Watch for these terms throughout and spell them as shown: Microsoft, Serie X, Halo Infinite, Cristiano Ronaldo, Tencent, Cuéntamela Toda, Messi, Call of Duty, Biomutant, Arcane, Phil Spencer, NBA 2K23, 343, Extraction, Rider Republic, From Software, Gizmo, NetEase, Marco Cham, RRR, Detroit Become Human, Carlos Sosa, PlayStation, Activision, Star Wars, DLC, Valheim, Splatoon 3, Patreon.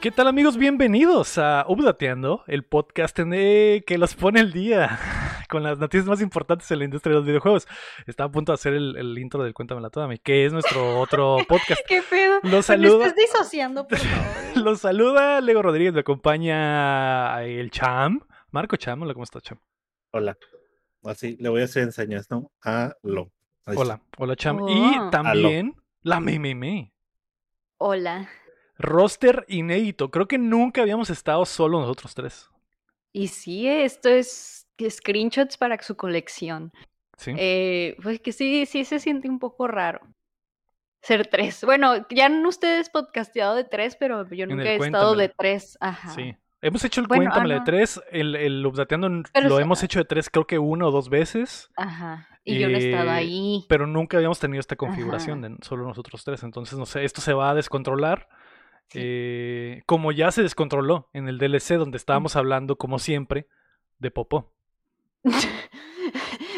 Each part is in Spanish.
¿Qué tal, amigos? Bienvenidos a Uplateando, el podcast que los pone al día con las noticias más importantes en la industria de los videojuegos. Estaba a punto de hacer el intro del Cuéntamela Toda, que es nuestro otro podcast. ¡Qué pedo! Los saluda... Me estás disociando, por favor. Los saluda Lego Rodríguez, me acompaña el Cham. Marco Cham, hola, ¿cómo estás, Cham? Hola. Así le voy a hacer enseñas, ¿no? Aló. Hola, hola, Cham. Oh. Y también aló. La Meme. Hola. Roster inédito. Creo que nunca habíamos estado solo nosotros tres. Y sí, esto es screenshots para su colección. Sí. Pues que sí se siente un poco raro ser tres. Bueno, ya no ustedes podcasteado de tres, pero yo nunca he estado de tres. Ajá. Sí. Hemos hecho el Cuéntamela de tres, el Updateando lo hemos hecho de tres, creo que 1 o 2 veces. Ajá, y yo no estaba ahí. Pero nunca habíamos tenido esta configuración de solo nosotros tres, entonces no sé, esto se va a descontrolar. Sí. Como ya se descontroló en el DLC, donde estábamos hablando, como siempre, de Popó.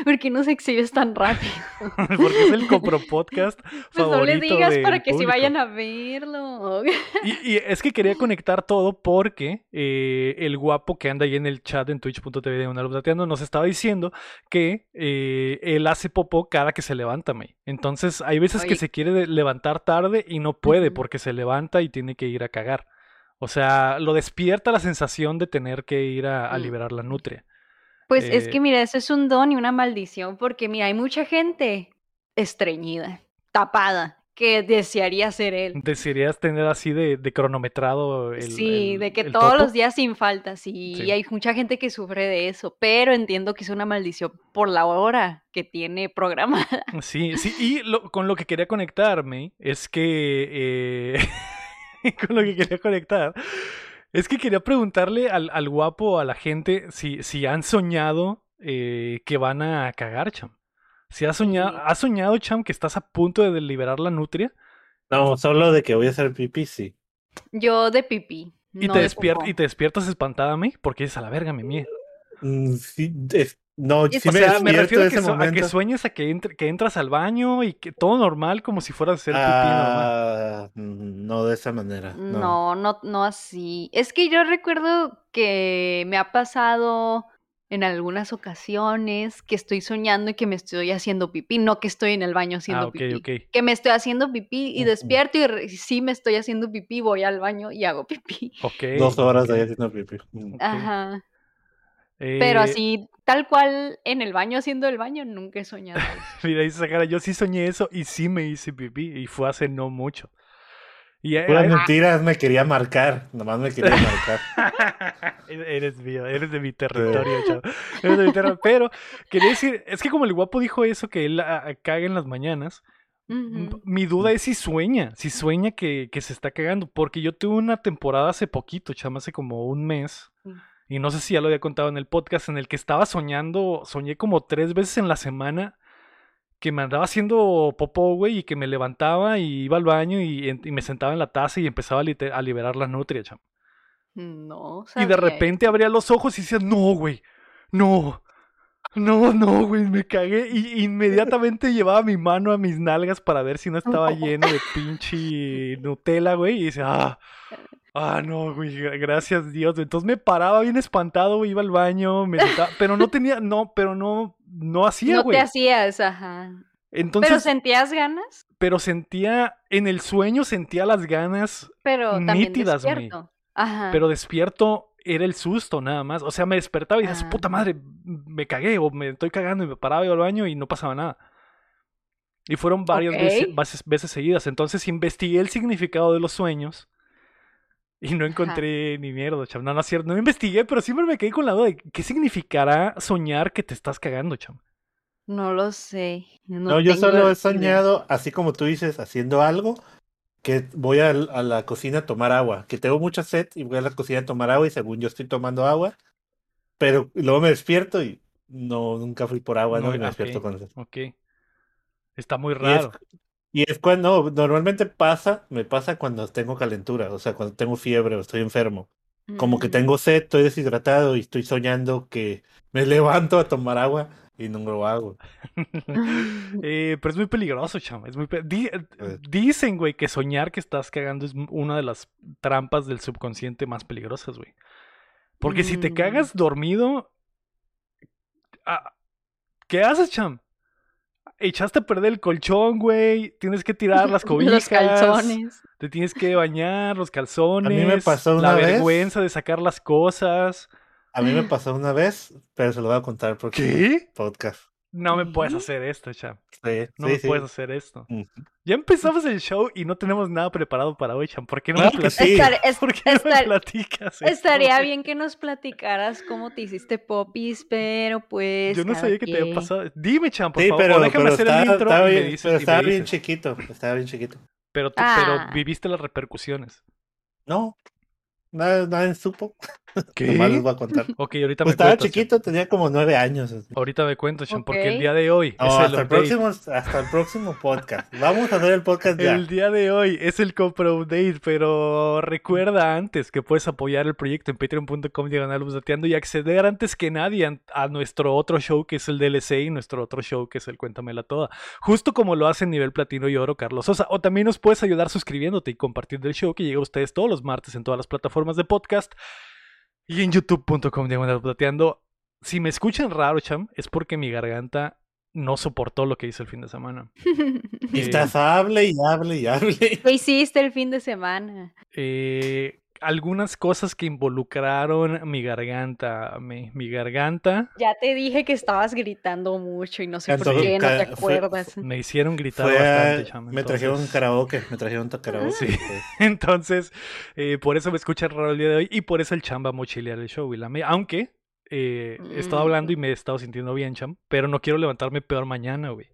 ¿Por qué nos exhibes tan rápido? Porque es el compropodcast favorito. Pues no le digas para que se vayan a verlo. Y es que quería conectar todo porque el guapo que anda ahí en el chat en twitch.tv de una Uplateando nos estaba diciendo que él hace popó cada que se levanta, May. Entonces hay veces que se quiere levantar tarde y no puede porque se levanta y tiene que ir a cagar. O sea, lo despierta la sensación de tener que ir a liberar la nutria. Pues es que mira, eso es un don y una maldición, porque mira, hay mucha gente estreñida, tapada, que desearía ser él. Desearías tener así de cronometrado el sí, de que todos los días sin falta, sí. Y hay mucha gente que sufre de eso, pero entiendo que es una maldición por la hora que tiene programada. Sí, y con lo que quería conectarme es que... Es que quería preguntarle al guapo, a la gente, si han soñado que van a cagar, Cham. Si ¿Has soñado, Cham, que estás a punto de liberar la nutria? No, solo de que voy a hacer pipí, sí. Yo de pipí. ¿Y, no te despiertas espantada, May? Porque es a la verga, mi mía. Sí, no, sí o sea, me refiero a que sueñes a que entras al baño y que todo normal, como si fueras a hacer pipí normal. No de esa manera. No así. Es que yo recuerdo que me ha pasado en algunas ocasiones que estoy soñando y que me estoy haciendo pipí, no que estoy en el baño haciendo pipí. Okay. Que me estoy haciendo pipí y despierto y sí me estoy haciendo pipí, voy al baño y hago pipí. Okay. 2 horas ahí haciendo pipí. Okay. Ajá. Pero así, tal cual, en el baño, haciendo el baño, nunca he soñado eso. Mira, dice Sahara, yo sí soñé eso y sí me hice pipí, y fue hace no mucho. Puras mentiras, me quería marcar, nomás me quería marcar. Eres mío, eres de mi territorio, chavo. Eres de mi territorio, pero quería decir, es que como el guapo dijo eso, que él caga en las mañanas, mi duda es si sueña que se está cagando, porque yo tuve una temporada hace poquito, chama, hace como un mes... Y no sé si ya lo había contado en el podcast, en el que estaba soñé como 3 veces en la semana que me andaba haciendo popó, güey, y que me levantaba y iba al baño y me sentaba en la taza y empezaba a liberar la nutria, cham. No, sabía. Y de repente abría los ojos y decía, no, güey, no, güey, me cagué. Y inmediatamente llevaba mi mano a mis nalgas para ver si no estaba lleno de pinche Nutella, güey, y decía, no, güey, gracias Dios. Entonces me paraba bien espantado, güey, iba al baño, me sentaba, pero no hacía, güey. No te hacías, ajá. Entonces, ¿pero sentías ganas? Pero en el sueño sentía las ganas pero nítidas, güey. Ajá. Pero despierto era el susto nada más. O sea, me despertaba y decías, puta madre, me cagué o me estoy cagando y me paraba y iba al baño y no pasaba nada. Y fueron varias veces seguidas. Entonces investigué el significado de los sueños. Y no encontré ni mierda, Cham. No es cierto. No investigué, pero siempre me quedé con la duda de qué significará soñar que te estás cagando, Cham. No lo sé. No, yo solo he soñado, así como tú dices, haciendo algo, que voy a la cocina a tomar agua. Que tengo mucha sed y voy a la cocina a tomar agua y según yo estoy tomando agua, pero luego me despierto y nunca fui por agua, y me despierto con sed. Ok. Está muy raro. Y es cuando, normalmente me pasa cuando tengo calentura, o sea, cuando tengo fiebre o estoy enfermo. Como que tengo sed, estoy deshidratado y estoy soñando que me levanto a tomar agua y no lo hago. Pero es muy peligroso, chama. Es muy Dicen, güey, que soñar que estás cagando es una de las trampas del subconsciente más peligrosas, güey. Porque si te cagas dormido, ¿qué haces, cham? Echaste a perder el colchón, güey. Tienes que tirar las cobijas. Los calzones. Te tienes que bañar, los calzones. A mí me pasó una vez. La vergüenza de sacar las cosas. A mí me pasó una vez, pero se lo voy a contar porque... ¿Qué? Podcast. No me puedes hacer esto, cham. Sí, no me puedes hacer esto. Ya empezamos el show y no tenemos nada preparado para hoy, cham. ¿Por qué no me platicas? Estaría bien que nos platicaras cómo te hiciste popis, pero pues... Yo no sabía que te había pasado. Dime, cham, por favor. Pero, déjame hacer el intro. Pero estaba bien chiquito. Estaba bien chiquito. Pero tú, pero viviste las repercusiones. No. Nadie supo. ¿Qué? Nomás les voy a contar. Ok, ahorita pues me cuento. Estaba chiquito, tenía como 9 años. Ahorita me cuento, Sean, porque el día de hoy es hasta el próximo podcast. Vamos a hacer el podcast ya. El día de hoy es el compra update, pero recuerda antes que puedes apoyar el proyecto en patreon.com/uplateando y acceder antes que nadie a nuestro otro show que es el DLC y nuestro otro show que es el Cuéntamela Toda. Justo como lo hacen nivel platino y oro Carlos Sosa. O también nos puedes ayudar suscribiéndote y compartiendo el show que llega a ustedes todos los martes en todas las plataformas de podcast. Y en youtube.com/Uplateando. Si me escuchan raro, cham, es porque mi garganta no soportó lo que hice el fin de semana. Estás hable y hable y hable. Lo hiciste el fin de semana. Algunas cosas que involucraron mi garganta. Mi garganta. Ya te dije que estabas gritando mucho y no sé por qué, no te acuerdas. Me hicieron gritar bastante, cham. Entonces... Me trajeron karaoke. Sí. Entonces, por eso me escucha raro el día de hoy y por eso el cham va a mochilear el show. Aunque he estado hablando y me he estado sintiendo bien, cham, pero no quiero levantarme peor mañana, güey.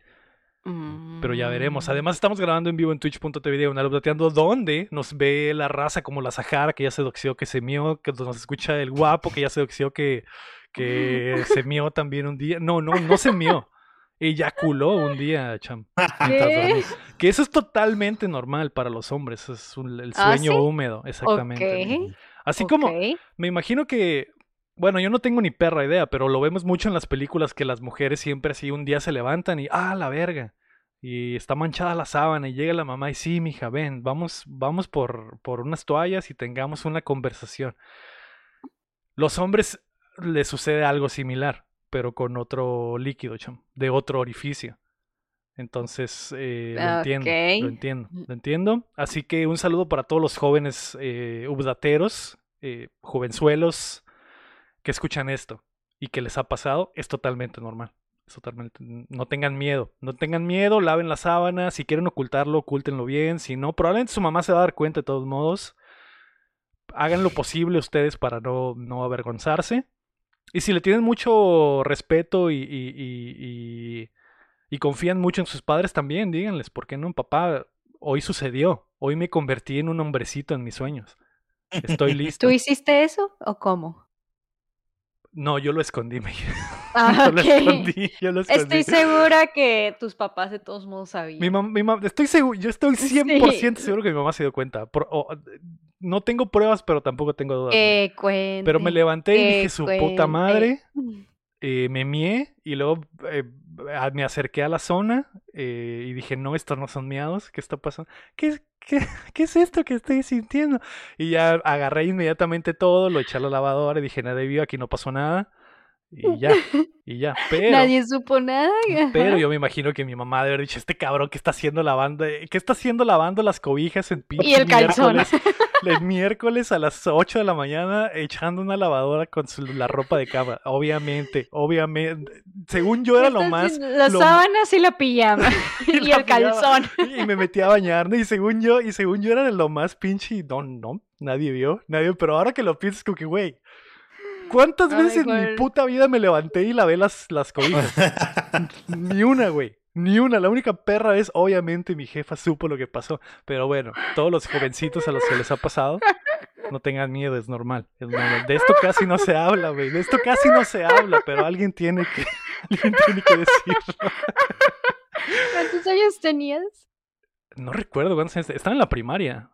Pero ya veremos. Además estamos grabando en vivo en twitch.tv/Uplateando, donde nos ve la raza como la Sahara, que ya se doxió, que se mió, que nos escucha el guapo, que ya se doxió, que se mió también un día. No se mió. Eyaculó un día, cham. ¿Qué? Que eso es totalmente normal para los hombres. Es el sueño húmedo, exactamente. Okay. Así como me imagino que... Bueno, yo no tengo ni perra idea, pero lo vemos mucho en las películas que las mujeres siempre así un día se levantan y ¡ah, la verga! Y está manchada la sábana y llega la mamá y sí, mija, ven, vamos por unas toallas y tengamos una conversación. Los hombres les sucede algo similar, pero con otro líquido, cham, de otro orificio. Entonces, lo entiendo. Así que un saludo para todos los jóvenes ubdateros, jovenzuelos, que escuchan esto y que les ha pasado, es totalmente normal. Es totalmente... No tengan miedo, laven la sábana, si quieren ocultarlo, ocúltenlo bien, si no, probablemente su mamá se va a dar cuenta de todos modos. Hagan lo posible ustedes para no avergonzarse. Y si le tienen mucho respeto y confían mucho en sus padres también, díganles, ¿por qué no? Papá, hoy sucedió, hoy me convertí en un hombrecito en mis sueños. Estoy listo. ¿Tú hiciste eso o cómo? No, yo lo escondí, yo lo escondí. Estoy segura que tus papás de todos modos sabían. Yo estoy 100% seguro que mi mamá se dio cuenta. No tengo pruebas, pero tampoco tengo dudas. Pero me levanté y dije, su puta madre, me mié y luego me acerqué a la zona y dije, no, estos no son miados, ¿qué está pasando? ¿Qué es esto que estoy sintiendo? Y ya agarré inmediatamente todo, lo eché a la lavadora y dije, nadie vio, aquí no pasó nada. Y ya. Pero, nadie supo nada. Pero yo me imagino que mi mamá debe haber dicho, este cabrón que está haciendo lavando las cobijas en pinche. Y el calzón. El miércoles a las 8 de la mañana echando una lavadora con la ropa de cama. Obviamente. Según yo era lo más... Las sábanas y la pijama. y el calzón. Y me metí a bañar. Y según yo era lo más pinche. Y no. Nadie vio. Pero ahora que lo piensas, como que, güey, ¿cuántas veces en mi puta vida me levanté y lavé las cobijas? Ni una, güey. Ni una, la única perra es, obviamente, mi jefa supo lo que pasó. Pero bueno, todos los jovencitos a los que les ha pasado, no tengan miedo, es normal. De esto casi no se habla, güey. Pero alguien tiene que decirlo. ¿Cuántos años tenías? No recuerdo cuántos años. Estaba en la primaria.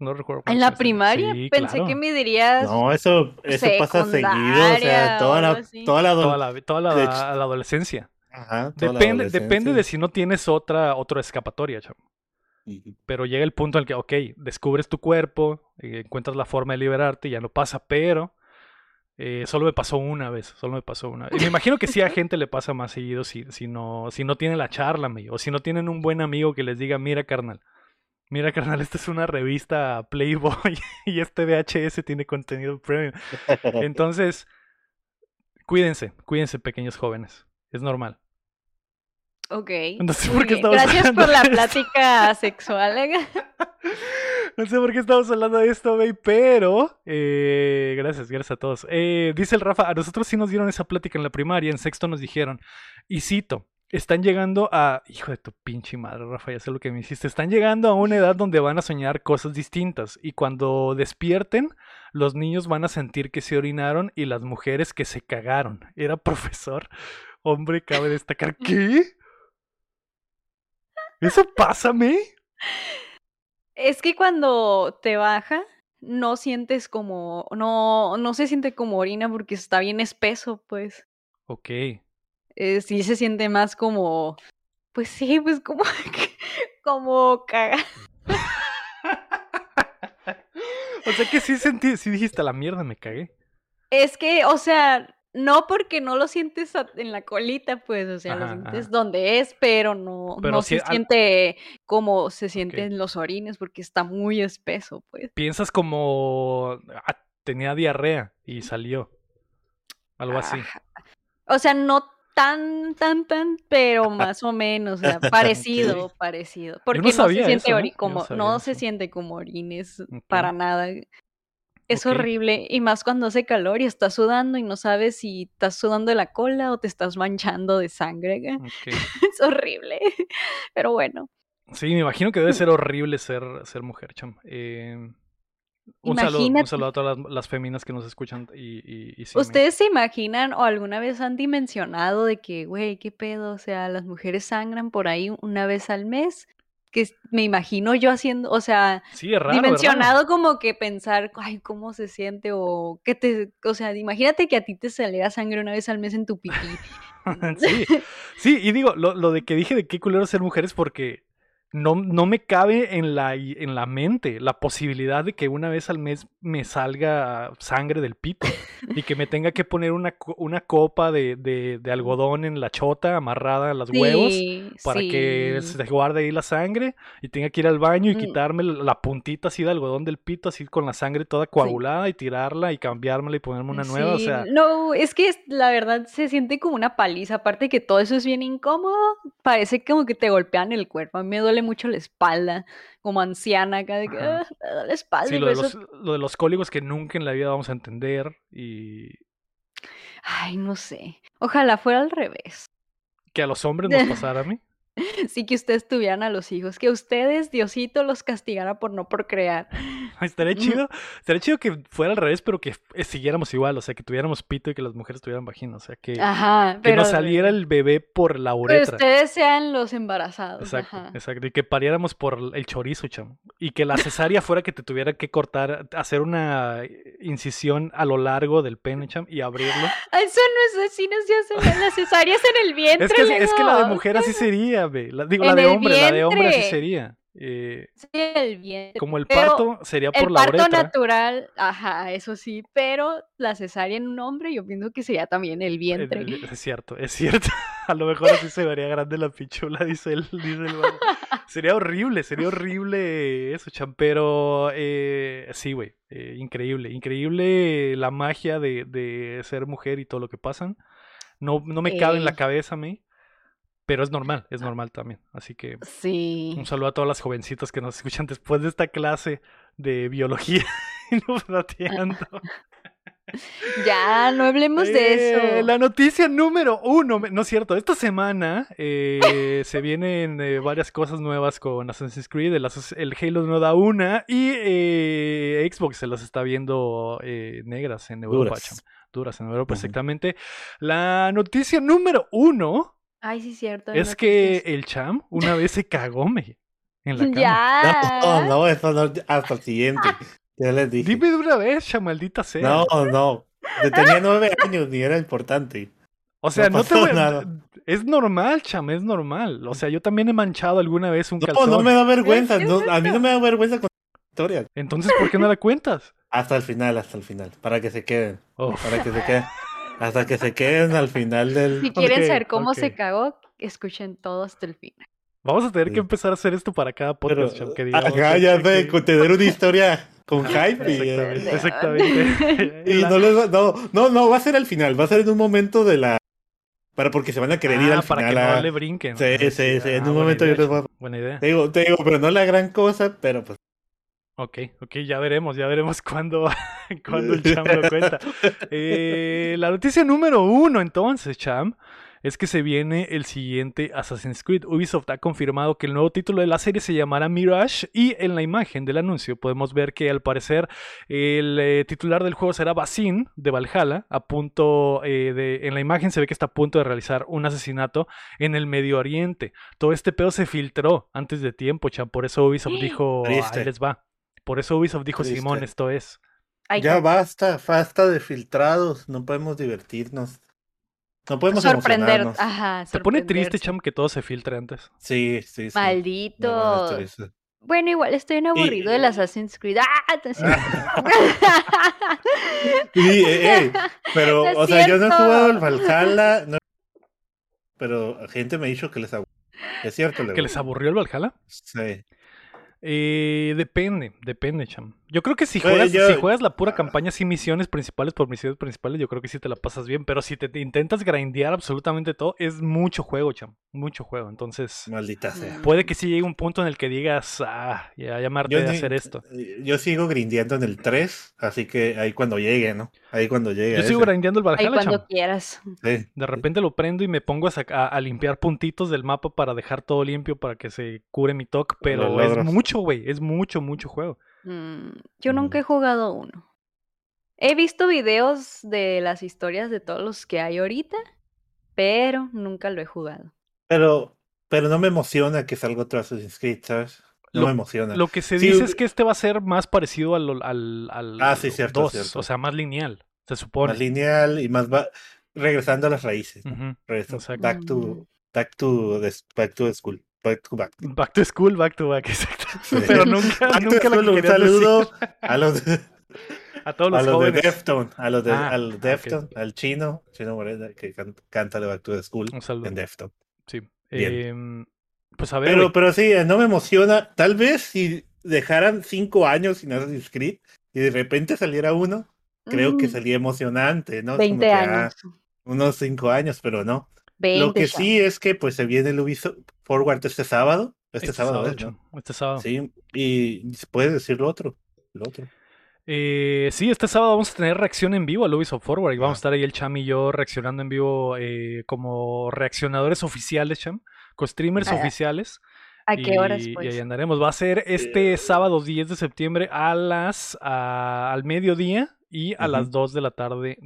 No recuerdo. ¿En la primaria? Sí, pensé que me dirías. No, eso pasa seguido. O sea, toda la adolescencia. Ajá, depende de si no tienes otra escapatoria, chamo. Pero llega el punto en el que, ok, descubres tu cuerpo, encuentras la forma de liberarte y ya no pasa, pero solo me pasó una vez. Y me imagino que sí a gente le pasa más seguido si no tiene la charla, o si no tienen un buen amigo que les diga, mira carnal, esta es una revista Playboy y este VHS tiene contenido premium. Entonces, cuídense pequeños jóvenes, es normal. Ok. No sé por qué estamos Gracias por la plática sexual, ¿eh? No sé por qué estamos hablando de esto, güey, pero gracias a todos. Dice el Rafa, a nosotros sí nos dieron esa plática en la primaria, en sexto nos dijeron, y cito, están llegando a... Hijo de tu pinche madre, Rafa, ya sé lo que me hiciste. Están llegando a una edad donde van a soñar cosas distintas y cuando despierten, los niños van a sentir que se orinaron y las mujeres que se cagaron. Era profesor. Hombre, cabe destacar. ¿Qué? ¿Eso pasa, me? Es que cuando te baja, no sientes como... No se siente como orina porque está bien espeso, pues. Ok. Sí se siente más como... Pues sí, pues como caga. O sea que sí dijiste, a la mierda me cagué. Es que, o sea... No, porque no lo sientes en la colita, pues, o sea, ajá, lo sientes donde es, pero no si se siente como se siente en los orines, porque está muy espeso, pues. Piensas como, tenía diarrea y salió, algo así. O sea, no tan, pero más o menos, o sea, parecido. Porque no se siente como orines, okay, para nada. Es horrible, y más cuando hace calor y estás sudando y no sabes si estás sudando de la cola o te estás manchando de sangre. Okay. Es horrible, pero bueno. Sí, me imagino que debe ser horrible ser mujer, cham. Un saludo a todas las feminas que nos escuchan. Y sí, ¿ustedes se imaginan o alguna vez han dimensionado de que, güey, qué pedo? O sea, las mujeres sangran por ahí una vez al mes. Que me imagino yo haciendo, o sea, sí, es raro, dimensionado, ¿verdad? Como que pensar, ay, cómo se siente, o que te, o sea, imagínate que a ti te saliera sangre una vez al mes en tu pipí. sí, y digo, lo de que dije de qué culero ser mujer es porque no me cabe en la mente la posibilidad de que una vez al mes me salga sangre del pito y que me tenga que poner una copa de algodón en la chota amarrada a los huevos para que se guarde ahí la sangre y tenga que ir al baño y quitarme la puntita así de algodón del pito, así con la sangre toda coagulada, y tirarla y cambiármela y ponerme una nueva, o sea... No, es que la verdad se siente como una paliza, aparte que todo eso es bien incómodo, parece como que te golpean el cuerpo, a mí me duele mucho la espalda, como anciana acá de que la espalda. Sí, lo de los cólicos que nunca en la vida vamos a entender y... Ay, no sé. Ojalá fuera al revés. ¿Que a los hombres nos pasara a mí? Sí, que ustedes tuvieran a los hijos. Que ustedes, Diosito, los castigara por no procrear. Estaría chido. Estaría chido que fuera al revés, pero que siguiéramos igual. O sea, que tuviéramos pito y que las mujeres tuvieran vagina. O sea, que nos saliera el bebé por la uretra. Que ustedes sean los embarazados. Exacto, ajá, exacto. Y que pariéramos por el chorizo, chamo. Y que la cesárea fuera que te tuviera que cortar, hacer una incisión a lo largo del pene, chamo, y abrirlo. Eso no es así, no se hace. La cesárea es en el vientre. Es que la de mujer así sería. La de hombre así sería. Sí, el vientre. Como el parto sería por la uretra. El parto natural, ajá, eso sí, pero la cesárea en un hombre yo pienso que sería también el vientre. Es cierto. A lo mejor así se vería grande la pichula, dice el Sería horrible eso, champero. Sí, güey, increíble la magia de ser mujer y todo lo que pasan. No me cabe en la cabeza a mí. Pero es normal también, así que sí. Un saludo a todas las jovencitas que nos escuchan después de esta clase de biología y nos plateando. Ya, no hablemos de eso. La noticia número 1, no es cierto, esta semana se vienen varias cosas nuevas con Assassin's Creed, el Halo no da una, y Xbox se las está viendo negras en Europa. Duras en Europa, exactamente. La noticia número 1... Ay, sí, cierto. Es que el Cham una vez se cagó en la cama. Ya. No, eso no, hasta el siguiente. Ya les dije. Dime de una vez, Cham, maldita sea. No. Tenía 9 años, ni era importante. O sea, no te voy a... Es normal, Cham, es normal. O sea, yo también he manchado alguna vez un calzón. No, no me da vergüenza. No, a mí no me da vergüenza con historia. Entonces, ¿por qué no la cuentas? Hasta el final, para que se queden. Oh. Para que se queden. Hasta que se queden al final del... Si quieren saber cómo se cagó, escuchen todo hasta el final. Vamos a tener que empezar a hacer esto para cada podcast, Cham, que digamos. Acá ya de tener una historia... Con hype. Exactamente. Y no, les va, no, va a ser al final. Va a ser en un momento de la... Porque se van a querer ir al para final. Para que no le brinquen. Sí. En un momento idea, yo les voy a... Buena idea. Te digo, pero no la gran cosa, pero pues... Ok, ya veremos cuando el Cham lo cuenta. La noticia número 1, entonces, Cham... Es que se viene el siguiente Assassin's Creed. Ubisoft ha confirmado que el nuevo título de la serie se llamará Mirage, y en la imagen del anuncio podemos ver que al parecer el titular del juego será Basin de Valhalla, en la imagen se ve que está a punto de realizar un asesinato en el Medio Oriente. Todo este pedo se filtró antes de tiempo, Cham, por eso Ubisoft dijo, ahí les va. Por eso Ubisoft dijo, Simón, esto es. Ya basta de filtrados, no podemos divertirnos. No podemos sorprender. Ajá, te pone triste, Cham, que todo se filtre antes. Sí. Maldito. No, bueno, igual estoy en aburrido del Assassin's Creed. Pero, no, o sea, yo no he jugado al Valhalla, pero gente me ha dicho que les aburrió. Es cierto. ¿Que les aburrió el Valhalla? Sí. Depende, Cham. Yo creo que si juegas la pura campaña sin misiones principales por misiones principales, yo creo que sí te la pasas bien, pero si te intentas grindear absolutamente todo, es mucho juego, Cham. Mucho juego, entonces... Maldita sea. Puede que sí llegue un punto en el que digas, ya me harté de hacer esto. Yo sigo grindeando en el 3, así que ahí cuando llegue, ¿no? Yo sigo grindeando el Valhalla, ahí cuando Cham. Quieras. Sí. De repente lo prendo y me pongo a limpiar puntitos del mapa para dejar todo limpio para que se cure mi toque, pero es mucho, güey. Es mucho juego. Yo nunca he jugado uno. He visto videos de las historias de todos los que hay ahorita, pero nunca lo he jugado. Pero no me emociona que salga otro Assassin's Creed, ¿sabes? No me emociona. Lo que se dice es que este va a ser más parecido al 2, cierto. O sea, más lineal, se supone. Más lineal y más regresando a las raíces. ¿No? Regresando. Back to school. Back to school, exacto. Sí. Pero nunca lo que saludo a todos los jóvenes. A los de Defton, okay. Al Chino Morena, que canta de Back to School en Defton. Sí. Pues a ver. Pero sí, no me emociona. Tal vez si dejaran 5 años sin Assassin's Creed y de repente saliera uno, creo que sería emocionante, ¿no? 20 años. Unos 5 años, pero no. 20, lo que sí es que pues se viene el Ubisoft Forward este sábado. Este sábado. Sí, y puedes decir lo otro. Sí, este sábado vamos a tener reacción en vivo al Ubisoft Forward. Y vamos a estar ahí el Cham y yo reaccionando en vivo como reaccionadores oficiales, Cham. Con streamers oficiales. ¿A qué horas, pues? Y ahí andaremos. Va a ser este sábado 10 de septiembre al mediodía y a las 2 de la tarde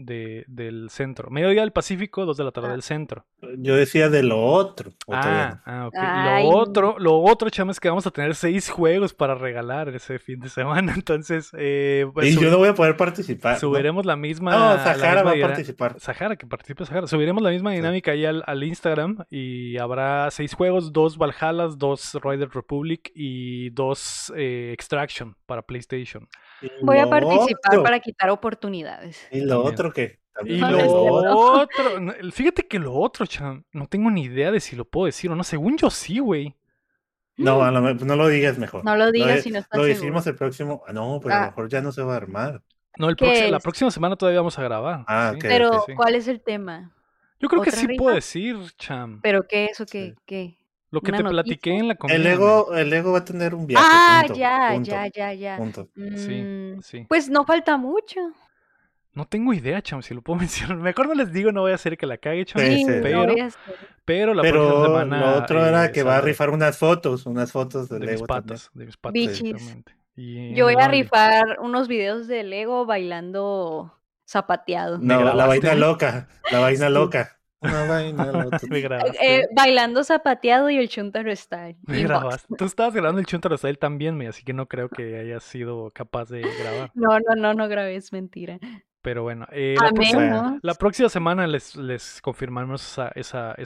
del centro. Mediodía del Pacífico, 2 de la tarde del centro. Yo decía de lo otro. Okay. Lo otro, Cham, es que vamos a tener 6 juegos para regalar ese fin de semana. Entonces, pues, yo no voy a poder participar. Subiremos la misma... No, Sahara va a participar. Sahara, que participe Sahara. Subiremos la misma dinámica ahí al Instagram y habrá 6 juegos, 2 Valhallas, 2 Rider Republic y 2 Extraction para PlayStation. Voy a participar para quitar oportunidades. ¿Y lo otro qué? Fíjate que lo otro, Cham, no tengo ni idea de si lo puedo decir o no. Según yo sí, güey. No, no lo digas mejor. No lo digas si no estás seguro. Lo decimos el próximo... No, pero a lo mejor ya no se va a armar. No, la próxima semana todavía vamos a grabar. Okay, pero, sí. ¿Cuál es el tema? Yo creo que sí puedo decir, Cham. ¿Pero qué es o qué? ¿Qué? Lo que te platiqué en la comida. El ego va a tener un viaje. Punto. Sí. Pues no falta mucho. No tengo idea, Cham, si lo puedo mencionar. Mejor no les digo, no voy a hacer que la cague, Cham. Sí, pero la próxima semana... Lo otro era que va a rifar unas fotos de Lego. De mis patas. Bichis. Y yo voy a rifar unos videos de Lego bailando zapateado. No, la vaina loca. Bailando zapateado y el Chuntaro Style. Me grabaste. Tú estabas grabando el Chuntaro Style también, así que no creo que hayas sido capaz de grabar. No grabé, es mentira. Pero bueno, la próxima semana les confirmamos esa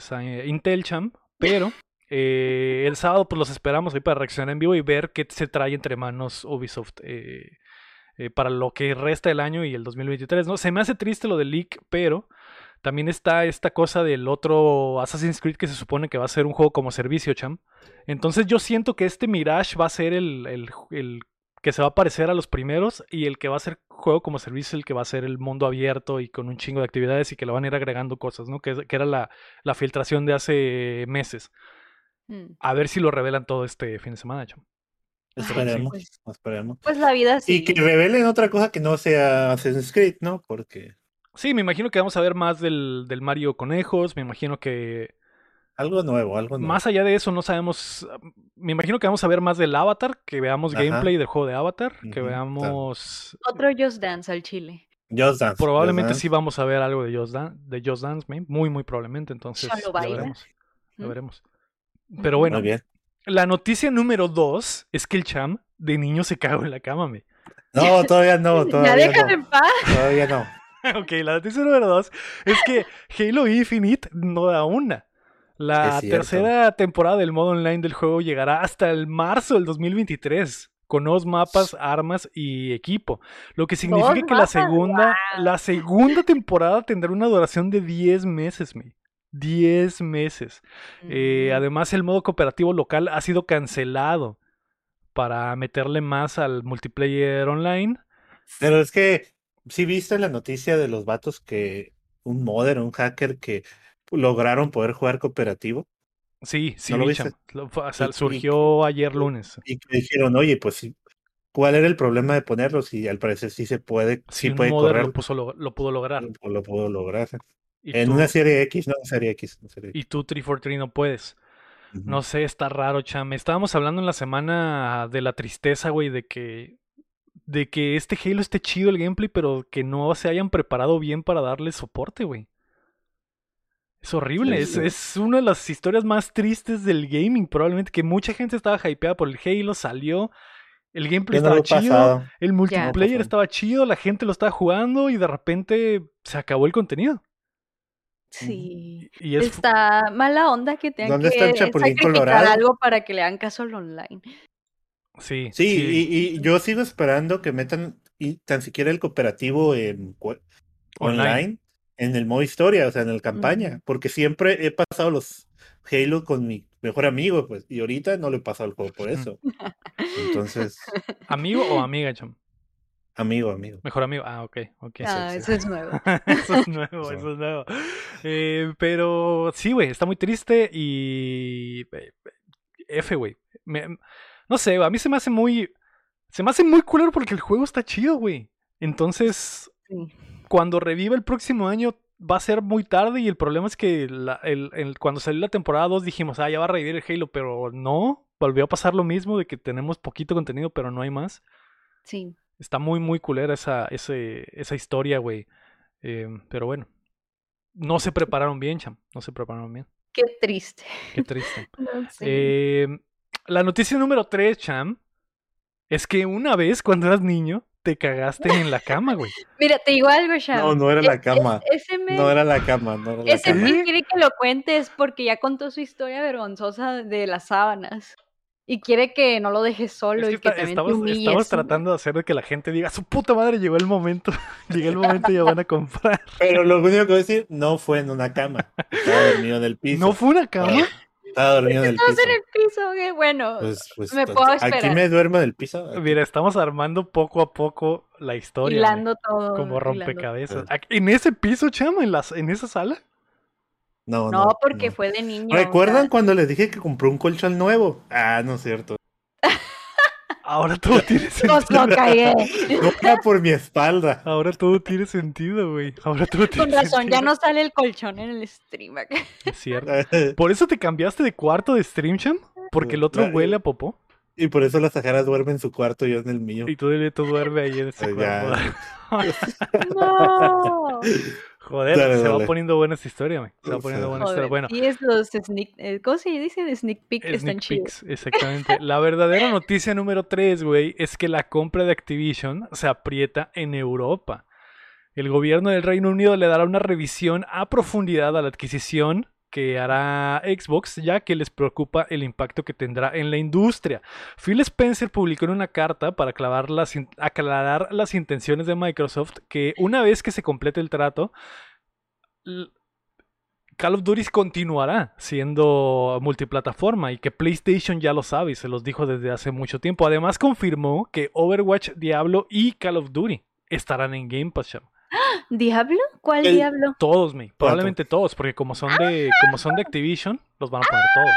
Intel Champ, pero el sábado pues los esperamos ahí para reaccionar en vivo y ver qué se trae entre manos Ubisoft para lo que resta del año y el 2023, ¿no? Se me hace triste lo del leak, pero también está esta cosa del otro Assassin's Creed que se supone que va a ser un juego como servicio, Cham. Entonces yo siento que este Mirage va a ser el que se va a parecer a los primeros, y el que va a ser juego como servicio, el que va a ser el mundo abierto y con un chingo de actividades y que le van a ir agregando cosas, ¿no? Que era la filtración de hace meses. A ver si lo revelan todo este fin de semana, Cham. Esperemos. Pues la vida sí. Y que revelen otra cosa que no sea Assassin's Creed, ¿no? Porque... sí, me imagino que vamos a ver más del Mario Conejos, me imagino que... Algo nuevo. Más allá de eso no sabemos, me imagino que vamos a ver más del Avatar, que veamos gameplay del juego de Avatar, que veamos... otro Just Dance al chile. Just Dance. Probablemente Just Dance. Sí vamos a ver algo de Just Dance, muy, muy probablemente, entonces lo veremos. Pero bueno, la noticia número 2 es que el Cham de niño se cagó en la cama, me. No, todavía no. ¿Ya déjame en paz? Todavía no. Ok, la noticia número 2 es que Halo Infinite no da una. La tercera temporada del modo online del juego llegará hasta el marzo del 2023, con nuevos mapas, armas y equipo. Lo que significa que la segunda temporada tendrá una duración de 10 meses, mi. 10 meses. Además, el modo cooperativo local ha sido cancelado para meterle más al multiplayer online. Pero es que, ¿sí viste la noticia de los vatos que un modder, un hacker que... lograron poder jugar cooperativo? Sí, ¿no lo viste? Surgió ayer lunes. Y que dijeron, oye, pues, ¿cuál era el problema de ponerlos? Y al parecer sí se puede, sí puede correr. Lo pudo lograr. En una Serie X, no en Serie X. Y tú, 343, no puedes. No sé, está raro, Cham. Estábamos hablando en la semana de la tristeza, güey, de que este Halo esté chido el gameplay, pero que no se hayan preparado bien para darle soporte, güey. Es horrible, es una de las historias más tristes del gaming, probablemente, que mucha gente estaba hypeada por el Halo, salió, el gameplay estaba chido, el multiplayer estaba chido, la gente lo estaba jugando y de repente se acabó el contenido. Sí, y está mala onda que tengan que sacrificar algo para que le hagan caso al online. Sí. Y yo sigo esperando que metan y tan siquiera el cooperativo en online. En el modo historia, o sea, en el campaña, porque siempre he pasado los Halo con mi mejor amigo, pues, y ahorita no le he pasado el juego por eso. Entonces... ¿Amigo o amiga, Cham? Amigo. Mejor amigo, ok. Eso es nuevo. Eso es nuevo. Pero sí, güey, está muy triste y... F, güey. No sé, a mí se me hace muy... culero porque el juego está chido, güey. Entonces... sí. Cuando reviva el próximo año va a ser muy tarde y el problema es que cuando salió la temporada 2 dijimos, ya va a revivir el Halo, pero no, volvió a pasar lo mismo de que tenemos poquito contenido pero no hay más. Sí. Está muy, muy culera esa historia, güey. Pero bueno, no se prepararon bien, Cham, Qué triste. No sé. La noticia número 3, Cham, es que una vez cuando eras niño... te cagaste en la cama, güey. Mira, te digo algo, Cham. No era la cama. Ese men quiere que lo cuentes porque ya contó su historia vergonzosa de las sábanas. Y quiere que no lo dejes solo es que y que también te humilles. Estamos tratando de hacer de que la gente diga, su puta madre, llegó el momento y ya van a comprar. Pero lo único que voy a decir, no fue en una cama. Estaba dormido en el piso. ¿No fue una cama? Estaba dormido en el piso. Bueno, pues, puedo esperar. Aquí me duermo del piso. Aquí. Mira, estamos armando poco a poco la historia. Hilando todo. Como rompecabezas. Todo. ¿En ese piso, Chama? ¿En esa sala? No, porque fue de niño. ¿Recuerdan cuando les dije que compré un colchón nuevo? No es cierto. Ahora todo tiene sentido. Lo cagué. No era por mi espalda. Ahora todo tiene sentido, güey. Con razón, ya no sale el colchón en el stream. Es cierto. ¿Por eso te cambiaste de cuarto de stream, Cham? Porque el otro huele a popó. Y por eso la Sahara duerme en su cuarto y yo en el mío. Y tú duermes ahí en ese cuarto. No. Joder, dale. Va poniendo buena esta historia, güey. Bueno. Y es los ¿cómo se dice? De sneak peek están chidos. Exactamente. La verdadera noticia número 3, güey, es que la compra de Activision se aprieta en Europa. El gobierno del Reino Unido le dará una revisión a profundidad a la adquisición que hará Xbox, ya que les preocupa el impacto que tendrá en la industria. Phil Spencer publicó en una carta para aclarar las intenciones de Microsoft que una vez que se complete el trato, Call of Duty continuará siendo multiplataforma y que PlayStation ya lo sabe y se los dijo desde hace mucho tiempo. Además confirmó que Overwatch, Diablo y Call of Duty estarán en Game Pass. ¿Diablo? ¿Cuál Diablo? Todos, probablemente todos, porque como son de Activision, los van a poner todos.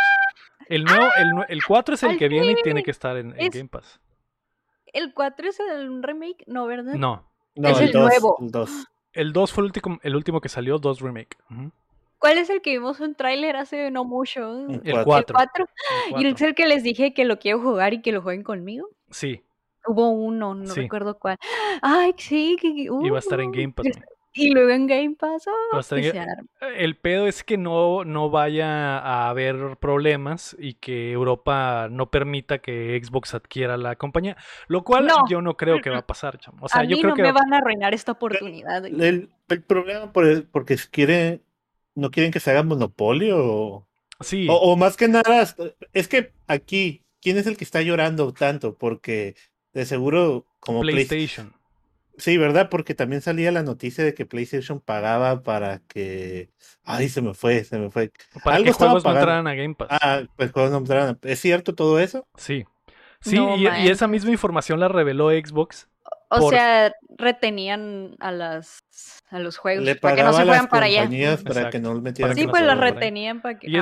El 4 es el que viene y tiene que estar en Game Pass. ¿El 4 es el remake? No, ¿verdad? No, es el 2, nuevo. El 2 fue el último que salió, 2 remake. Uh-huh. ¿Cuál es el que vimos un tráiler hace no mucho? El 4. ¿Y es el que les dije que lo quiero jugar y que lo jueguen conmigo? Sí. Hubo uno, no recuerdo cuál. Ay, sí. Iba a estar en Game Pass. Y luego en Game Pass. El pedo es que no vaya a haber problemas y que Europa no permita que Xbox adquiera la compañía. Lo cual yo no creo que va a pasar, chamo. O sea, yo creo que me van a arruinar esta oportunidad. El problema porque no quieren que se haga monopolio. Sí. O más que nada, es que aquí, ¿quién es el que está llorando tanto? Porque de seguro, como PlayStation. Sí, ¿verdad? Porque también salía la noticia de que PlayStation pagaba para que... Ay, se me fue. Para que juegos no entraran a Game Pass. Ah, pues juegos no entraran. ¿Es cierto todo eso? Sí. Sí, no, y esa misma información la reveló Xbox. O sea, retenían a los juegos para que no se fueran para allá. Para que no metieran. Sí, pues las retenían para que... Y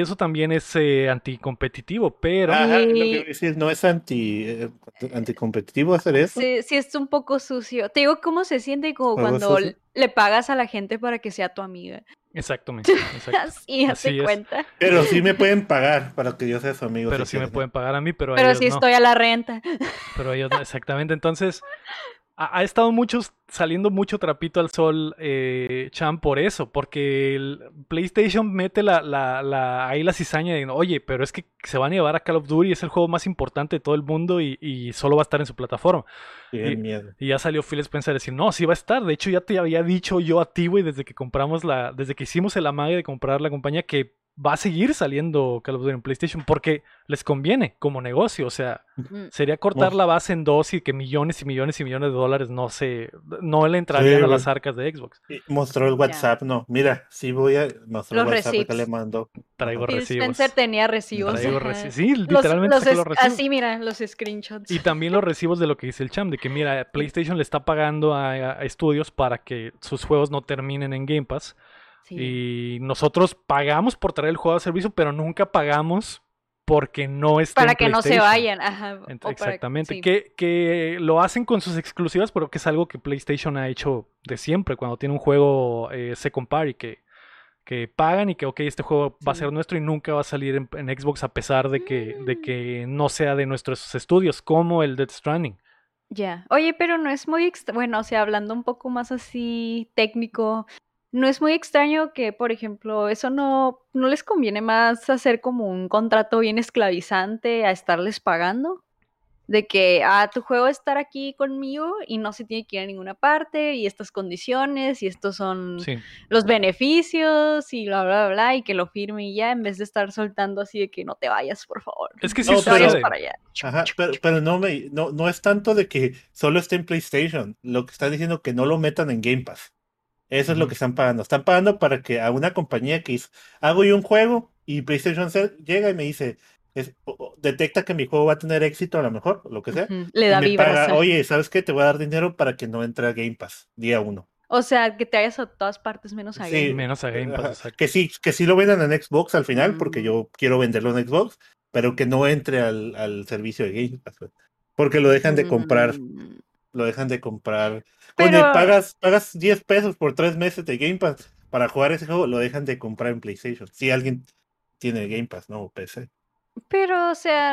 eso también es anticompetitivo, pero... Ajá, lo que voy a decir, no es anticompetitivo hacer eso. Sí, es un poco sucio. Te digo cómo se siente como cuando le pagas a la gente para que sea tu amiga. Exactamente. Así hace cuenta. Pero sí me pueden pagar para que yo sea su amigo. Pero sí me pueden pagar a mí, pero ellos sí no. Estoy a la renta. Pero ellos no, exactamente. Entonces, ha estado saliendo mucho trapito al sol, Cham, por eso. Porque el PlayStation mete ahí la cizaña de, oye, pero es que se van a llevar a Call of Duty, es el juego más importante de todo el mundo y solo va a estar en su plataforma. Y ya salió Phil Spencer a decir, no, sí va a estar. De hecho, ya te había dicho yo a ti, güey, desde que hicimos el amague de comprar la compañía, que va a seguir saliendo Call of Duty en PlayStation porque les conviene como negocio. O sea, sería cortar la base en dos y que millones y millones y millones de dólares no le entrarían a las arcas de Xbox. Mostró el WhatsApp, mira, sí voy a mostrar el WhatsApp que le mandó. Traigo recibos. Spencer tenía recibos. Sí, literalmente los recibos. Así, mira, los screenshots. Y también los recibos de lo que dice el Cham, de que mira, PlayStation le está pagando a estudios para que sus juegos no terminen en Game Pass. Sí. Y nosotros pagamos por traer el juego al servicio, pero nunca pagamos porque no esté en PlayStation. Para que no se vayan. Ajá. Exactamente. Sí. Que lo hacen con sus exclusivas, pero que es algo que PlayStation ha hecho de siempre. Cuando tiene un juego second party que pagan y que, ok, este juego va a ser nuestro y nunca va a salir en Xbox a pesar de que no sea de nuestros estudios, como el Death Stranding. Ya. Oye, pero no es muy... Bueno, o sea, hablando un poco más así técnico... No es muy extraño que, por ejemplo, eso no les conviene más hacer como un contrato bien esclavizante a estarles pagando. De que, tu juego va a estar aquí conmigo y no se tiene que ir a ninguna parte y estas condiciones y estos son los beneficios y bla, bla, bla, y que lo firme y ya, en vez de estar soltando así de que no te vayas, por favor. Es que sí vayas para allá. Ajá, pero no es tanto de que solo esté en PlayStation. Lo que están diciendo que no lo metan en Game Pass. Eso es lo que están pagando. Están pagando para que a una compañía que hago yo un juego y PlayStation llega y me dice, detecta que mi juego va a tener éxito a lo mejor, o lo que sea. Le da vibra. Oye, ¿sabes qué? Te voy a dar dinero para que no entre a Game Pass día uno. O sea, que te vayas a todas partes menos a Game Pass. Sí, menos a Game Pass. Que sí lo vendan en Xbox al final, porque yo quiero venderlo en Xbox, pero que no entre al servicio de Game Pass. Porque lo dejan de comprar. Lo dejan de comprar. Pero... Cuando pagas $10 por 3 meses de Game Pass para jugar ese juego, lo dejan de comprar en PlayStation. Si alguien tiene Game Pass, no, PC. Pero, o sea...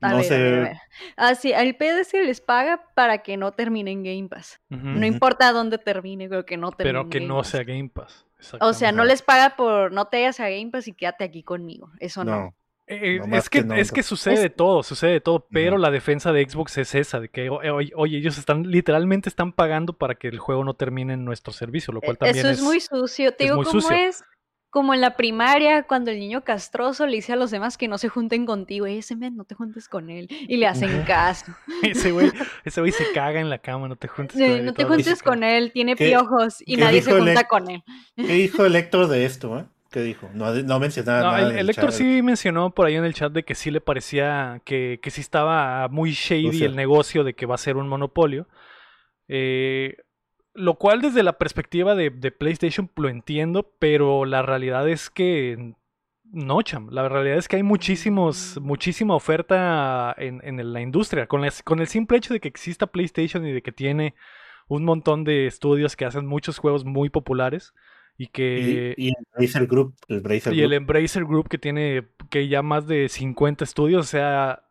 A ver. Así, el pedo es que les paga para que no termine en Game Pass. Uh-huh. No importa dónde termine, creo que no termine. Pero que no sea Game Pass. O sea, no les paga por no te vayas a Game Pass y quédate aquí conmigo. Eso no. Es que sucede todo, pero la defensa de Xbox es esa, de que oye, ellos literalmente están pagando para que el juego no termine en nuestro servicio, lo cual también eso es muy sucio. Te digo, ¿cómo es? Como en la primaria, cuando el niño castroso le dice a los demás que no se junten contigo. Ese men, no te juntes con él. Y le hacen caso. Ese güey se caga en la cama, no te juntes con él. No te juntes con él, tiene piojos y nadie se junta con él. ¿Qué dijo el Héctor de esto, ¿Qué dijo? No mencionaba nada. El Héctor sí mencionó por ahí en el chat de que sí le parecía que sí estaba muy shady, o sea, el negocio de que va a ser un monopolio. Lo cual desde la perspectiva de PlayStation lo entiendo, pero la realidad es que no, Cham. La realidad es que hay muchísima oferta en la industria. Con el simple hecho de que exista PlayStation y de que tiene un montón de estudios que hacen muchos juegos muy populares. Y el Embracer Group que tiene que ya más de 50 estudios, o sea...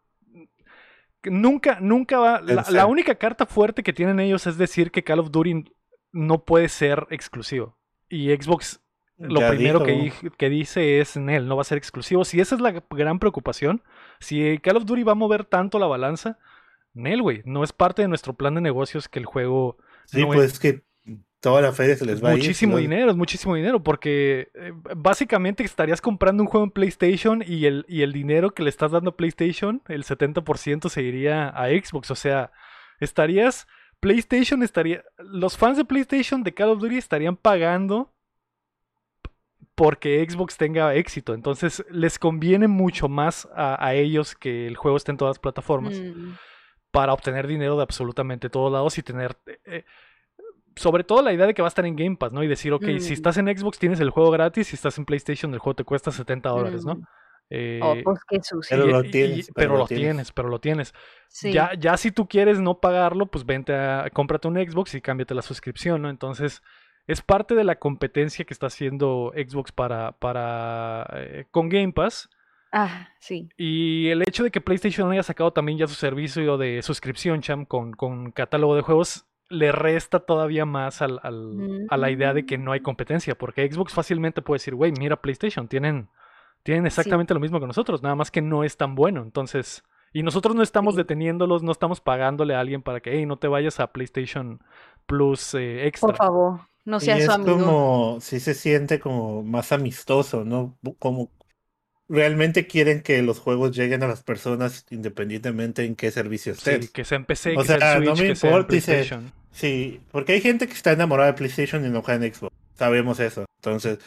Nunca va... La única carta fuerte que tienen ellos es decir que Call of Duty no puede ser exclusivo. Y Xbox lo ya primero que dice es en él, no va a ser exclusivo. Si esa es la gran preocupación, si Call of Duty va a mover tanto la balanza, Nel, güey, no es parte de nuestro plan de negocios que el juego... Sí, no pues es que toda la feria se les va a ir. Es muchísimo dinero, porque básicamente estarías comprando un juego en PlayStation y el dinero que le estás dando a PlayStation, el 70% se iría a Xbox. O sea, los fans de PlayStation de Call of Duty estarían pagando porque Xbox tenga éxito. Entonces, les conviene mucho más a ellos que el juego esté en todas las plataformas para obtener dinero de absolutamente todos lados y tener... sobre todo la idea de que va a estar en Game Pass, ¿no? Y decir, ok, si estás en Xbox tienes el juego gratis, si estás en PlayStation el juego te cuesta $70, ¿no? Pues qué sucio. Pero lo tienes. Sí. Ya si tú quieres no pagarlo, pues cómprate un Xbox y cámbiate la suscripción, ¿no? Entonces, es parte de la competencia que está haciendo Xbox con Game Pass. Ah, sí. Y el hecho de que PlayStation haya sacado también ya su servicio de suscripción, Cham, con catálogo de juegos, le resta todavía más a la idea de que no hay competencia, porque Xbox fácilmente puede decir, güey, mira PlayStation, tienen exactamente lo mismo que nosotros, nada más que no es tan bueno, entonces, y nosotros no estamos deteniéndolos, no estamos pagándole a alguien para que, hey, no te vayas a PlayStation Plus extra. Por favor, no seas su amigo. Sí se siente como más amistoso, ¿no? Como realmente quieren que los juegos lleguen a las personas independientemente en qué servicio estés. Sí, que sea en PC, sea en Switch, no me importa, PlayStation. Sí, porque hay gente que está enamorada de PlayStation y enojada en Xbox. Sabemos eso. Entonces,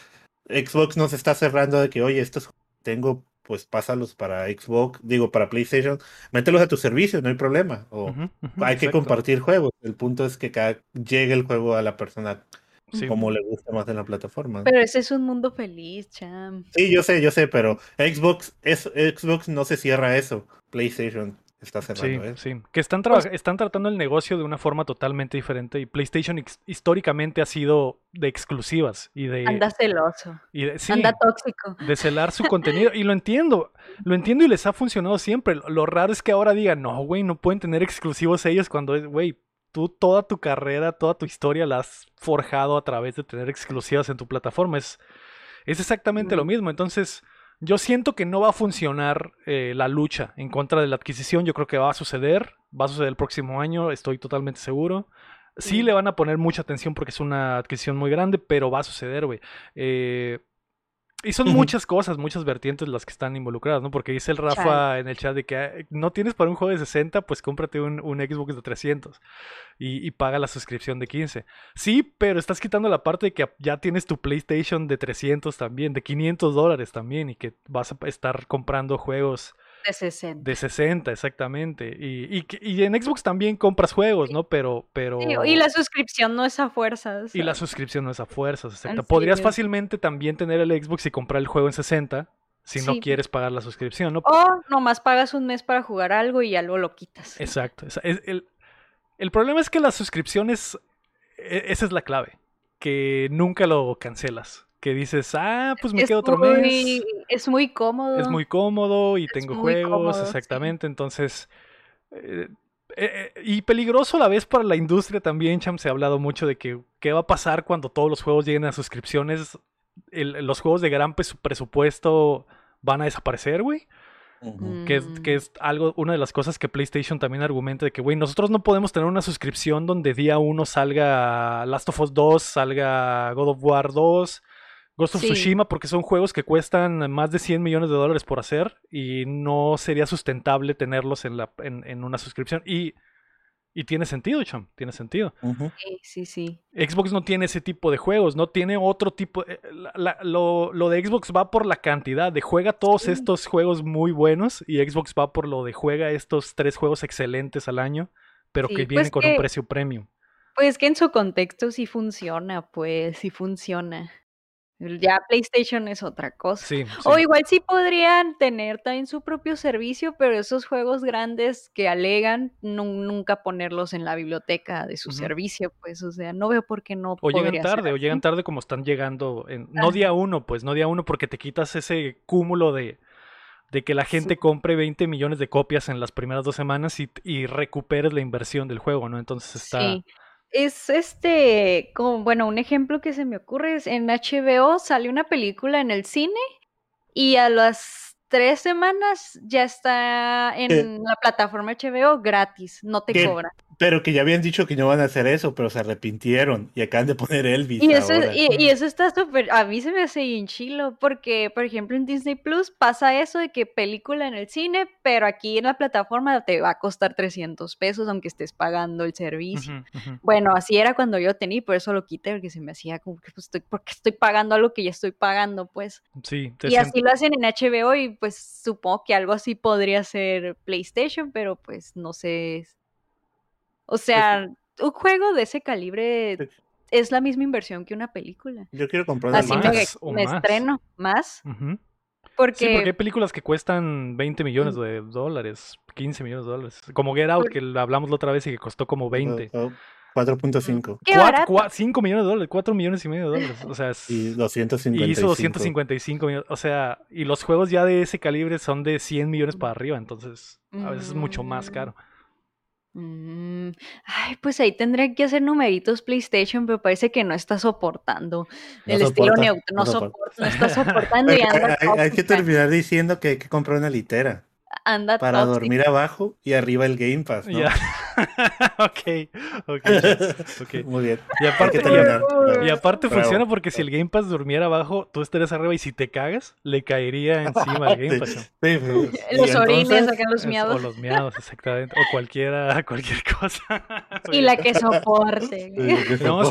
Xbox nos está cerrando de que, oye, estos juegos tengo, pues pásalos para Xbox, digo, para PlayStation. Mételos a tu servicio, no hay problema. Hay que compartir juegos. El punto es que llegue el juego a la persona... Sí. Como le gusta más en la plataforma, ¿no? Pero ese es un mundo feliz, Cham. Sí, yo sé, pero Xbox no se cierra eso. PlayStation está cerrando eso. Sí, que están tratando el negocio de una forma totalmente diferente. Y PlayStation históricamente ha sido de exclusivas y de... Anda celoso, anda tóxico, de celar su contenido. Y lo entiendo y les ha funcionado siempre. Lo raro es que ahora digan, no, güey, no pueden tener exclusivos ellos cuando, güey, tú toda tu carrera, toda tu historia la has forjado a través de tener exclusivas en tu plataforma. Es exactamente lo mismo. Entonces, yo siento que no va a funcionar la lucha en contra de la adquisición. Yo creo que va a suceder el próximo año, estoy totalmente seguro. Sí le van a poner mucha atención porque es una adquisición muy grande, pero va a suceder, güey. Y son muchas cosas, muchas vertientes las que están involucradas, ¿no? Porque dice el Rafa en el chat de que no tienes para un juego de 60, pues cómprate un Xbox de 300 y paga la suscripción de 15. Sí, pero estás quitando la parte de que ya tienes tu PlayStation de 300 también, de $500 también, y que vas a estar comprando juegos... De 60. De 60, exactamente. Y en Xbox también compras juegos, ¿no? Pero... Sí, y la suscripción no es a fuerzas. Y la suscripción no es a fuerzas, exacto. Podrías fácilmente también tener el Xbox y comprar el juego en 60 si no quieres pagar la suscripción, ¿no? O nomás pagas un mes para jugar algo y ya luego lo quitas. Exacto. El problema es que la suscripción esa es la clave, que nunca lo cancelas. Que dices, pues me quedo otro mes. Es muy cómodo. Es muy cómodo y tengo juegos, exactamente. Entonces, y peligroso a la vez para la industria también, Cham. Se ha hablado mucho de que qué va a pasar cuando todos los juegos lleguen a suscripciones. Los juegos de gran presupuesto van a desaparecer, güey. Uh-huh. Que es algo, una de las cosas que PlayStation también argumenta de que, güey, nosotros no podemos tener una suscripción donde día uno salga Last of Us 2, salga God of War 2, Ghost of Tsushima, porque son juegos que cuestan más de $100 millones por hacer y no sería sustentable tenerlos en una suscripción. Y tiene sentido, Cham, tiene sentido. Uh-huh. Sí. Xbox no tiene ese tipo de juegos, no tiene otro tipo. Lo de Xbox va por la cantidad, de juega todos estos juegos muy buenos, y Xbox va por lo de juega estos 3 juegos excelentes al año, pero que vienen con un precio premium. Pues que en su contexto sí funciona, Ya PlayStation es otra cosa. Sí. O igual sí podrían tener también su propio servicio, pero esos juegos grandes que alegan nunca ponerlos en la biblioteca de su servicio, pues, o sea, no veo por qué no. O llegan tarde, como están llegando, no día uno, pues, porque te quitas ese cúmulo de que la gente compre 20 millones de copias en las primeras 2 semanas y recuperes la inversión del juego, ¿no? Entonces está... Sí. Es como, bueno, un ejemplo que se me ocurre es en HBO sale una película en el cine y a las 3 semanas ya está en la plataforma HBO gratis, no te cobran. Pero que ya habían dicho que no van a hacer eso, pero se arrepintieron y acaban de poner Elvis. Y eso, ahora. Y eso está súper, a mí se me hace hinchilo, porque por ejemplo en Disney Plus pasa eso de que película en el cine, pero aquí en la plataforma te va a costar $300 aunque estés pagando el servicio. Uh-huh. Bueno, así era cuando yo tenía, por eso lo quité, porque se me hacía como que porque estoy pagando algo que ya estoy pagando, pues. Sí. Y así lo hacen en HBO y pues supongo que algo así podría ser PlayStation, pero pues no sé... O sea, un juego de ese calibre es la misma inversión que una película. Yo quiero comprar más. Así me estreno más. Uh-huh. Porque hay películas que cuestan $20 millones, $15 millones. Como Get Out, que hablamos la otra vez y que costó como 20. 4.5. $5 millones, $4.5 millones. O sea, y 255. Y hizo 255 millones. O sea, y los juegos ya de ese calibre son de $100 millones para arriba. Entonces, a veces es mucho más caro. Ay, pues ahí tendría que hacer numeritos PlayStation, pero parece que no está soportando el estilo neutro, no está soportando. Y anda hay que terminar diciendo que hay que comprar una litera anda para tóxica. Dormir abajo y arriba el Game Pass, ¿no? Yeah. Okay. Muy bien. Y aparte funciona porque si el Game Pass durmiera abajo, tú estarías arriba y si te cagas, le caería encima al Game Pass. ¿No? Sí. Los orines, acá los miados. O los miados, exactamente. O cualquier cosa. Y la que soporte. No,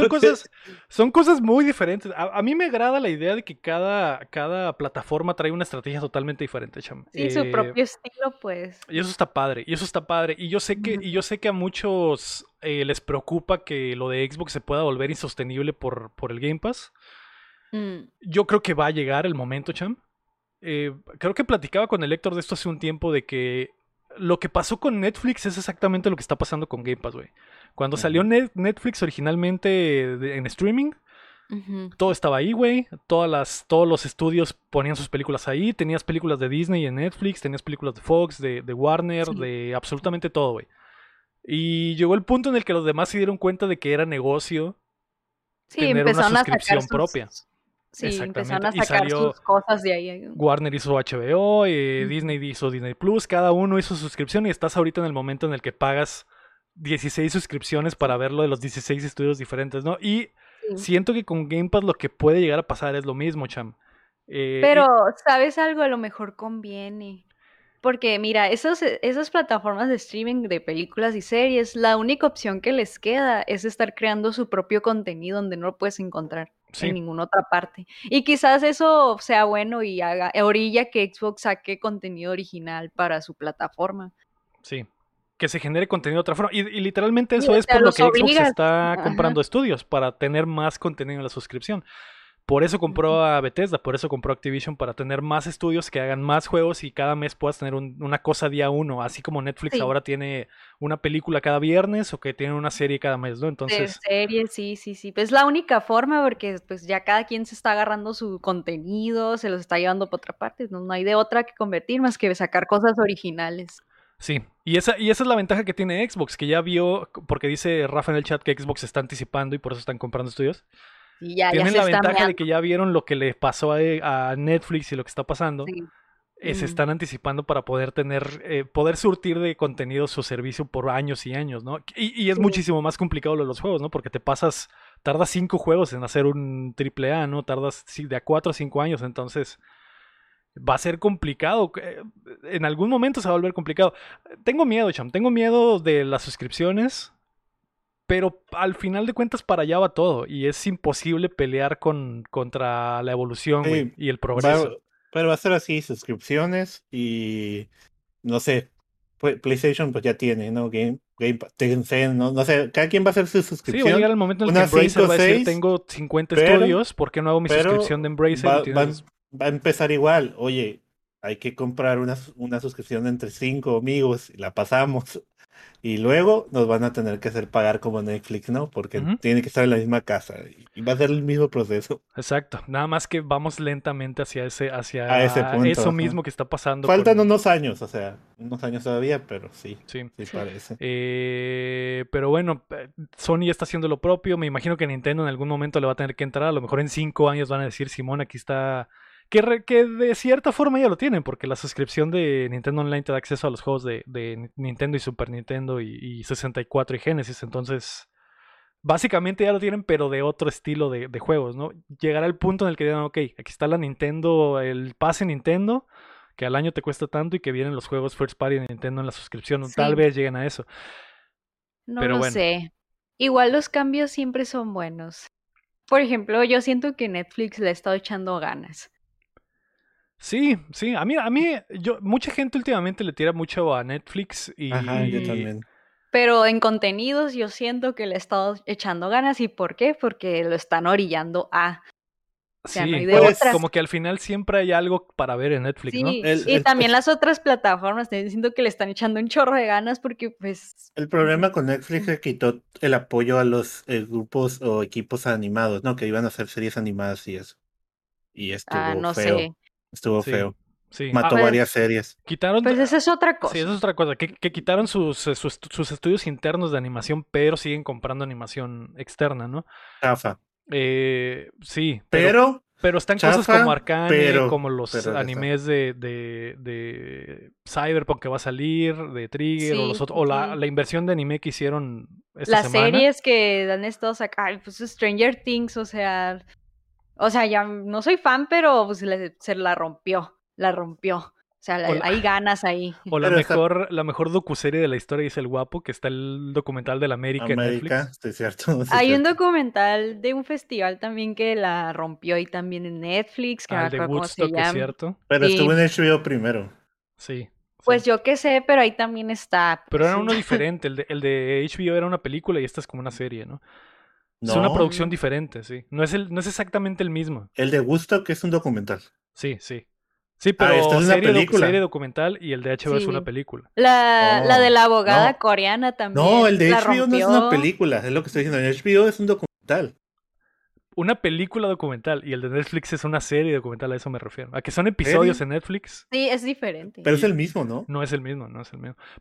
son cosas muy diferentes. A mí me agrada la idea de que cada plataforma trae una estrategia totalmente diferente, Cham. Sí, su propio estilo, pues. Y eso está padre. Y yo sé que, a muchos les preocupa que lo de Xbox se pueda volver insostenible por el Game Pass. Yo creo que va a llegar el momento, Cham. Creo que platicaba con el Héctor de esto hace un tiempo, de que lo que pasó con Netflix es exactamente lo que está pasando con Game Pass, güey. Cuando salió Netflix originalmente en streaming, todo estaba ahí, güey. Todos los estudios ponían sus películas ahí. Tenías películas de Disney en Netflix, tenías películas de Fox, de Warner, de absolutamente todo, güey. Y llegó el punto en el que los demás se dieron cuenta de que era negocio tener una suscripción propia. Sí, empezaron a sacar sus cosas de ahí. Warner hizo HBO, Disney hizo Disney Plus, cada uno hizo suscripción y estás ahorita en el momento en el que pagas 16 suscripciones para ver lo de los 16 estudios diferentes, ¿no? Y siento que con Game Pass lo que puede llegar a pasar es lo mismo, Cham. Pero, ¿sabes algo? A lo mejor conviene... Porque mira, esas plataformas de streaming de películas y series, la única opción que les queda es estar creando su propio contenido donde no lo puedes encontrar en ninguna otra parte. Y quizás eso sea bueno y haga orilla que Xbox saque contenido original para su plataforma. Sí, que se genere contenido de otra forma. Y literalmente eso es por lo que Xbox está comprando estudios, para tener más contenido en la suscripción. Por eso compró a Bethesda, por eso compró a Activision, para tener más estudios que hagan más juegos y cada mes puedas tener una cosa día uno, así como Netflix ahora tiene una película cada viernes o que tiene una serie cada mes, ¿no? Entonces... Serie, sí. Pues es la única forma, porque pues ya cada quien se está agarrando su contenido, se los está llevando por otra parte, no hay de otra que convertir más que sacar cosas originales. Sí, y esa es la ventaja que tiene Xbox, que ya vio, porque dice Rafa en el chat que Xbox está anticipando y por eso están comprando estudios. Y ya, tienen la ventaja de que ya vieron lo que le pasó a Netflix y lo que está pasando. se están anticipando para poder tener, poder surtir de contenido su servicio por años y años, ¿no? Y es muchísimo más complicado lo de los juegos, ¿no? Porque te pasas, tardas 5 juegos en hacer un AAA, ¿no? Tardas de a 4 a 5 años, entonces va a ser complicado. En algún momento se va a volver complicado. Tengo miedo, Cham, tengo miedo de las suscripciones, pero al final de cuentas para allá va todo y es imposible pelear contra la evolución, sí, wey, y el progreso. Pero va a ser así, suscripciones y no sé, PlayStation pues ya tiene, ¿no? Game Pass, Tencent, ¿no? No sé, cada quien va a hacer su suscripción. Sí, va a llegar el momento en el que Embracer va a decir, tengo 50 estudios, ¿por qué no hago mi suscripción de Embracer? Va a empezar igual, oye, hay que comprar una suscripción entre 5 amigos, la pasamos y luego nos van a tener que hacer pagar como Netflix, ¿no? Porque tiene que estar en la misma casa y va a ser el mismo proceso. Exacto, nada más que vamos lentamente hacia ese punto, eso mismo que está pasando. Faltan unos años, o sea, unos años todavía, pero sí. Parece. Pero bueno, Sony ya está haciendo lo propio, me imagino que Nintendo en algún momento le va a tener que entrar, a lo mejor en 5 años van a decir, Simón, aquí está... Que de cierta forma ya lo tienen, porque la suscripción de Nintendo Online te da acceso a los juegos de Nintendo y Super Nintendo y 64 y Genesis, entonces básicamente ya lo tienen, pero de otro estilo de juegos, ¿no? Llegará el punto en el que digan, ok, aquí está la Nintendo, el pase Nintendo, que al año te cuesta tanto y que vienen los juegos first party de Nintendo en la suscripción, sí. Tal vez lleguen a eso. No, pero bueno, sé, igual los cambios siempre son buenos. Por ejemplo, yo siento que Netflix le ha estado echando ganas. Sí, a mí mucha gente últimamente le tira mucho a Netflix y... Ajá, yo también. Pero en contenidos yo siento que le he estado echando ganas. ¿Y por qué? Porque lo están orillando a... O sea, sí, no hay de otras. Como que al final siempre hay algo para ver en Netflix, sí, ¿no? Y también las otras plataformas, siento que le están echando un chorro de ganas porque pues... El problema con Netflix es que quitó el apoyo a los grupos o equipos animados, ¿no? Que iban a hacer series animadas y eso. Y estuvo feo. Sé. Estuvo feo. Sí. Mató varias series. Quitaron... Pues esa es otra cosa. Sí, esa es otra cosa. Que quitaron sus estudios internos de animación, pero siguen comprando animación externa, ¿no? Chafa. Sí. Pero están chafa, cosas como Arcane, como los animes de Cyberpunk que va a salir, de Trigger, sí, o la inversión de anime que hicieron esta semana. Las series que han estado sacando, pues Stranger Things, o sea, ya no soy fan, pero pues se la rompió. O sea, hay ganas ahí. O la mejor docuserie de la historia, dice el guapo, que está el documental de la América en Netflix. Sí, cierto. Sí, hay un documental de un festival también que la rompió y también en Netflix. Que el de Woodstock, es cierto. Pero sí, estuvo en HBO primero. Sí. Pues yo qué sé, pero ahí también está. Pues... Pero era uno diferente. El de HBO era una película y esta es como una serie, ¿no? No. Es una producción diferente, sí. No es exactamente el mismo. El de Woodstock, que es un documental. Sí. Sí, pero esta es serie documental y el de HBO es una película. La de la abogada coreana también. No, el de HBO rompió. No es una película, es lo que estoy diciendo. El HBO es un documental. Una película documental y el de Netflix es una serie documental, a eso me refiero. A que son episodios en Netflix. Sí, es diferente. Pero es el mismo, ¿no? No es el mismo.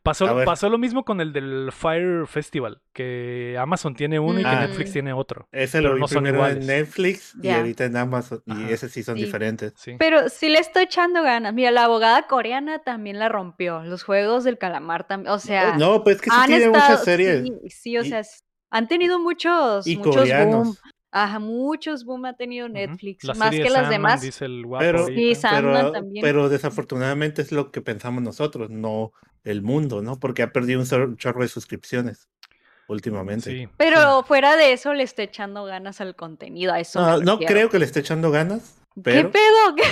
Pasó lo mismo con el del Fire Festival, que Amazon tiene uno y que Netflix tiene otro. Ese lo vi primero en Netflix y ahorita en Amazon. Ajá. Y ese sí son diferentes. Sí. Pero sí le estoy echando ganas. Mira, la abogada coreana también la rompió. Los Juegos del Calamar también. O sea... No, pues es que sí tiene muchas series. Sí, o sea, han tenido muchos coreanos. Boom. Ajá, muchos boom ha tenido Netflix, más que las demás. Dice el guapo, también. Pero desafortunadamente es lo que pensamos nosotros, no el mundo, ¿no? Porque ha perdido un chorro de suscripciones últimamente. Sí. Pero fuera de eso le está echando ganas al contenido, a eso. No creo que le esté echando ganas, pero... ¿Qué pedo?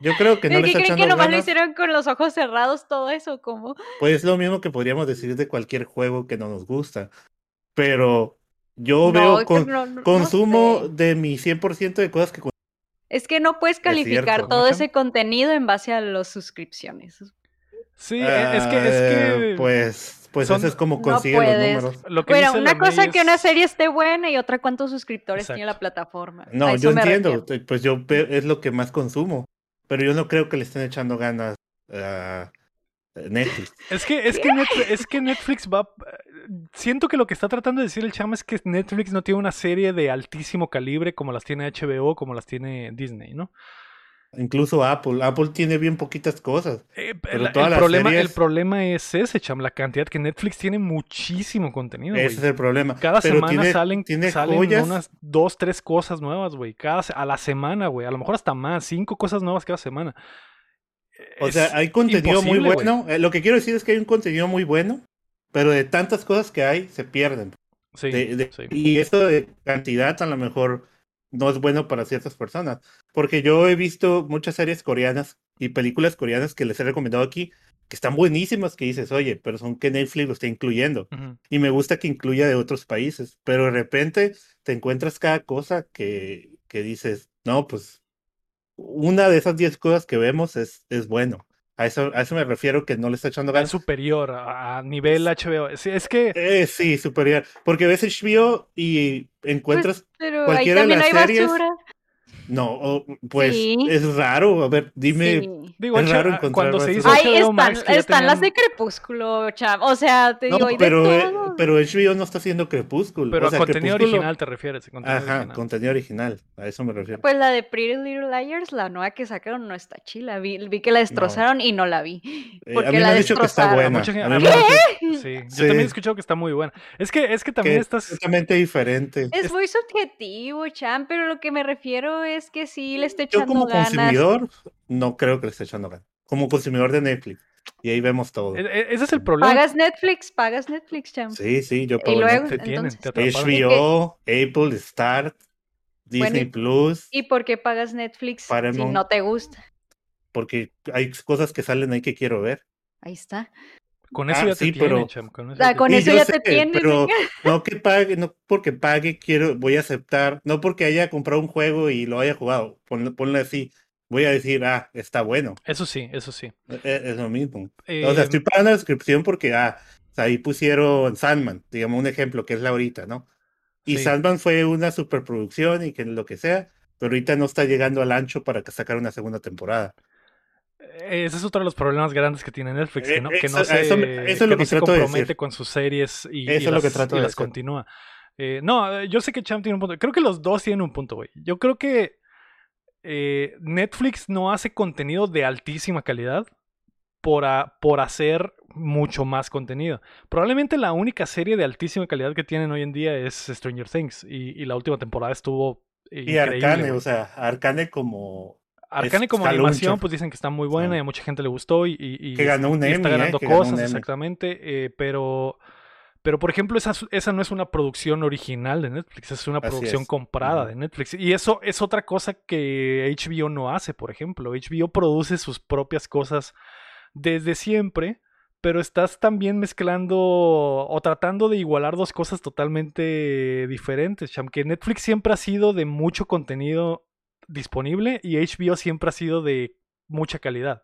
Yo creo que no le está echando ganas. ¿Creen que nomás lo hicieron con los ojos cerrados todo eso? ¿Cómo? Pues lo mismo que podríamos decir de cualquier juego que no nos gusta, pero... Yo consumo no sé, de mi 100% de cosas que... Es que no puedes calificar todo ese contenido en base a las suscripciones. Sí, es que... Pues eso es como consigue los números. Pero una cosa es que una serie esté buena y otra cuántos suscriptores tiene la plataforma. No, yo entiendo. Refiero. Pues yo es lo que más consumo. Pero yo no creo que le estén echando ganas a... Netflix. Es que Netflix va... Siento que lo que está tratando de decir el Chama es que Netflix no tiene una serie de altísimo calibre como las tiene HBO, como las tiene Disney, ¿no? incluso Apple. Apple tiene bien poquitas cosas. Pero el problema es ese, Cham, la cantidad que Netflix tiene muchísimo contenido. Ese es el problema. Cada semana salen unas 2-3 cosas nuevas, güey. A la semana, güey. A lo mejor hasta más. 5 cosas nuevas cada semana. O sea, hay contenido muy bueno. Lo que quiero decir es que hay un contenido muy bueno, pero de tantas cosas que hay, se pierden. Sí, sí. Y eso de cantidad a lo mejor no es bueno para ciertas personas. Porque yo he visto muchas series coreanas y películas coreanas que les he recomendado aquí, que están buenísimas, que dices, oye, pero son que Netflix lo está incluyendo. Uh-huh. Y me gusta que incluya de otros países. Pero de repente te encuentras cada cosa que dices, no, pues una de esas 10 cosas que vemos es bueno. A eso me refiero, que no le está echando ganas. Es superior a nivel HBO. Sí, es que... sí, superior. Porque ves HBO y encuentras pero cualquiera ahí de las hay series. Basura. No, pues sí. Es raro. A ver, dime. Sí. Digo, es raro encontrar cuando se hizo ahí HBO Max, están tenían... las de Crepúsculo, Cham. O sea, te digo, pero HBO no está haciendo Crepúsculo. Pero o sea, a contenido Crepúsculo... original te refieres. Contenido original. A eso me refiero. Pues la de Pretty Little Liars, la nueva que sacaron, no está chila. Vi que la destrozaron y no la vi. Porque a mí me han dicho que está buena. ¿Qué? Sí. Yo también he escuchado que está muy buena. Es que también estás... Es totalmente diferente. Es muy subjetivo, Cham, pero lo que me refiero es que sí le está echando ganas. Yo como consumidor no creo que le esté echando ganas. Como consumidor de Netflix. Y ahí vemos todo. Ese es el problema. Pagas Netflix, Cham. Sí, yo pago. Y luego, HBO, Apple, Star, Disney Plus. ¿Y por qué pagas Netflix si no te gusta? Porque hay cosas que salen ahí que quiero ver. Ahí está. Con eso ya te tiene, Cham. Con eso ya te tiene. Pero no que pague, no porque pague voy a aceptar. No porque haya comprado un juego y lo haya jugado. Ponle así. Voy a decir, está bueno. Eso sí. Es lo mismo. O sea, estoy pagando la descripción porque, ahí pusieron Sandman, digamos un ejemplo, que es la ahorita, ¿no? Y sí. Sandman fue una superproducción y que lo que sea, pero ahorita no está llegando al ancho para sacar una segunda temporada. Ese es otro de los problemas grandes que tiene Netflix, que no se compromete con sus series y las continúa. No, yo sé que Cham tiene un punto. Creo que los dos tienen un punto, güey. Yo creo que Netflix no hace contenido de altísima calidad por hacer mucho más contenido. Probablemente la única serie de altísima calidad que tienen hoy en día es Stranger Things. Y la última temporada estuvo increíble. Y Arcane, o sea, Arcane como animación, pues dicen que está muy buena y a mucha gente le gustó. Y que ganó un Emmy, está ganando cosas, exactamente. Pero, por ejemplo, esa no es una producción original de Netflix, es una producción comprada de Netflix. Y eso es otra cosa que HBO no hace, por ejemplo. HBO produce sus propias cosas desde siempre, pero estás también mezclando o tratando de igualar dos cosas totalmente diferentes, Cham. Que Netflix siempre ha sido de mucho contenido disponible y HBO siempre ha sido de mucha calidad.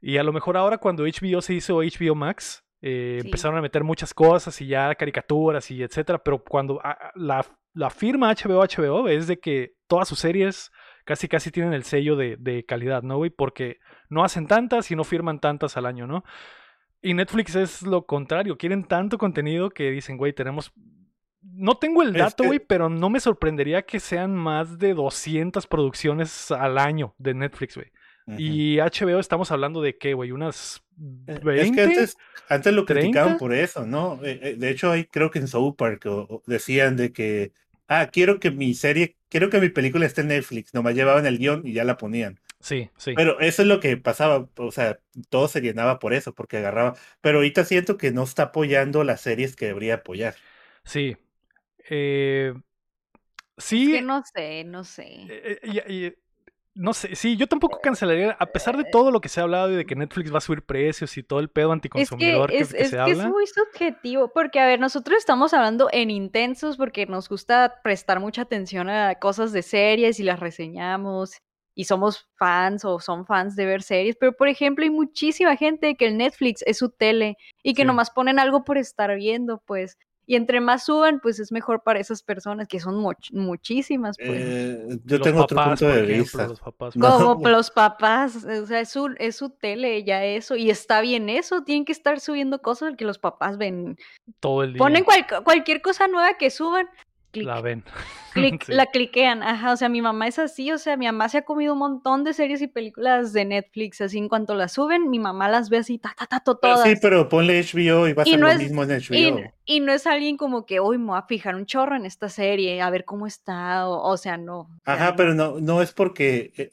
Y a lo mejor ahora cuando HBO se hizo HBO Max... Empezaron a meter muchas cosas y ya caricaturas y etcétera, pero cuando la firma HBO es de que todas sus series casi tienen el sello de calidad, ¿no, güey? Porque no hacen tantas y no firman tantas al año, ¿no? Y Netflix es lo contrario, quieren tanto contenido que dicen, güey, no tengo el dato, güey, pero no me sorprendería que sean más de 200 producciones al año de Netflix, güey. Uh-huh. Y HBO estamos hablando de qué, güey, unas 20, es que antes lo 30? Criticaban por eso, ¿no? De hecho, ahí creo que en South Park decían de que, quiero que mi película esté en Netflix, nomás llevaban el guión y ya la ponían. Sí. Pero eso es lo que pasaba, o sea, todo se llenaba por eso, porque agarraba. Pero ahorita siento que no está apoyando las series que debería apoyar. Sí. Sí. Es que no sé. No sé, sí, yo tampoco cancelaría, a pesar de todo lo que se ha hablado y de que Netflix va a subir precios y todo el pedo anticonsumidor es que se habla. Es muy subjetivo, porque a ver, nosotros estamos hablando en intensos porque nos gusta prestar mucha atención a cosas de series y las reseñamos y somos fans o son fans de ver series, pero por ejemplo hay muchísima gente que el Netflix es su tele y que nomás ponen algo por estar viendo, pues... Y entre más suban, pues es mejor para esas personas, que son muchísimas. Pues. Yo los tengo papás, otro punto de vista. Como los papás, o sea, es su tele, ya eso, y está bien eso, tienen que estar subiendo cosas que los papás ven. Todo el día. Ponen cualquier cosa nueva que suban, clic. La ven. Clic, sí. La cliquean, ajá, o sea, mi mamá es así, o sea, mi mamá se ha comido un montón de series y películas de Netflix, así en cuanto las suben, mi mamá las ve así, todas. Sí, pero ponle HBO y va a ser lo mismo en HBO. Y no es alguien como que, uy, me voy a fijar un chorro en esta serie, a ver cómo está, o sea, no. Ajá, pero no es porque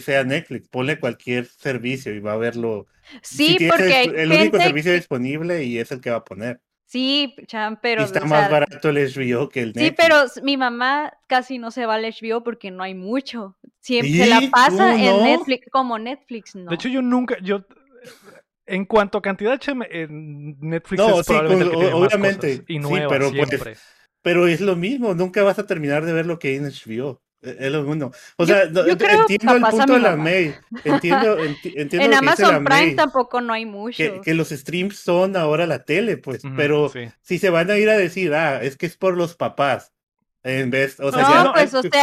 sea Netflix, ponle cualquier servicio y va a verlo. Sí, si porque hay el único servicio disponible y es el que va a poner. Sí, Cham, pero... Y está más barato el HBO que el Netflix. Sí, pero mi mamá casi no se va al HBO porque no hay mucho. Siempre se la pasa en Netflix, como Netflix, no. De hecho, yo en cuanto a cantidad, Cham, Netflix es probablemente el que tiene obviamente, más cosas. Y nuevas, pero siempre. Pero es lo mismo, nunca vas a terminar de ver lo que hay en HBO. Es lo mismo. O sea, yo creo, entiendo el punto de la May. Entiendo en Amazon Prime tampoco no hay mucho. Que los streams son ahora la tele, pues. Pero sí. Si se van a ir a decir, es que es por los papás. En vez, o sea,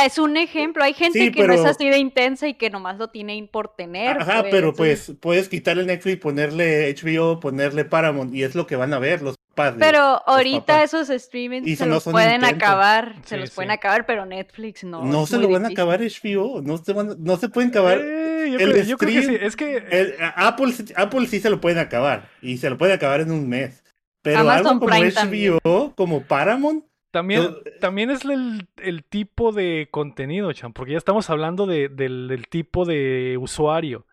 es un ejemplo. Hay gente que no es así de intensa y que nomás lo tiene por tener. Ajá, pues, pero pues puedes quitarle Netflix, ponerle HBO, ponerle Paramount, y es lo que van a ver los padres. Pero ahorita esos streamings se los pueden acabar, pero Netflix no. No se lo van a acabar HBO, no se pueden acabar. Yo creo que sí, es que... Apple sí se lo pueden acabar, y se lo pueden acabar en un mes. Pero Amazon algo como Prime HBO, también. Como Paramount, También es el tipo de contenido, Cham, porque ya estamos hablando del tipo de usuario.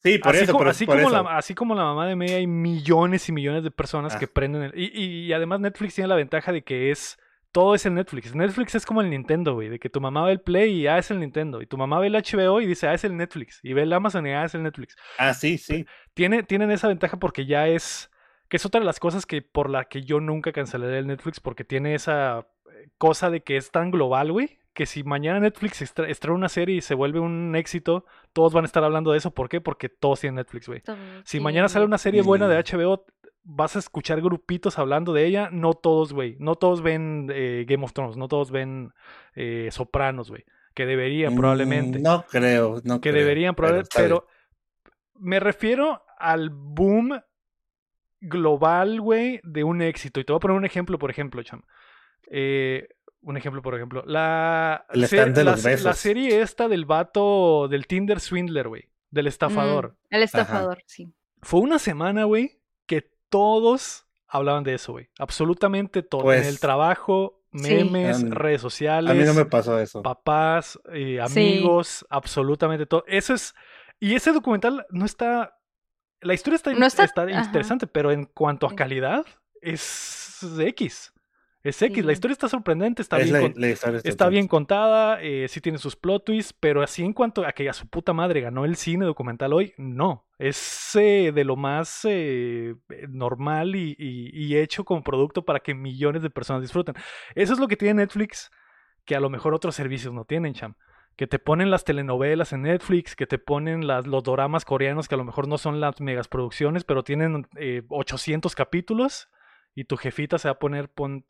Sí, por así eso. Así como la mamá de May, hay millones y millones de personas que prenden... Y además Netflix tiene la ventaja de que todo es en Netflix. Netflix es como el Nintendo, güey, de que tu mamá ve el Play y es el Nintendo. Y tu mamá ve el HBO y dice, es el Netflix. Y ve el Amazon y es el Netflix. Ah, sí. Tienen esa ventaja porque ya es... Que es otra de las cosas por la que yo nunca cancelaré el Netflix, porque tiene esa cosa de que es tan global, güey, que si mañana Netflix extrae una serie y se vuelve un éxito, todos van a estar hablando de eso. ¿Por qué? Porque todos tienen Netflix, güey. Si mañana sale una serie buena de HBO, vas a escuchar grupitos hablando de ella. No todos, güey. No todos ven Game of Thrones, no todos ven Sopranos, güey. Que deberían probablemente. No creo. Deberían probablemente, pero me refiero al boom global, güey, de un éxito. Y te voy a poner un ejemplo, por ejemplo, Cham. La serie esta del vato del Tinder Swindler, güey. Del estafador. El estafador, ajá. Sí. Fue una semana, güey, que todos hablaban de eso, güey. Absolutamente todo. Pues, en el trabajo, memes, redes sociales. A mí no me pasó eso. Papás, amigos, absolutamente todo. Eso es... Y ese documental no está... La historia está interesante, pero en cuanto a calidad, es X. Es X. Sí. La historia está sorprendente, está bien contada, sí tiene sus plot twists, pero así en cuanto a que a su puta madre ganó el cine documental hoy, no. Es de lo más normal y hecho con producto para que millones de personas disfruten. Eso es lo que tiene Netflix, que a lo mejor otros servicios no tienen, Cham. Que te ponen las telenovelas en Netflix, que te ponen los doramas coreanos, que a lo mejor no son las megaproducciones, pero tienen 800 capítulos y tu jefita se va a poder poner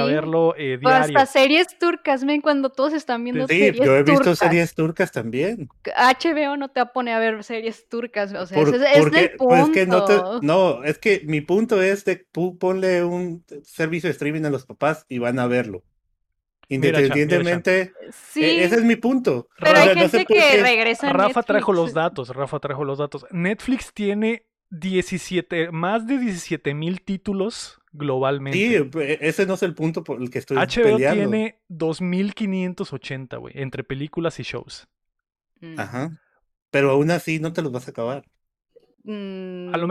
a verlo diario. Hasta series turcas, ven, cuando todos están viendo series turcas. Sí, yo he visto series turcas también. HBO no te va a poner a ver series turcas, o sea, es del punto. Pues que es que mi punto es de tú ponle un servicio de streaming a los papás y van a verlo. Independientemente, ese es mi punto. Pero hay gente que regresa a Netflix. Rafa trajo los datos. Netflix tiene más de 17,000 títulos globalmente. Sí, ese no es el punto por el que estoy peleando. HBO tiene 2,580, güey, entre películas y shows. Ajá. Pero aún así no te los vas a acabar. A lo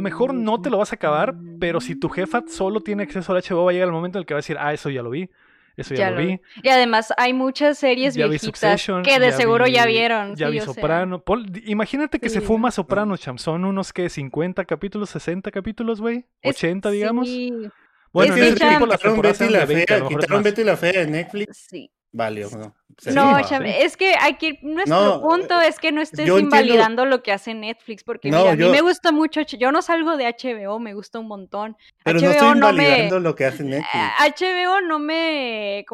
mejor no te lo vas a acabar, pero si tu jefa solo tiene acceso al HBO, va a llegar el momento en el que va a decir, eso ya lo vi. Eso ya lo vi. Y además hay muchas series viejitas que de seguro ya vieron. Ya vi Soprano. Imagínate que se fuma Soprano, Cham. Son unos, ¿qué? 50 capítulos, 60 capítulos, güey. 80, digamos. Bueno, en el tiempo la temporada de 20, quitaron Betty la Fea de Netflix. Sí. Vale, ¿no? No, Cham, es que aquí nuestro punto es que no estés invalidando lo que hace Netflix, porque mira, a mí me gusta mucho, yo no salgo de HBO, me gusta un montón. Pero HBO no estoy invalidando lo que hace Netflix. HBO no me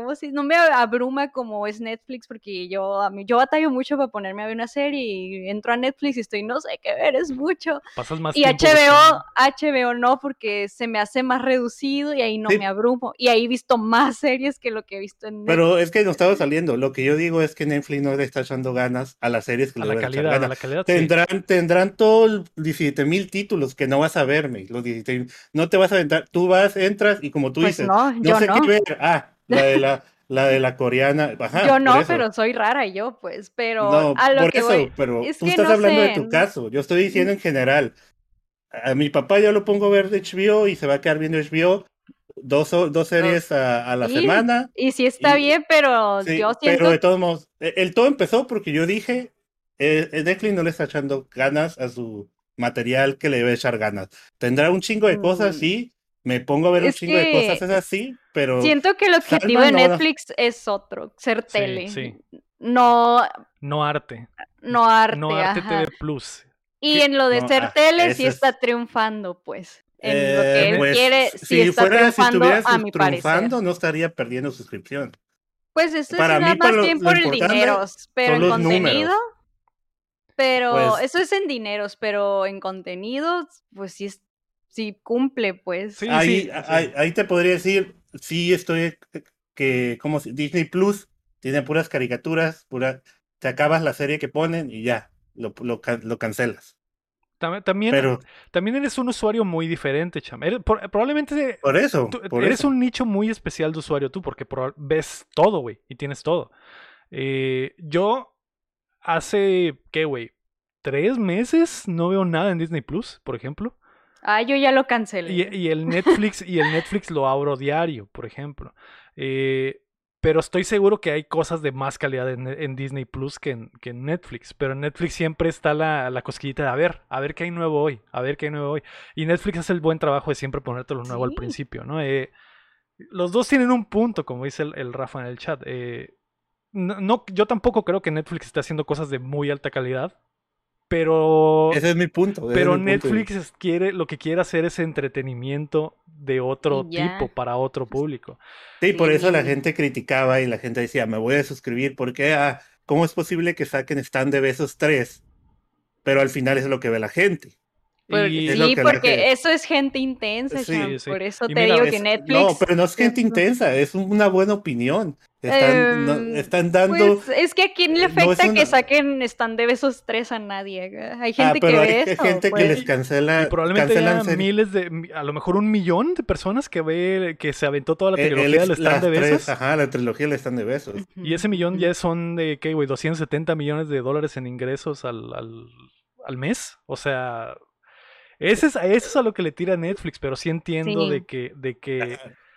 abruma como es Netflix, porque yo batallo mucho para ponerme a ver una serie y entro a Netflix y estoy, no sé qué ver, es mucho. Pasas más y HBO no, porque se me hace más reducido y ahí no me abrumo. Y ahí he visto más series que lo que he visto en Netflix. Pero es que no estaba saliendo, lo que yo digo es que Netflix no le está echando ganas a las series que le van a echar ganas. A la calidad, tendrán todos 17,000 títulos que no vas a verme. Los 17,000, no te vas a aventar. Tú entras y como tú dices, qué ver. Ah, la de la coreana. Ajá, yo no, pero soy rara yo, pues. Pero no, a lo por que eso, voy. Pero es tú que estás hablando de tu caso. Yo estoy diciendo en general. A mi papá yo lo pongo a ver de HBO y se va a quedar viendo HBO. Dos series a la semana. Y sí está bien, pero yo siento... Pero de todos modos, el todo empezó porque yo dije, Netflix no le está echando ganas a su material que le debe echar ganas. Tendrá un chingo de cosas, sí, me pongo a ver un chingo de cosas, es así, pero... Siento que el objetivo de Netflix es otro, ser tele. Sí, sí. No arte. No arte TV Plus. Y en lo de ser tele sí está triunfando, pues. En lo que él quiere, si estuviera triunfando, no estaría perdiendo suscripción. Pues eso para es nada mí, más bien por el dineros, pero en contenido, números. Pero pues, eso es en dineros, pero en contenido, pues sí cumple, pues. Sí, ahí te podría decir, como Disney Plus tiene puras caricaturas, te acabas la serie que ponen y ya, lo cancelas. También eres un usuario muy diferente, Cham. Probablemente... Por eso. Un nicho muy especial de usuario tú, porque ves todo, güey, y tienes todo. Yo hace, güey? 3 meses no veo nada en Disney Plus, por ejemplo. Ah, yo ya lo cancelé. Y el Netflix lo abro diario, por ejemplo. Pero estoy seguro que hay cosas de más calidad en Disney Plus que en Netflix. Pero en Netflix siempre está la cosquillita de a ver qué hay nuevo hoy. Y Netflix hace el buen trabajo de siempre ponértelo nuevo al principio, ¿no? Los dos tienen un punto, como dice el Rafa en el chat. No, yo tampoco creo que Netflix esté haciendo cosas de muy alta calidad. Pero... Ese es mi punto. Pero Netflix lo que quiere hacer es entretenimiento de otro tipo, para otro público. Sí, por eso la gente criticaba y la gente decía, me voy a suscribir porque, ¿cómo es posible que saquen Stand de Besos 3? Pero al final es lo que ve la gente. Porque eso es gente intensa, sí. Por eso digo que Netflix... No, pero no es gente intensa, es una buena opinión. Están dando... Pues, es que a quién le afecta que saquen Stand de Besos 3 a nadie. Hay gente que ve eso. Hay gente que les cancela... Y probablemente haya miles de... A lo mejor 1,000,000 de personas que se aventó toda la trilogía del Stand de Besos. La trilogía del Stand de Besos. Uh-huh. Y ese millón ya son de, $270 millones en ingresos al mes. O sea... Eso es a lo que le tira Netflix, pero sí entiendo de que...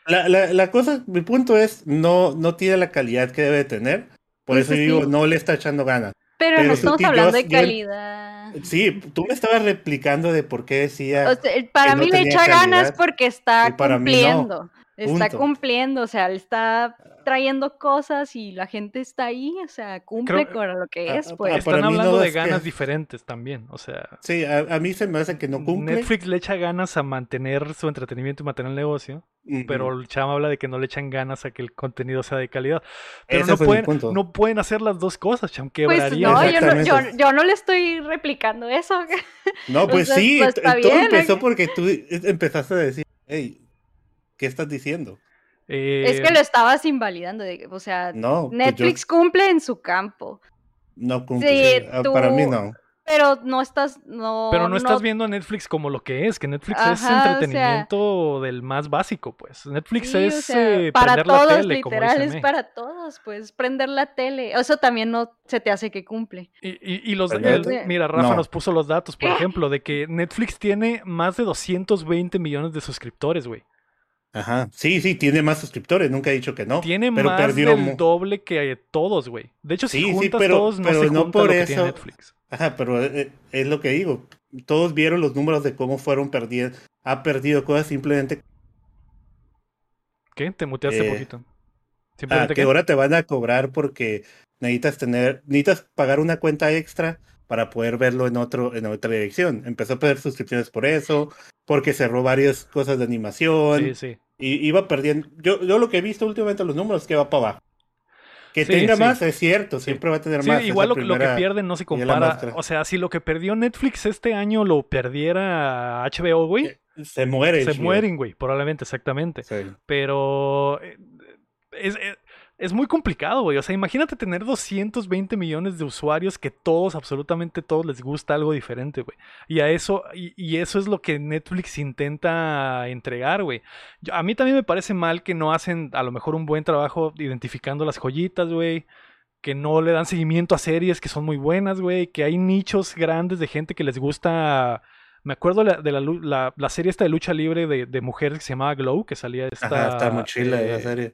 La cosa, mi punto es, no tiene la calidad que debe tener, por eso digo, no le está echando ganas. Pero no estamos hablando de calidad. Sí, tú me estabas replicando de por qué decía... O sea, para mí le echa ganas porque está cumpliendo. Está cumpliendo, o sea, le está trayendo cosas y la gente está ahí, o sea, cumple con lo que es, pues. Están hablando de ganas diferentes también, o sea... Sí, a mí se me hace que no cumple. Netflix le echa ganas a mantener su entretenimiento y mantener el negocio, pero el Cham habla de que no le echan ganas a que el contenido sea de calidad. Pero no pueden hacer las dos cosas, Cham, quebraría. Pues yo no le estoy replicando eso. No, pues o sea, sí, pues todo bien, empezó porque tú empezaste a decir, ¿qué estás diciendo? Es que lo estabas invalidando. O sea, Netflix cumple en su campo. No cumple. Sí, para mí no. Pero no estás... pero no estás viendo a Netflix como lo que es. Que Netflix es entretenimiento del más básico, pues. Netflix es prender la tele, literal, como es para todos, pues. Prender la tele. Eso también no se te hace que cumple. Y los... mira, Rafa nos puso los datos, por ejemplo, de que Netflix tiene más de 220 millones de suscriptores, güey. Ajá, sí, tiene más suscriptores, nunca he dicho que no. Tiene pero más del doble que todos, güey. De hecho, si juntas pero, todos, no se junta por lo que tiene Netflix. Ajá, pero es lo que digo. Todos vieron los números de cómo fueron perdiendo. Ha perdido cosas simplemente. ¿Qué? Te muteaste poquito. ¿A qué hora te van a cobrar? Porque necesitas pagar una cuenta extra para poder verlo en otra dirección. Empezó a perder suscripciones por eso, porque cerró varias cosas de animación. Sí, sí. Y iba perdiendo. Yo lo que he visto últimamente los números es que va para abajo. Que sí, tenga sí. más, es cierto, siempre va a tener más. Sí, igual lo que pierden no se compara. O sea, si lo que perdió Netflix este año lo perdiera HBO, güey. Se mueren, güey, probablemente, exactamente. Sí. Pero es muy complicado, güey. O sea, imagínate tener 220 millones de usuarios que todos, absolutamente todos, les gusta algo diferente, güey. Y eso es lo que Netflix intenta entregar, güey. A mí también me parece mal que no hacen a lo mejor un buen trabajo identificando las joyitas, güey. Que no le dan seguimiento a series que son muy buenas, güey. Que hay nichos grandes de gente que les gusta. Me acuerdo de la serie esta de lucha libre de mujeres que se llamaba Glow, que salía esta... Ajá, está muy chila la serie.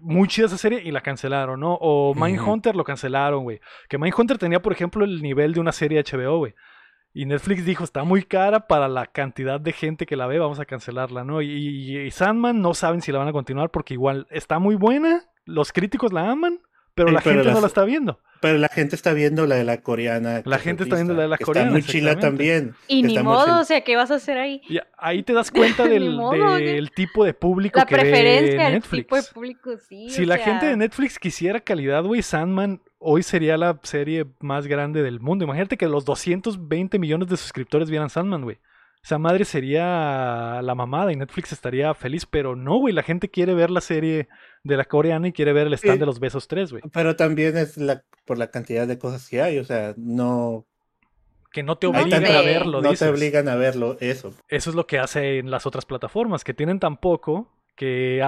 Muy chida esa serie y la cancelaron, ¿no? O Mindhunter lo cancelaron, güey. Que Mindhunter tenía, por ejemplo, el nivel de una serie HBO, güey. Y Netflix dijo, está muy cara para la cantidad de gente que la ve, vamos a cancelarla, ¿no? Y Sandman no saben si la van a continuar porque igual está muy buena, los críticos la aman, pero sí, la gente no la está viendo. Pero la gente está viendo la de la coreana. La gente está viendo la de la coreana. Está muy chila también. Y ni modo, o sea, ¿qué vas a hacer ahí? Y ahí te das cuenta del tipo de público que ve Netflix. La preferencia del tipo de público, sí. Si la gente de Netflix quisiera calidad, güey, Sandman hoy sería la serie más grande del mundo. Imagínate que los 220 millones de suscriptores vieran Sandman, güey. Esa madre sería la mamada y Netflix estaría feliz, pero no, güey, la gente quiere ver la serie de la coreana y quiere ver el stand de los besos 3, güey. Pero también es por la cantidad de cosas que hay, o sea, no... Que no te obligan a verlo, dices. No te obligan a verlo, eso. Eso es lo que hacen las otras plataformas, que tienen tan poco que...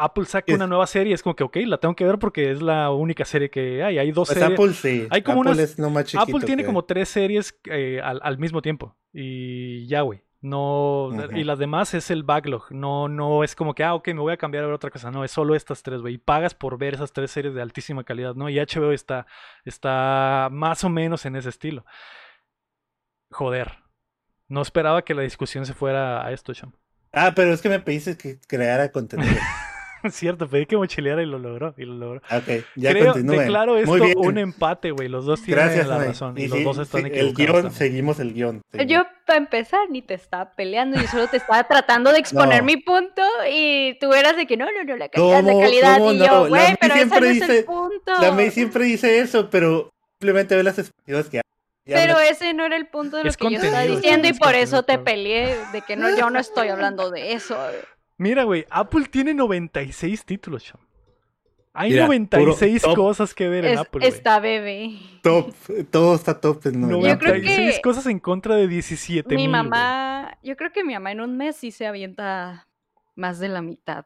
Apple saca una nueva serie, es como que, ok, la tengo que ver porque es la única serie que hay. Hay dos series. Apple sí. Hay como Apple, es no más chiquito Apple tiene como 3 series al mismo tiempo. Y ya, güey. No, y las demás es el backlog. No es como que, ok, me voy a cambiar a ver otra cosa. No, es solo estas 3, güey. Y pagas por ver esas 3 series de altísima calidad, ¿no? Y HBO está más o menos en ese estilo. Joder. No esperaba que la discusión se fuera a esto, Cham. Ah, pero es que me pediste que creara contenido. Es cierto, pedí que mochileara y lo logró. Ok, ya continúen. Declaro esto un empate, güey. Los dos tienen la razón. Y los dos están equivocados. Seguimos el guión. Yo, para empezar, ni te estaba peleando. Yo solo te estaba tratando de exponer mi punto. Y tú eras de que no, la calidad, la calidad. Y yo, güey, pero ese no es el punto. La May siempre dice eso, pero simplemente ve las expectativas que hay. Pero ese no era el punto de lo que yo estaba diciendo. Y por eso te peleé de que no, yo no estoy hablando de eso, güey. Mira, güey, Apple tiene 96 títulos, Cham. Hay 96 cosas que ver en Apple, güey. Está bebé. Top, todo está top. No, 96 cosas en contra de 17 mil. Mi mamá, yo creo que mi mamá en un mes sí se avienta más de la mitad.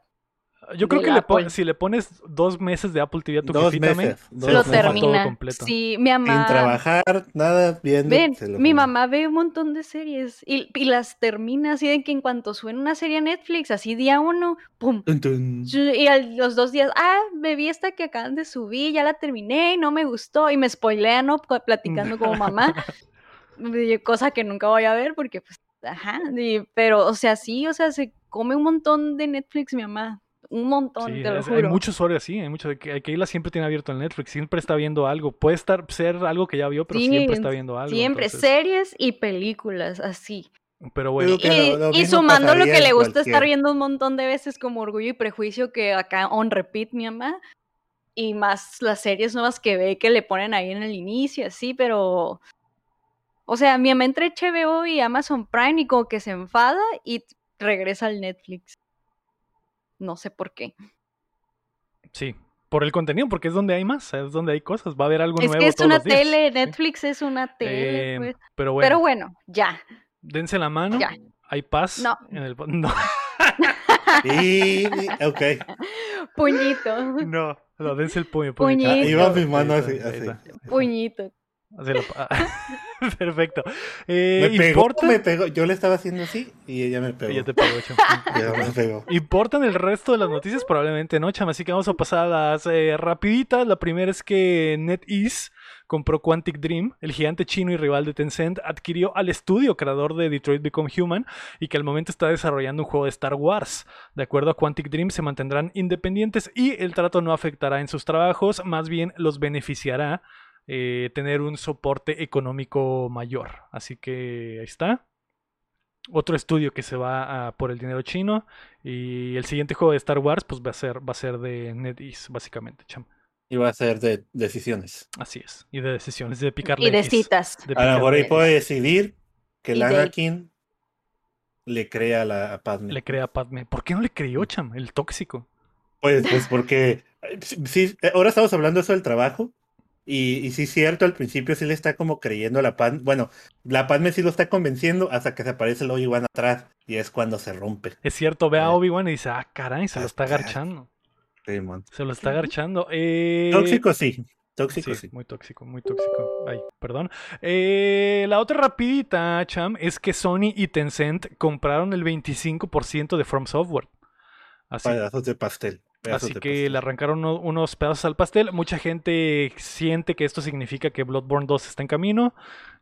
Yo creo que si le pones 2 meses de Apple TV a tu jefita, lo termina. Completo. Sí, mi mamá... Sin trabajar, nada, viendo. Mi mamá ve un montón de series y las termina así de que en cuanto suena una serie a Netflix, así día 1, pum. Dun, dun. Y a los 2 días, me vi esta que acaban de subir, ya la terminé y no me gustó. Y me spoilean, ¿no? Platicando como mamá. Cosa que nunca voy a ver porque, pues, ajá. Pero, o sea, sí, o sea, se come un montón de Netflix mi mamá. Un montón, sí, te lo juro. Hay muchos usuarios así, hay muchos. Keila siempre tiene abierto el Netflix, siempre está viendo algo. Puede ser algo que ya vio, pero sí, siempre está viendo algo. Siempre, entonces... series y películas, así. Pero bueno. Y sumando lo que le gusta estar viendo un montón de veces, como Orgullo y Prejuicio, que acá on repeat mi mamá, y más las series nuevas que ve que le ponen ahí en el inicio, así, pero... O sea, mi mamá entre HBO y Amazon Prime y como que se enfada y regresa al Netflix. No sé por qué. Sí, por el contenido, porque es donde hay más, es donde hay cosas, va a haber algo nuevo todos los días. Es que es una tele, Netflix es una tele. Pues. Pero bueno, ya. Dense la mano, ya. Hay paz. No. No. Ok. Puñito. No, dense el puño. Puñito. Ahí va mi mano así. Puñito. Perfecto. Me pegó. Yo le estaba haciendo así y ella me pegó. Ella te pegó, Cham. ¿Importan el resto de las noticias? Probablemente no, Cham. Así que vamos a pasar a las rapiditas. La primera es que NetEase compró Quantic Dream, el gigante chino y rival de Tencent, adquirió al estudio creador de Detroit Become Human y que al momento está desarrollando un juego de Star Wars. De acuerdo a Quantic Dream, se mantendrán independientes y el trato no afectará en sus trabajos, más bien los beneficiará tener un soporte económico mayor. Así que ahí está. Otro estudio que se va por el dinero chino y el siguiente juego de Star Wars pues va a ser de NetEase, básicamente, Cham. Y va a ser de decisiones. Así es. Y de decisiones, de picarle. Y de citas. A lo mejor ahí puede decidir que el Anakin le crea a Padme. Le crea a Padme. ¿Por qué no le creyó, Cham? El tóxico. Pues porque... sí, ahora estamos hablando eso del trabajo. Y sí es cierto, al principio sí le está como creyendo a la Padme. Bueno, la Padme sí lo está convenciendo hasta que se aparece el Obi-Wan atrás. Y es cuando se rompe. Es cierto, ve a Obi-Wan y dice, ah, caray, se lo está agarchando. Sí, se lo está agarchando. Tóxico, sí. Tóxico, sí. Muy tóxico, muy tóxico. Ay, perdón. La otra rapidita, Cham, es que Sony y Tencent compraron el 25% de From Software. Pedazos de pastel. Así que le arrancaron unos pedazos al pastel. Mucha gente siente que esto significa que Bloodborne 2 está en camino.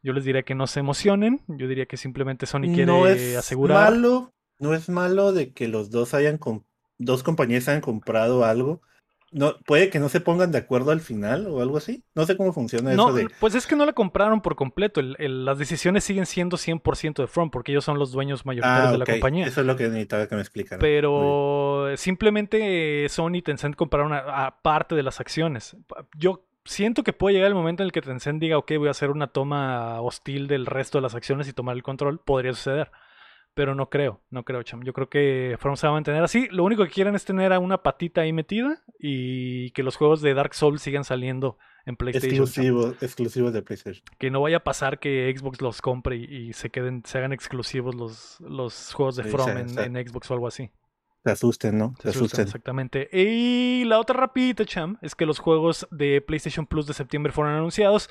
Yo les diría que no se emocionen. Yo diría que simplemente Sony quiere asegurar. No es malo de que los dos hayan comprado. Dos compañías han comprado algo. No, puede que no se pongan de acuerdo al final o algo así. No sé cómo funciona eso. Pues es que no la compraron por completo. Las decisiones siguen siendo 100% de From porque ellos son los dueños mayoritarios de la compañía. Eso es lo que necesitaba que me explicaran. Pero simplemente Sony y Tencent compraron a parte de las acciones. Yo siento que puede llegar el momento en el que Tencent diga, ok, voy a hacer una toma hostil del resto de las acciones y tomar el control. Podría suceder. Pero no creo, Cham. Yo creo que From se va a mantener así. Lo único que quieren es tener a una patita ahí metida y que los juegos de Dark Souls sigan saliendo en PlayStation. Exclusivos de PlayStation. Que no vaya a pasar que Xbox los compre y se hagan exclusivos los juegos de From en Xbox o algo así. Se asusten, ¿no? Se asusten. Exactamente. Y la otra rapidita, Cham, es que los juegos de PlayStation Plus de septiembre fueron anunciados.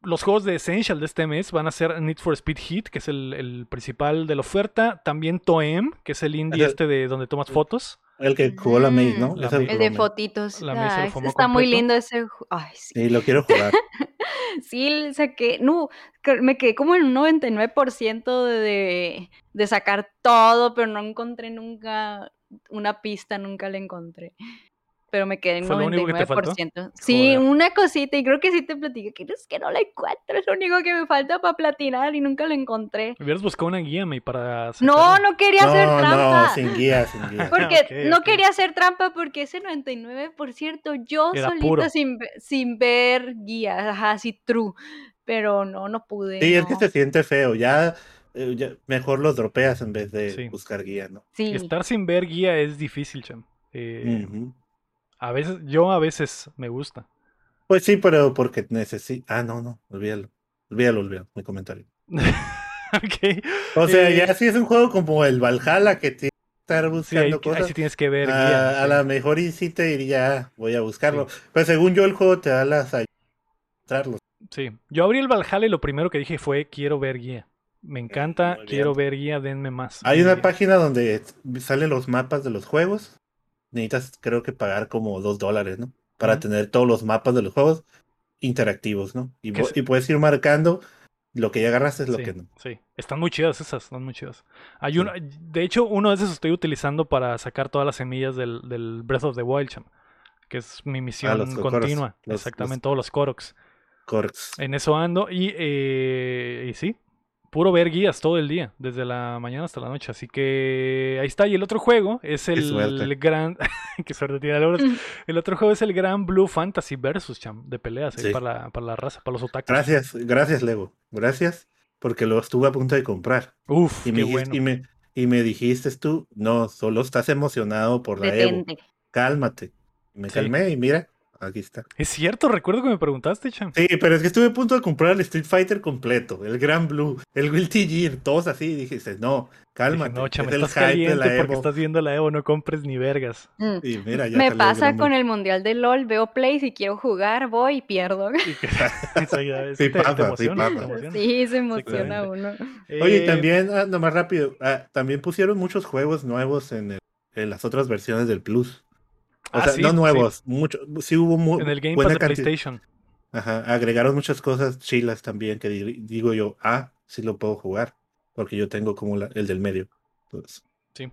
Los juegos de Essential de este mes van a ser Need for Speed Heat, que es el principal de la oferta. También Toem, que es el indie de donde tomas fotos. El que jugó la Maze, ¿no? El de fotitos. Está muy lindo ese juego. Sí. Sí, lo quiero jugar. Sí, saqué... No, me quedé como en un 99% de sacar todo, pero no encontré nunca una pista, nunca la encontré. Pero me quedé en 99%. Sí, joder. Una cosita, y creo que sí te platico que es que no la encuentro, es lo único que me falta para platinar y nunca la encontré. Hubieras buscado una guía, May, para... No quería hacer trampa. No, sin guía. Porque quería hacer trampa porque ese 99% yo era solita sin ver guías, así true, pero no pude. Sí, no. Es que se siente feo, ya mejor los dropeas en vez de buscar guía, ¿no? Sí. Estar sin ver guía es difícil, Cham. A veces me gusta. Pues sí, pero porque necesito... No, olvídalo, mi comentario. Ok. O sea, ya sí es un juego como el Valhalla que tienes que estar buscando cosas. Ahí sí tienes que ver. A lo mejor y sí te diría, voy a buscarlo. Sí. Pero según yo, el juego te da las ayudas para encontrarlo. Sí, yo abrí el Valhalla y lo primero que dije fue, quiero ver guía. Me encanta, quiero ver guía, denme más. Hay una página donde salen los mapas de los juegos. Necesitas, creo que pagar como $2, ¿no? Para tener todos los mapas de los juegos interactivos, ¿no? Y puedes ir marcando lo que ya agarraste es lo que no. Sí, están muy chidas esas, están muy chidas. Hay uno, de hecho, uno de esos estoy utilizando para sacar todas las semillas del Breath of the Wild, Cham, que es mi misión continua. Exactamente, todos los Koroks. En eso ando y sí. Puro ver guías todo el día, desde la mañana hasta la noche, así que ahí está. Y el otro juego es el gran... Qué suerte tiene Laura. El otro juego es el gran Blue Fantasy Versus, Cham, de peleas, ¿eh? para la raza, para los otakus. Gracias Lego, gracias, porque lo estuve a punto de comprar. Uf, qué bueno. Y me dijiste tú, no, solo estás emocionado por la Evo, cálmate. Me calmé y mira, Aquí está. Es cierto, recuerdo que me preguntaste, Cham. Sí, pero es que estuve a punto de comprar el Street Fighter completo, el Gran Blue, el Guilty Gear, todos así. Y dije, no, cálmate. Dije, no, Cham, es estás caliente porque Evo. Estás viendo la Evo, no compres ni vergas. Mm. Y mira, ya me pasa el con el Mundial de LOL, veo Play, si quiero jugar, voy y pierdo. Sí, pasa, sí, pasa. Sí, se emociona uno. Oye, también, nomás rápido, también pusieron muchos juegos nuevos en las otras versiones del Plus. O sea, sí, no nuevos, sí. Mucho, sí hubo en el Game Pass de PlayStation. Ajá, agregaron muchas cosas chilas también que digo yo, sí lo puedo jugar, porque yo tengo como el del medio. Entonces, sí.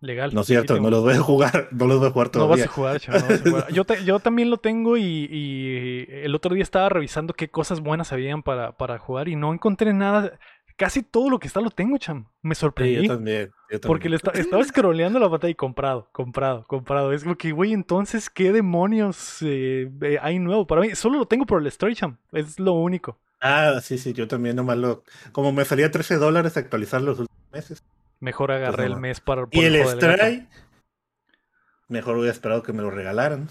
Legal. No es cierto, sí, no los voy a jugar, no los voy a jugar todavía. No vas a jugar, chaval, no vas a jugar. Yo también lo tengo y el otro día estaba revisando qué cosas buenas habían para jugar y no encontré nada. Casi todo lo que está lo tengo, Cham. Me sorprendí. Sí, yo también. Porque estaba scrolleando la pantalla y comprado. Es como que, güey, entonces, ¿qué demonios hay nuevo para mí? Solo lo tengo por el story, Cham. Es lo único. Sí, yo también nomás lo... Como me salía $13 actualizar los últimos meses. Mejor agarré el mes para... Y el Stray, mejor hubiera esperado que me lo regalaran.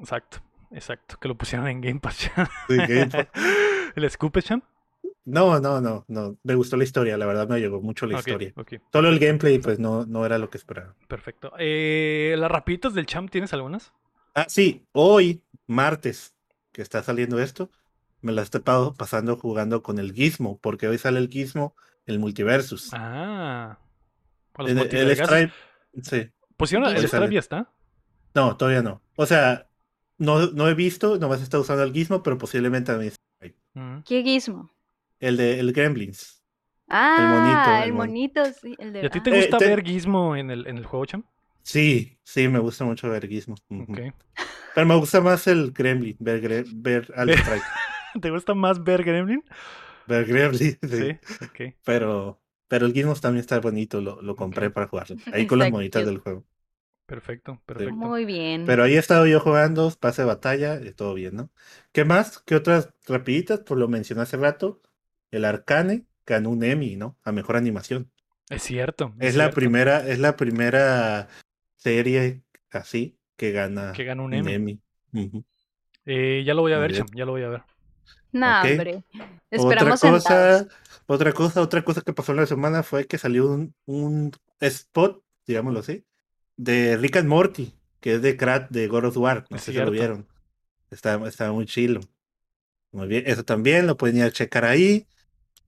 Exacto. Que lo pusieran en Game Pass, Cham. Sí, Game Pass. ¿El Scoop, Cham? No. Me gustó la historia, la verdad me llegó mucho la historia. Okay. Solo el gameplay, pues no era lo que esperaba. Perfecto. ¿Las rapiditas del Cham tienes algunas? Sí. Hoy, martes, que está saliendo esto, me la he estado pasando jugando con el Gizmo, porque hoy sale el Gizmo, el Multiversus. El Stripe, sí. ¿Pusieron el Stripe ya está? No, todavía no. O sea, no he visto, nomás he estado usando el Gizmo, pero posiblemente a mí. ¿Qué Gizmo? El de el Gremlins. El monito, sí. El de... ¿Y a ti te gusta ver Gizmo en el juego, Cham? Sí, me gusta mucho ver Gizmo. Okay. Pero me gusta más el Gremlin, ver al Strike. ¿Te gusta más ver Gremlin? Ver Gremlin, sí. Okay. Pero el Gizmo también está bonito, lo compré para jugarlo. Ahí con las monitas del juego. Perfecto. Muy bien. Pero ahí he estado yo jugando, pase de batalla, todo bien, ¿no? ¿Qué más? ¿Qué otras rapiditas? Pues lo mencioné hace rato. El Arcane ganó un Emmy, ¿no? A mejor animación. Es cierto. Es la primera serie así que gana un Emmy. Uh-huh. Ya lo voy a ver, Cham, ya lo voy a ver. Hombre. Esperamos sentados. Otra cosa que pasó en la semana fue que salió un spot, digámoslo así, de Rick and Morty, que es de Krat de God of War. No sé si lo vieron. Está muy chilo. Muy bien, eso también lo pueden ir a checar ahí.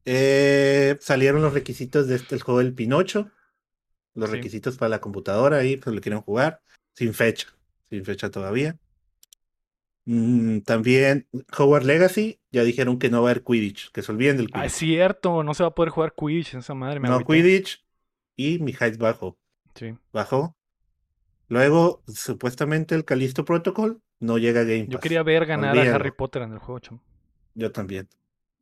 Salieron los requisitos de el juego del Pinocho, los requisitos para la computadora, ahí pues lo quieren jugar, sin fecha todavía. También Hogwarts Legacy, ya dijeron que no va a haber Quidditch, que se olviden del Quidditch. Es cierto, no se va a poder jugar Quidditch, esa madre. No, Quidditch y Mijails bajó. Luego, supuestamente el Callisto Protocol no llega a Game Pass. Yo quería ver ganar a Harry Potter en el juego, Cham. Yo también.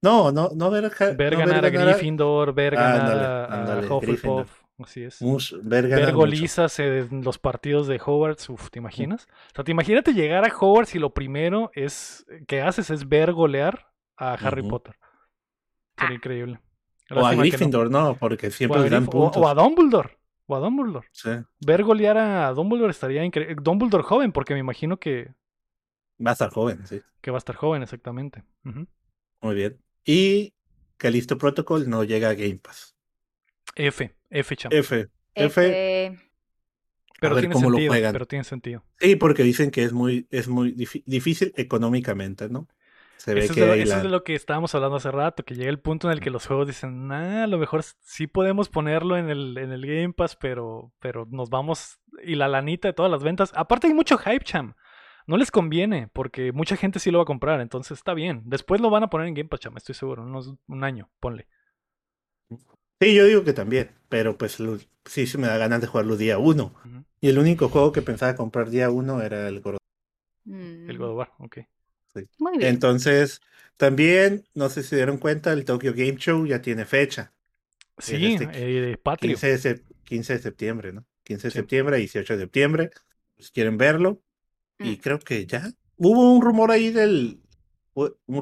No ver a Harry Potter. Ver ganar a Gryffindor, ver ganar a Hufflepuff. Así es. Ver golizas en los partidos de Hogwarts. ¿Te imaginas? O sea, imagínate llegar a Hogwarts y lo primero que haces es ver golear a Harry Potter. Sería increíble. Lástima o a Gryffindor, no, porque siempre dan puntos. O a Dumbledore. Sí. Ver golear a Dumbledore estaría increíble. Dumbledore joven, porque me imagino que... Va a estar joven, sí. Que va a estar joven, exactamente. Uh-huh. Muy bien. Y Callisto Protocol no llega a Game Pass. F, Cham. Pero tiene sentido, Sí, porque dicen que es muy difícil económicamente, ¿no? Eso es de lo que estábamos hablando hace rato, que llega el punto en el que los juegos dicen, a lo mejor sí podemos ponerlo en el Game Pass, pero nos vamos, y la lanita de todas las ventas. Aparte hay mucho hype, Cham. No les conviene, porque mucha gente sí lo va a comprar, entonces está bien. Después lo van a poner en Game Pass, Cham, estoy seguro, un año, ponle. Sí, yo digo que también, pero pues sí se me da ganas de jugarlo día uno. Uh-huh. Y el único juego que pensaba comprar día uno era el God of War. El God of War, ok. Sí. Muy bien. Entonces, también, no sé si se dieron cuenta, el Tokyo Game Show ya tiene fecha. Sí, Patreon. 15 de septiembre, ¿no? 15 de septiembre, 18 de septiembre, si quieren verlo. Y creo que ya hubo un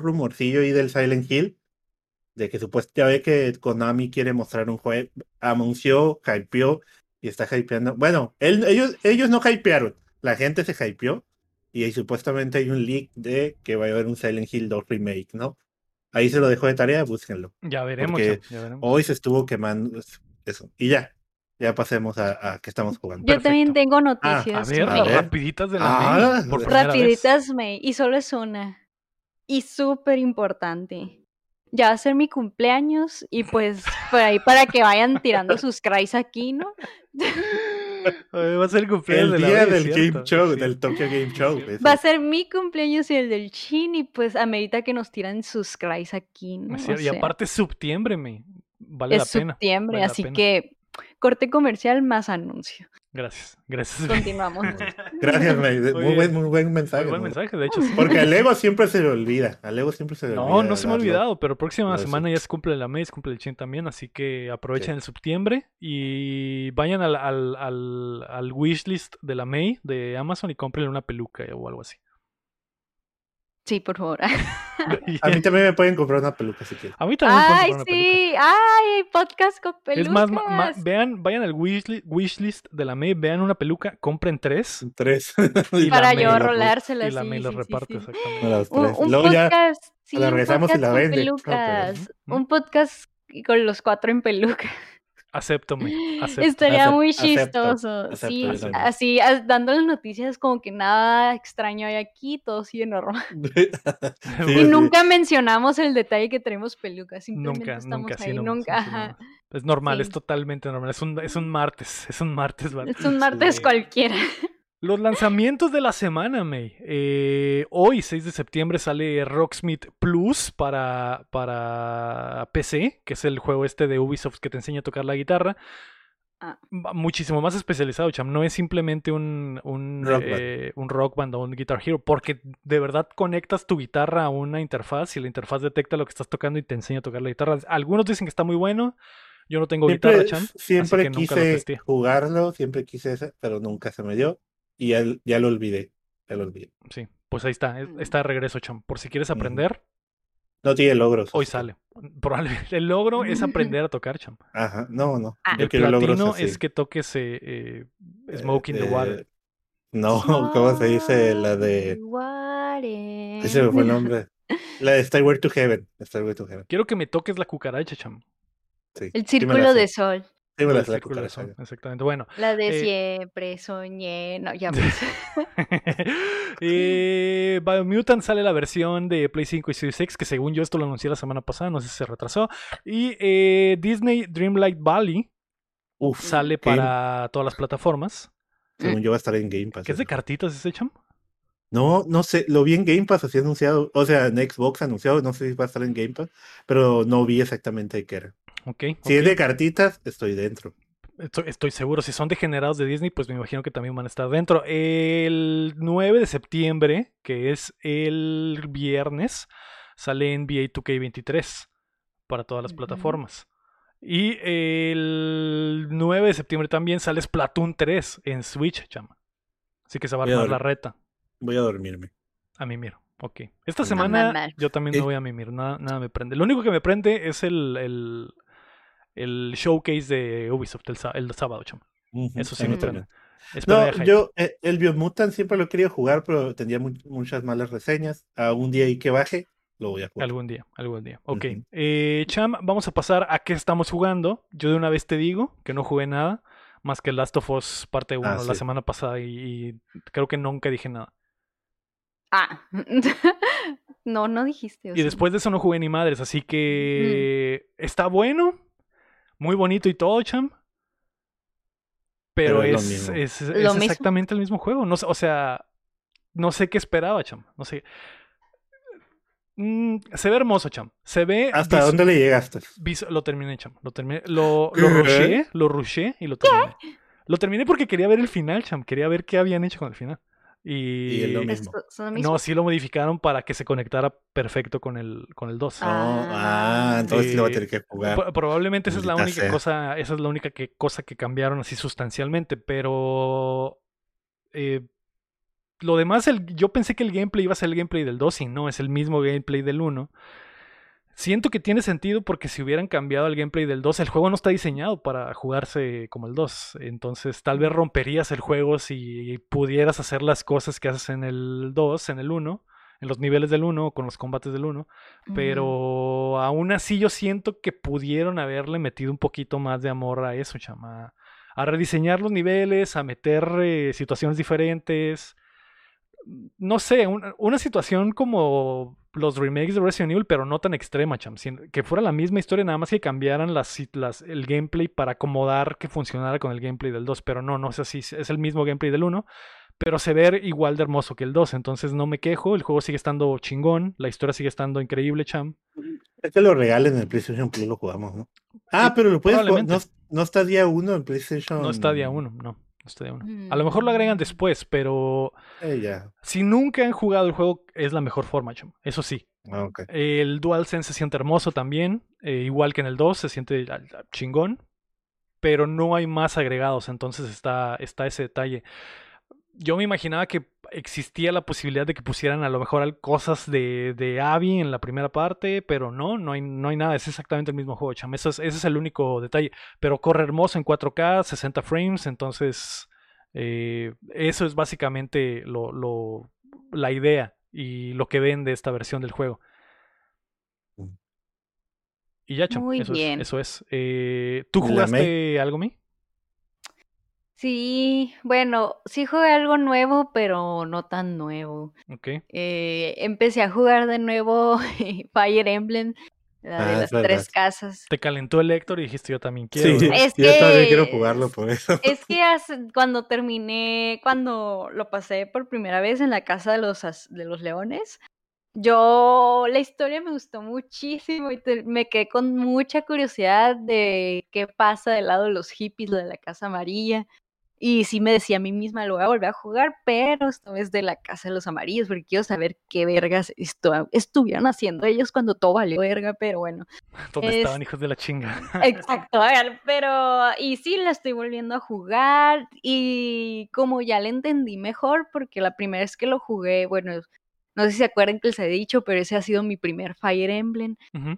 rumorcillo ahí del Silent Hill, de que supuestamente ya ve que Konami quiere mostrar un juego, anunció, hypeó, y está hypeando. Bueno, ellos no hypearon, la gente se hypeó y ahí supuestamente hay un leak de que va a haber un Silent Hill 2 remake, ¿no? Ahí se lo dejo de tarea, búsquenlo. Ya veremos. Hoy se estuvo quemando eso. Y ya pasemos a que estamos jugando. Yo también tengo noticias. A ver, rapiditas de la mail. Rapiditas mail, y solo es una. Y súper importante. Ya va a ser mi cumpleaños y pues por ahí para que vayan tirando sus cries aquí, ¿no? Va a ser el cumpleaños el día del Game Show, del Tokyo Game Show. Va a ser mi cumpleaños y el del Chin, y pues amerita que nos tiran sus cries aquí, ¿no? Y aparte es septiembre, vale la pena. Es septiembre, así que corte comercial más anuncio. Gracias. Continuamos. Gracias, May. Muy buen mensaje. Muy buen mensaje, de hecho. Sí. Porque a Lego siempre se le olvida. No se me ha olvidado, pero próxima semana ya se cumple la May, se cumple el Chin también, así que aprovechen el septiembre y vayan al wishlist de la May de Amazon y cómprenle una peluca o algo así. Sí, por favor. A mí también me pueden comprar una peluca si quieren. A mí también me pueden comprar una peluca. ¡Ay, podcast con pelucas! Es más, vayan al wishlist de la May, vean una peluca, compren tres. Para yo rolársela. Y la May los reparte, exactamente. Un podcast con los 4 en peluca. Acéptame. Estaría muy chistoso. Acepto. Así, dándole noticias como que nada extraño hay aquí, todo sigue normal. Y nunca mencionamos el detalle que traemos pelucas, simplemente nunca. Es normal, es totalmente normal. Es un martes, ¿vale? Es un martes cualquiera. Los lanzamientos de la semana, May. Hoy, 6 de septiembre, sale Rocksmith Plus para PC, que es el juego este de Ubisoft que te enseña a tocar la guitarra. Muchísimo más especializado, Cham. No es simplemente un Rock Band o un Guitar Hero, porque de verdad conectas tu guitarra a una interfaz y la interfaz detecta lo que estás tocando y te enseña a tocar la guitarra. Algunos dicen que está muy bueno. Yo no tengo guitarra, Cham. Siempre quise jugarlo, pero nunca se me dio. Y ya lo olvidé. Sí, pues ahí está. Está de regreso, Cham. Por si quieres aprender. No tiene logros. Hoy sale. Probablemente el logro es aprender a tocar, Cham. Ajá. No. El platino es que toques Smoke in the Water. No, ¿cómo se dice? La de... Ese fue el nombre. La de Stairway to Heaven. Quiero que me toques la cucaracha, Cham. Sí. El círculo de sol. Sí, me la cucaracha. Exactamente. Bueno. La de siempre soñé. No, ya pues. Biomutant sale la versión de Play 5 y Series X, que según yo esto lo anuncié la semana pasada, no sé si se retrasó. Y Disney Dreamlight Valley sale para todas las plataformas. Según yo va a estar en Game Pass. ¿Qué es de cartitas ese, Cham? No sé, lo vi en Game Pass así anunciado, o sea, en Xbox anunciado, no sé si va a estar en Game Pass, pero no vi exactamente qué era. Okay. Es de cartitas, estoy dentro. Estoy seguro, si son degenerados de Disney, pues me imagino que también van a estar dentro. El 9 de septiembre, que es el viernes, sale NBA 2K23 para todas las plataformas. Y el 9 de septiembre también sale Splatoon 3 en Switch, Chama. Así que se va a armar la reta. Voy a dormirme. A mimir, ok. Esta semana yo también me voy a mimir, nada me prende. Lo único que me prende es el showcase de Ubisoft el sábado, Cham. Eso sí me prende. Yo el Biomutant siempre lo he querido jugar, pero tendría muchas malas reseñas. Algún día y que baje, lo voy a jugar. Algún día. Ok. Cham, vamos a pasar a qué estamos jugando. Yo de una vez te digo que no jugué nada más que Last of Us parte 1 la semana pasada y creo que nunca dije nada. No dijiste. Y después de eso no jugué ni madres, así que está bueno, muy bonito y todo, Cham. Pero es exactamente el mismo juego. No, o sea, no sé qué esperaba, Cham. No sé. Se ve hermoso, Cham. Se ve. ¿Hasta dónde le llegaste? Lo terminé, Cham. Lo rushé y lo terminé. Lo terminé porque quería ver el final, Cham. Quería ver qué habían hecho con el final. Y es lo mismo. No, sí lo modificaron para que se conectara perfecto con el 2. Entonces lo va a tener que jugar. Probablemente esa es la única cosa que cambiaron así sustancialmente, pero lo demás, yo pensé que el gameplay iba a ser el gameplay del 2 y no, es el mismo gameplay del 1. Siento que tiene sentido porque si hubieran cambiado el gameplay del 2, el juego no está diseñado para jugarse como el 2. Entonces tal vez romperías el juego si pudieras hacer las cosas que haces en el 2, en el 1, en los niveles del 1, con los combates del 1. Pero aún así yo siento que pudieron haberle metido un poquito más de amor a eso, chama. A rediseñar los niveles, a meter situaciones diferentes. No sé, una situación como los remakes de Resident Evil, pero no tan extrema, cham. Que fuera la misma historia, nada más que cambiaran el gameplay para acomodar que funcionara con el gameplay del 2. Pero no es así. Es el mismo gameplay del 1, pero se ve igual de hermoso que el 2. Entonces no me quejo. El juego sigue estando chingón. La historia sigue estando increíble, cham. Es que lo regalen en el PlayStation Plus, lo jugamos, ¿no? Ah, pero lo puedes jugar. No está día 1 en PlayStation. No está día 1, no. A lo mejor lo agregan después, pero si nunca han jugado el juego, es la mejor forma, chum. Eso sí. Okay. El DualSense se siente hermoso también, igual que en el 2, se siente chingón, pero no hay más agregados, entonces está ese detalle. Yo me imaginaba que existía la posibilidad de que pusieran a lo mejor cosas de Abby en la primera parte, pero no hay nada, es exactamente el mismo juego, cham. Ese es el único detalle, pero corre hermoso en 4K, 60 frames, entonces eso es básicamente la idea y lo que vende esta versión del juego. Y ya, cham, eso es. ¿Tú jugaste algo, Mi? Sí, bueno, sí jugué algo nuevo, pero no tan nuevo. Okay. Empecé a jugar de nuevo Fire Emblem, la de las tres casas. Te calentó el Héctor y dijiste, yo también quiero. Sí, yo también quiero jugarlo por eso. Es que cuando lo pasé por primera vez en la casa de los leones, la historia me gustó muchísimo y me quedé con mucha curiosidad de qué pasa del lado de los hippies, lo de la casa amarilla. Y sí me decía a mí misma, lo voy a volver a jugar, pero esta vez de la casa de los amarillos, porque quiero saber qué vergas estuvieron haciendo ellos cuando todo valió verga, pero bueno. ¿Dónde estaban, hijos de la chinga? Exacto, pero... Y sí, la estoy volviendo a jugar, y como ya la entendí mejor, porque la primera vez que lo jugué, bueno... No sé si se acuerdan que les he dicho, pero ese ha sido mi primer Fire Emblem. Uh-huh.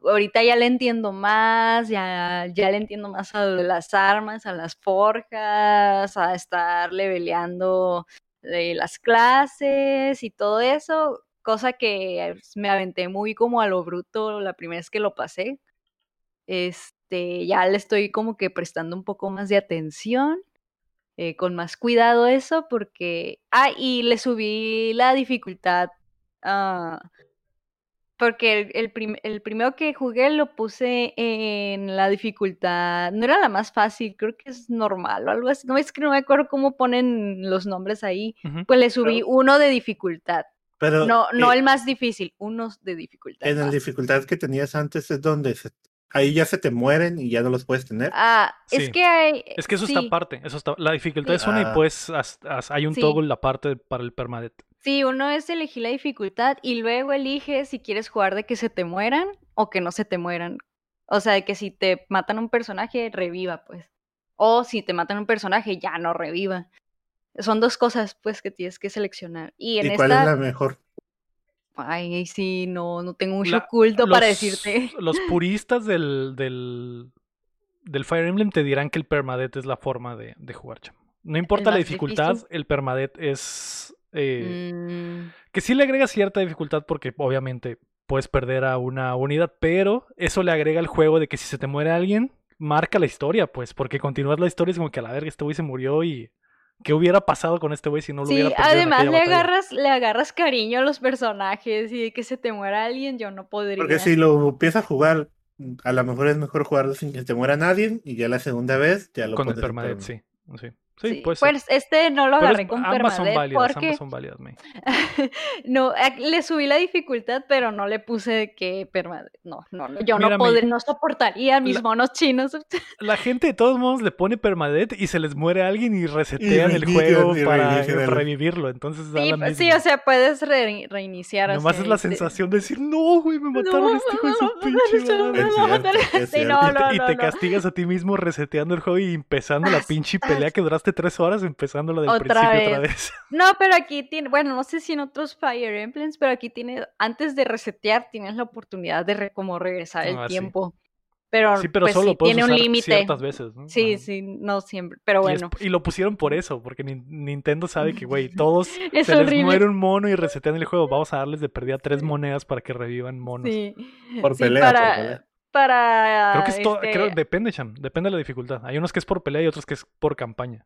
Ahorita ya le entiendo más, ya le entiendo más a las armas, a las forjas, a estar leveleando las clases y todo eso. Cosa que me aventé muy como a lo bruto la primera vez que lo pasé. Ya le estoy como que prestando un poco más de atención. Con más cuidado eso, porque... y le subí la dificultad. Porque el primero que jugué lo puse en la dificultad... No era la más fácil, creo que es normal o algo así. No, es que no me acuerdo cómo ponen los nombres ahí. Uh-huh. Pues le subí uno de dificultad. Pero, no el más difícil, unos de dificultad. En la dificultad que tenías antes es donde... Ahí ya se te mueren y ya no los puedes tener. Sí. Es que eso está aparte. La dificultad es una y pues hay un toggle aparte para el permadeath. Sí, uno es elegir la dificultad y luego elige si quieres jugar de que se te mueran o que no se te mueran. O sea, de que si te matan un personaje, reviva, pues. O si te matan un personaje, ya no reviva. Son dos cosas, pues, que tienes que seleccionar. ¿Y cuál es la mejor? Ay, sí, no tengo mucho culto para decirte. Los puristas del Fire Emblem te dirán que el permadeath es la forma de jugar, chamo. No importa la dificultad, el permadeath es... Que sí le agrega cierta dificultad porque obviamente puedes perder a una unidad, pero eso le agrega al juego de que si se te muere alguien, marca la historia, pues, porque continuar la historia es como que a la verga, este güey se murió y... ¿Qué hubiera pasado con este güey si no lo hubiera perdido? Sí, además le agarras cariño a los personajes y de que se te muera alguien, yo no podría. Porque si lo empiezas a jugar, a lo mejor es mejor jugarlo sin que te muera nadie y ya la segunda vez ya lo con el permadeath, sí. Sí, pues no lo agarré con permadeath porque... Ambas son válidas, me. No, le subí la dificultad, pero no le puse que permadeath. No, yo mírame, no podría, no soportaría a mis monos chinos. La gente de todos modos le pone permadeath y se les muere alguien y resetean el juego para revivirlo. Entonces sí, o sea, puedes reiniciar. Nomás es la sensación de decir, no, güey, me mataron este hijo de su pinche madre. Y te castigas a ti mismo reseteando el juego y empezando la pinche pelea que duraste duraste 3 horas empezando lo del principio otra vez. No, pero aquí tiene, bueno, no sé si en otros Fire Emblems, pero aquí tiene, antes de resetear, tienes la oportunidad de como regresar el tiempo. Sí. Pero pues solo sí, puedes tiene usar un límite ciertas veces, ¿no? Sí, ajá. Sí, no siempre, pero bueno. Y lo pusieron por eso, porque Nintendo sabe que, güey, todos se horrible. Les muere un mono y resetean el juego. Vamos a darles de perdida 3 monedas para que revivan monos. Sí. Por pelea. Creo que es todo, depende, Cham, depende de la dificultad. Hay unos que es por pelea y otros que es por campaña.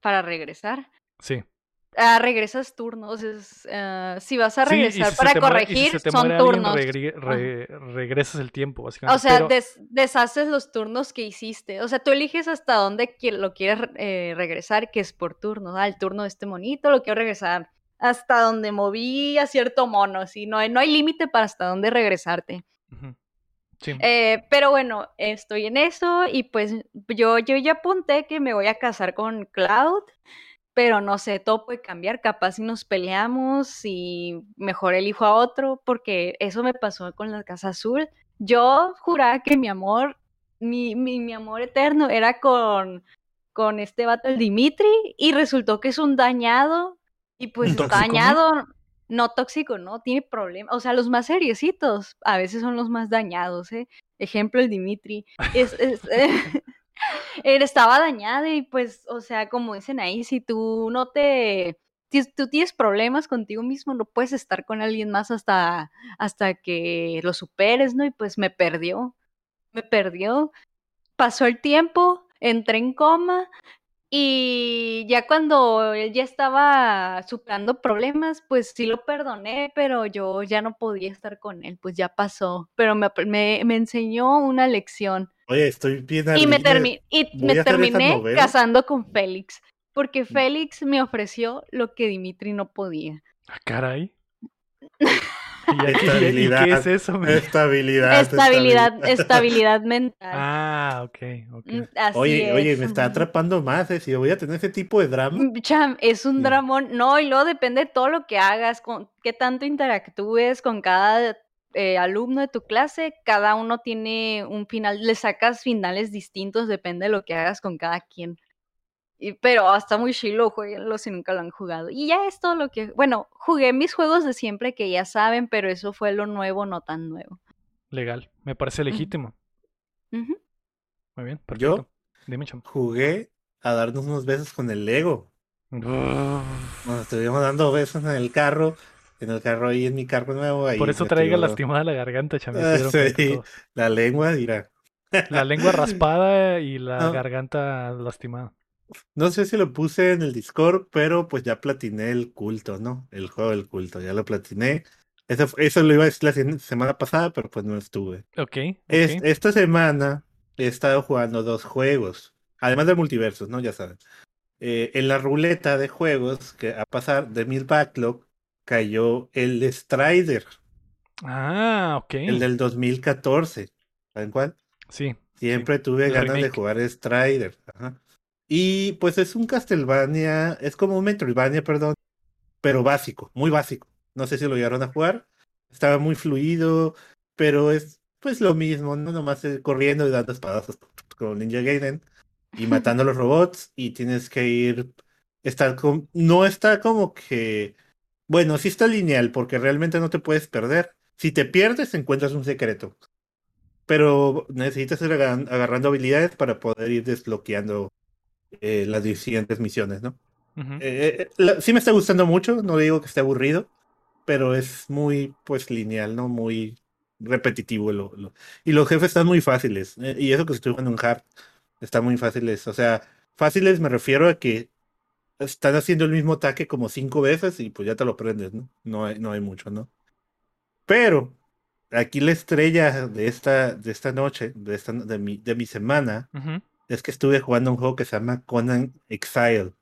¿Para regresar? Sí. Regresas turnos. Si vas a regresar para corregir, son turnos. Regresas el tiempo, básicamente. O sea, pero deshaces los turnos que hiciste. O sea, tú eliges hasta dónde lo quieres regresar, que es por turnos. El turno de este monito lo quiero regresar hasta donde moví a cierto mono. ¿Sí? No hay límite para hasta dónde regresarte. Uh-huh. Sí. Pero bueno, estoy en eso y pues yo ya apunté que me voy a casar con Cloud. Pero no sé, todo puede cambiar, capaz si nos peleamos y mejor elijo a otro, porque eso me pasó con la Casa Azul. Yo juraba que mi amor eterno era con este vato, el Dimitri, y resultó que es un dañado, y pues está dañado, no tóxico, no, tiene problemas. O sea, los más seriecitos a veces son los más dañados, ¿eh? Ejemplo, el Dimitri. Él estaba dañado y pues, o sea, como dicen ahí, si tú tienes problemas contigo mismo, no puedes estar con alguien más hasta que lo superes, ¿no? Y pues me perdió, pasó el tiempo, entré en coma y ya cuando él ya estaba superando problemas, pues sí lo perdoné, pero yo ya no podía estar con él, pues ya pasó, pero me enseñó una lección. Oye, estoy bien arriba. Y me terminé casando con Félix, porque Félix me ofreció lo que Dimitri no podía. Ah, caray. ¿Y qué es eso? Estabilidad mental. Ah, ok. Oye, me está atrapando más, si yo voy a tener ese tipo de drama. Cham, es un dramón. No, y luego depende de todo lo que hagas, con qué tanto interactúes con cada alumno de tu clase, cada uno tiene un final, le sacas finales distintos, depende de lo que hagas con cada quien. Pero está muy chilo, jueguenlo si nunca lo han jugado. Y ya es todo lo que... Bueno, jugué mis juegos de siempre que ya saben, pero eso fue lo nuevo, no tan nuevo. Legal, me parece legítimo. Uh-huh. Muy bien, perfecto. Yo dime, Cham. Jugué a darnos unos besos con el Lego. Nos estuvimos dando besos en el carro ahí, en mi carro nuevo. Ahí por eso traiga lastimada la garganta, Chamicero. Sí, la lengua, dirá. La lengua raspada y la garganta lastimada. No sé si lo puse en el Discord, pero pues ya platiné el culto, ¿no? El juego del culto, ya lo platiné. Eso lo iba a decir la semana pasada, pero pues no estuve. Ok. Esta semana he estado jugando 2 juegos, además del multiverso, ¿no? Ya saben. En la ruleta de juegos que a pasar de mi backlog, cayó el de Strider. Ah, ok. El del 2014. ¿Saben cuál? Sí. Siempre tuve ganas remake de jugar Strider. Ajá. Y pues es un Castlevania, es como un Metroidvania, perdón, pero básico, muy básico. No sé si lo llegaron a jugar. Estaba muy fluido, pero es pues lo mismo, ¿no? Nomás corriendo y dando espadazos con Ninja Gaiden y matando a los robots y tienes que ir... No está como que... Bueno, sí está lineal, porque realmente no te puedes perder. Si te pierdes, encuentras un secreto. Pero necesitas ir agarrando habilidades para poder ir desbloqueando las siguientes misiones, ¿no? Uh-huh. Sí me está gustando mucho, no digo que esté aburrido, pero es muy, pues, lineal, ¿no? Muy repetitivo. Y los jefes están muy fáciles. Y eso que estoy jugando en hard, están muy fáciles. O sea, fáciles me refiero a que están haciendo el mismo ataque como 5 veces y pues ya te lo aprendes, ¿no? No hay mucho, ¿no? Pero aquí la estrella de esta noche, de mi semana, uh-huh, es que estuve jugando un juego que se llama Conan Exile.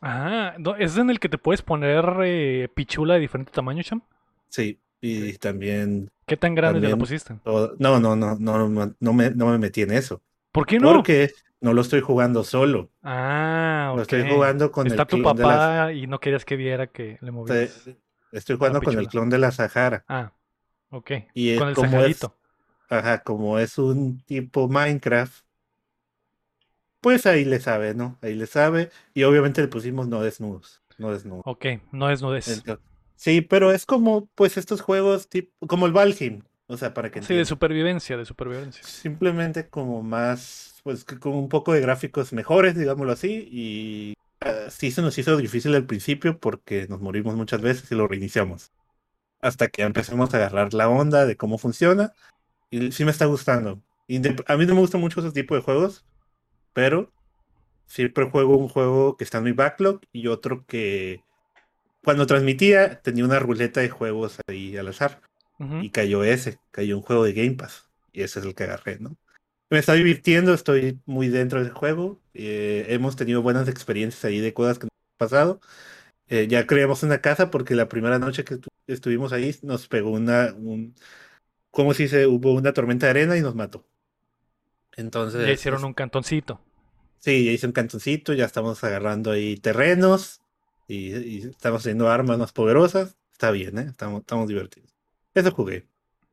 Ah, ¿es en el que te puedes poner pichula de diferente tamaño, Cham? Sí, y también... ¿Qué tan grande te la pusiste? No me metí en eso. ¿Por qué no? Porque... no lo estoy jugando solo. Ah, ok. Lo estoy jugando con el clon de la... Está tu papá y no querías que viera que le movías. Estoy jugando con el clon de la Sahara. Ah, ok. Y con el Saharito. Como es un tipo Minecraft, pues ahí le sabe, ¿no? Ahí le sabe. Y obviamente le pusimos no desnudos. No desnudos. Ok, no desnudes. Entonces, sí, pero es como pues estos juegos tipo, como el Valheim. O sea, para que entiendan. Sí, de supervivencia. Simplemente como más, pues con un poco de gráficos mejores, digámoslo así. Y sí se nos hizo difícil al principio porque nos morimos muchas veces y lo reiniciamos. Hasta que empezamos a agarrar la onda de cómo funciona. Y sí me está gustando. A mí no me gustan mucho ese tipo de juegos, pero siempre juego un juego que está en mi backlog y otro que cuando transmitía tenía una ruleta de juegos ahí al azar. Uh-huh. Y cayó un juego de Game Pass. Y ese es el que agarré, ¿no? Me está divirtiendo, estoy muy dentro del juego. Hemos tenido buenas experiencias ahí de cosas que nos han pasado. Ya creamos una casa porque la primera noche que estuvimos ahí nos pegó hubo una tormenta de arena y nos mató. Entonces... Ya hicieron un cantoncito. Sí, ya hice un cantoncito, ya estamos agarrando ahí terrenos y estamos haciendo armas más poderosas. Está bien, ¿eh? Estamos divertidos. Eso jugué.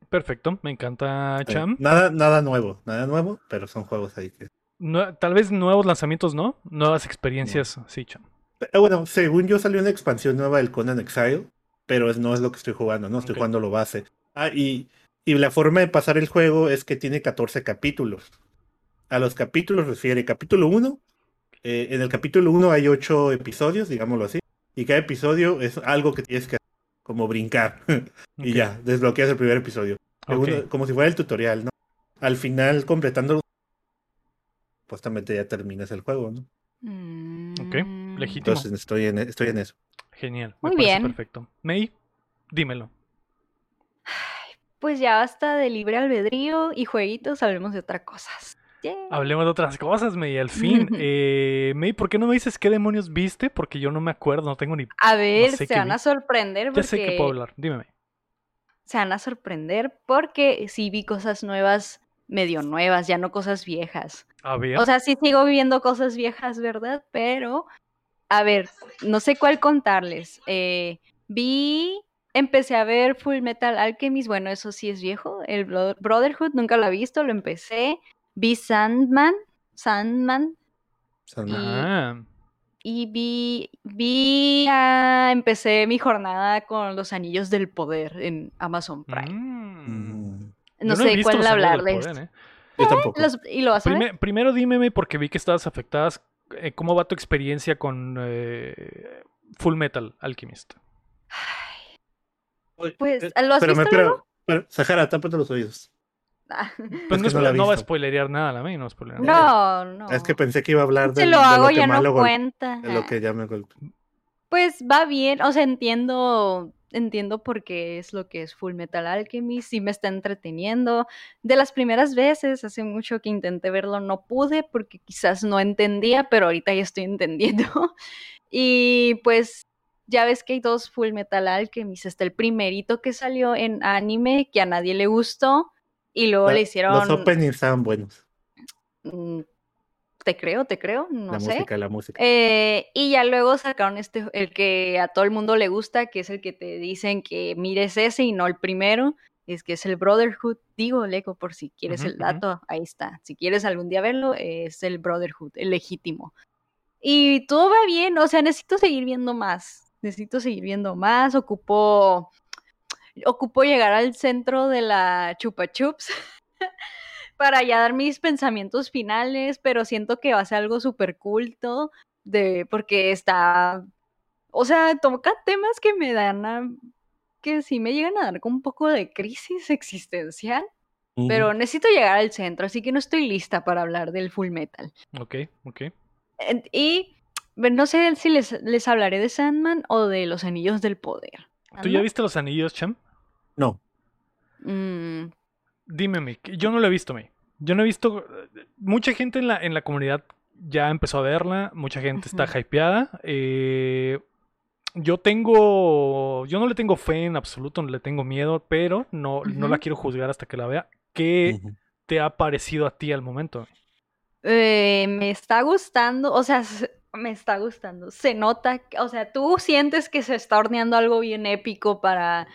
Perfecto, me encanta, Cham. Nada nuevo, pero son juegos ahí que... No, tal vez nuevos lanzamientos, ¿no? Nuevas experiencias, no. Sí, Cham. Bueno, según yo salió una expansión nueva del Conan Exile, pero no es lo que estoy jugando, ¿no? Estoy jugando lo base. Y la forma de pasar el juego es que tiene 14 capítulos. A los capítulos refiere capítulo 1. En el capítulo 1 hay 8 episodios, digámoslo así. Y cada episodio es algo que tienes que hacer, como brincar. Y ya, desbloqueas el primer episodio. Segundo, como si fuera el tutorial, ¿no? Al final, completando, supuestamente ya terminas el juego, ¿no? Ok, legítimo. Entonces estoy en eso. Genial. Muy bien. Perfecto. May, dímelo. Pues ya basta de libre albedrío y jueguitos, hablemos de otras cosas. Yeah. Hablemos de otras cosas, May, al fin. May, ¿por qué no me dices qué demonios viste? Porque yo no me acuerdo, no tengo ni... A ver, no sé, se van a sorprender porque... Ya sé que puedo hablar, dímeme. Se van a sorprender porque sí vi cosas nuevas, medio nuevas, ya no cosas viejas. A ver. O sea, sí sigo viendo cosas viejas, ¿verdad? Pero, a ver, no sé cuál contarles. Empecé a ver Full Metal Alchemist, bueno, eso sí es viejo, el Brotherhood, nunca lo he visto, lo empecé. Vi Sandman. Y empecé mi jornada con Los Anillos del Poder en Amazon Prime. No sé cuál hablarles. Yo tampoco. ¿Y lo vas a ver? Primero dímeme, porque vi que estabas afectadas, ¿cómo va tu experiencia con Full Metal Alchemist? Pues, ¿lo has visto? Pero, Sahara, tápate los oídos. Pues no va a spoilerear nada, la mía, no va a spoilear nada. No. Es que pensé que iba a hablar de lo que ya no cuenta. De lo que ya me golpeó. Pues va bien, o sea, entiendo por qué es lo que es Full Metal Alchemist, sí me está entreteniendo. De las primeras veces, hace mucho que intenté verlo, no pude porque quizás no entendía, pero ahorita ya estoy entendiendo. Y pues... Ya ves que hay dos Full Metal Alchemist, está el primerito que salió en anime, que a nadie le gustó, y luego le hicieron... Los openings estaban buenos. Te creo, no sé. La música. Y ya luego sacaron el que a todo el mundo le gusta, que es el que te dicen que mires ese y no el primero, es que es el Brotherhood, digo, Lego, por si quieres el dato, ahí está. Si quieres algún día verlo, es el Brotherhood, el legítimo. Y todo va bien, o sea, necesito seguir viendo más, ocupo llegar al centro de la Chupa Chups para ya dar mis pensamientos finales, pero siento que va a ser algo súper culto, porque está, o sea, toca temas que me dan, que sí me llegan a dar con un poco de crisis existencial, pero necesito llegar al centro, así que no estoy lista para hablar del Full Metal. Ok. Y... No sé si les hablaré de Sandman o de Los Anillos del Poder. ¿Sandman? ¿Tú ya viste Los Anillos, Cham? No. Dime, Mick. Yo no lo he visto, Mick. Yo no he visto... Mucha gente en la comunidad ya empezó a verla. Mucha gente está hypeada. Yo no le tengo fe en absoluto. No le tengo miedo, pero no la quiero juzgar hasta que la vea. ¿Qué te ha parecido a ti al momento? Me está gustando. O sea... Me está gustando. Se nota, o sea, tú sientes que se está horneando algo bien épico para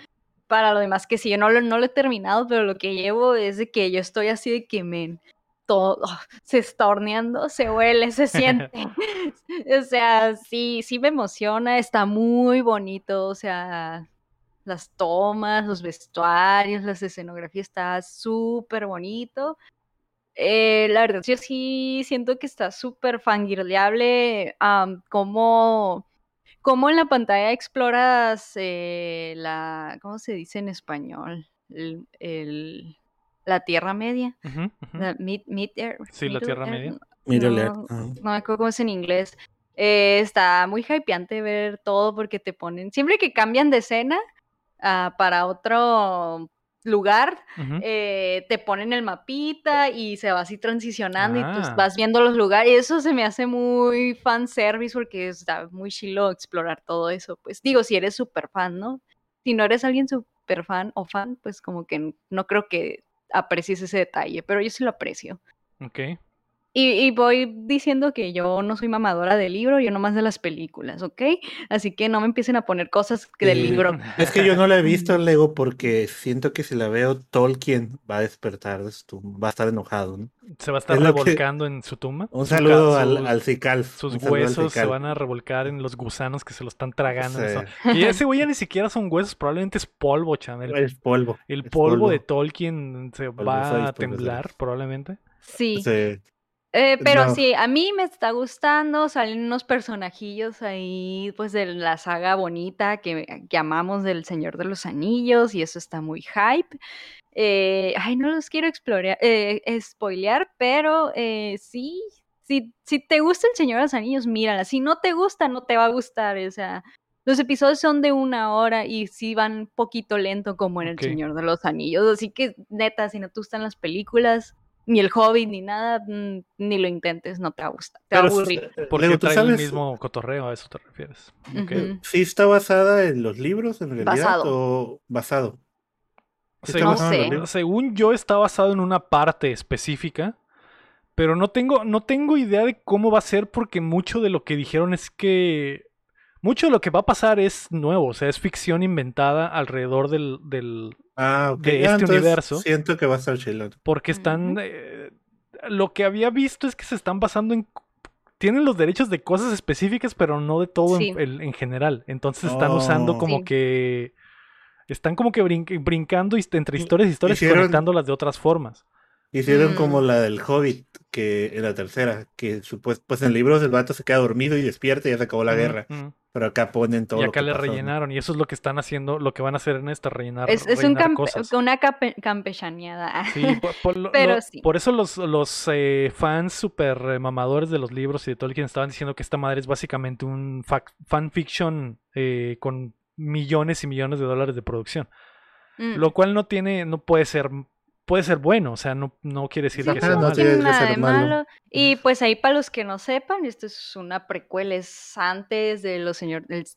lo demás, que sí, yo no lo he terminado, pero lo que llevo es de que yo estoy así de que, men, todo, se está horneando, se huele, se siente. O sea, sí, sí me emociona, está muy bonito, o sea, las tomas, los vestuarios, las escenografías, está súper bonito. La verdad, yo sí siento que está súper fangirleable, como en la pantalla exploras ¿cómo se dice en español? La Tierra Media. Uh-huh, uh-huh. La Tierra Media. Middle Earth. No me acuerdo cómo es en inglés. Está muy hypeante ver todo porque te ponen... Siempre que cambian de escena para otro lugar, uh-huh, te ponen el mapita y se va así transicionando y tú vas viendo los lugares. Y eso se me hace muy fanservice porque está muy chilo explorar todo eso. Pues digo, si eres súper fan, ¿no? Si no eres alguien súper fan o fan, pues como que no creo que aprecies ese detalle, pero yo sí lo aprecio. Ok. Y voy diciendo que yo no soy mamadora del libro, yo nomás de las películas, ¿ok? Así que no me empiecen a poner cosas del libro. Es que yo no la he visto, Lego, porque siento que si la veo, Tolkien va a despertar de su tumba, va a estar enojado, ¿no? Se va a estar revolcando en su tumba. Un saludo al Cical. Sus huesos se van a revolcar en los gusanos que se los están tragando. Sí. Y ese güey ya ni siquiera son huesos, probablemente es polvo, Chamel. Es polvo. El polvo de Tolkien se va a temblar, probablemente. Sí. Pero no. Sí, a mí me está gustando, salen unos personajillos ahí, pues de la saga bonita que amamos del Señor de los Anillos, y eso está muy hype. No los quiero spoilear, pero si te gusta el Señor de los Anillos, mírala. Si no te gusta, no te va a gustar, o sea... Los episodios son de 1 hora y sí van un poquito lento como en El Señor de los Anillos, así que neta, si no te gustan las películas... Ni El Hobbit, ni nada, ni lo intentes, no te va a gustar, te va a aburrir. Porque trae el mismo cotorreo, a eso te refieres. Okay. Uh-huh. ¿Sí está basada en los libros, en realidad? ¿Basado? Según yo está basado en una parte específica, pero no tengo idea de cómo va a ser porque mucho de lo que dijeron es que... Mucho de lo que va a pasar es nuevo, o sea, es ficción inventada alrededor de este universo. Siento que va a estar chileno. Porque están... lo que había visto es que se están basando en... Tienen los derechos de cosas específicas, pero no de todo en general. Entonces están usando como que... Están como que brincando entre historias y historias, conectándolas de otras formas. Hicieron como la del Hobbit, que en la tercera, que pues en libros el vato se queda dormido y despierta y ya se acabó la guerra. Pero acá ponen todo. Y acá lo que rellenaron, ¿no? Y eso es lo que están haciendo, lo que van a hacer en esta, rellenar. Es campechaneada. Sí, por eso los fans super mamadores de los libros y de Tolkien estaban diciendo que esta madre es básicamente un fanfiction con millones y millones de dólares de producción. Lo cual puede ser bueno, o sea, no quiere decir que sea malo. No tiene nada de malo. Y pues ahí, para los que no sepan, esto es una precuela, es antes de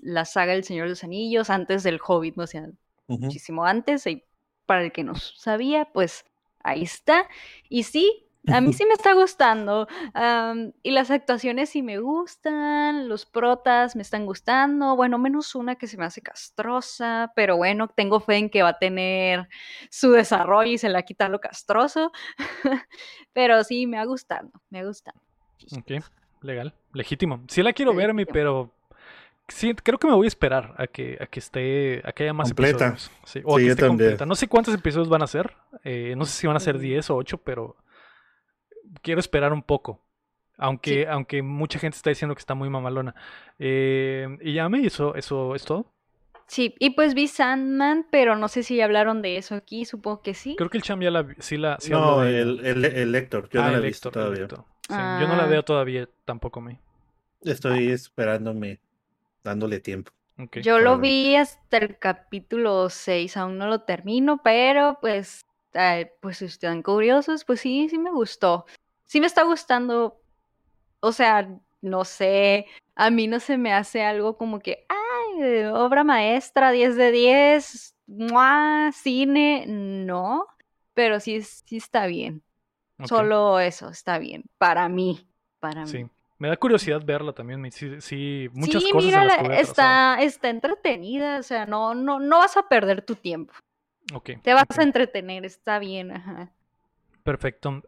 la saga del Señor de los Anillos, antes del Hobbit, o sea, muchísimo antes, y para el que no sabía, pues ahí está. Y sí, a mí sí me está gustando, y las actuaciones sí me gustan, los protas me están gustando, bueno, menos una que se me hace castrosa, pero bueno, tengo fe en que va a tener su desarrollo y se le va a quitar lo castroso, pero sí, me ha gustado. Ok, legal, legítimo, sí la quiero ver a mí, pero sí, creo que me voy a esperar a que haya más episodios. Sí, o a que esté completa, no sé cuántos episodios van a ser, no sé si van a ser 10 o 8, pero... Quiero esperar un poco, aunque mucha gente está diciendo que está muy mamalona. Y ya eso es todo. Sí, y pues vi Sandman, pero no sé si ya hablaron de eso aquí, supongo que sí. Creo que el Cham ya sí habló de... el Héctor, yo no la he visto todavía. Sí, yo no la veo todavía, tampoco me. Estoy esperándome, dándole tiempo. Okay. Yo lo vi hasta el capítulo 6, aún no lo termino, pero pues si están curiosos, pues sí, sí me gustó. Sí me está gustando, o sea, no sé, a mí no se me hace algo como que, ay, obra maestra, 10 de 10, ¡mua! Cine, no, pero sí está bien. Okay. Solo eso, está bien, para mí. Sí. Me da curiosidad verla también, sí, muchas cosas. Mira, está entretenida, o sea, no vas a perder tu tiempo. Okay, te vas a entretener, está bien, ajá. Perfecto.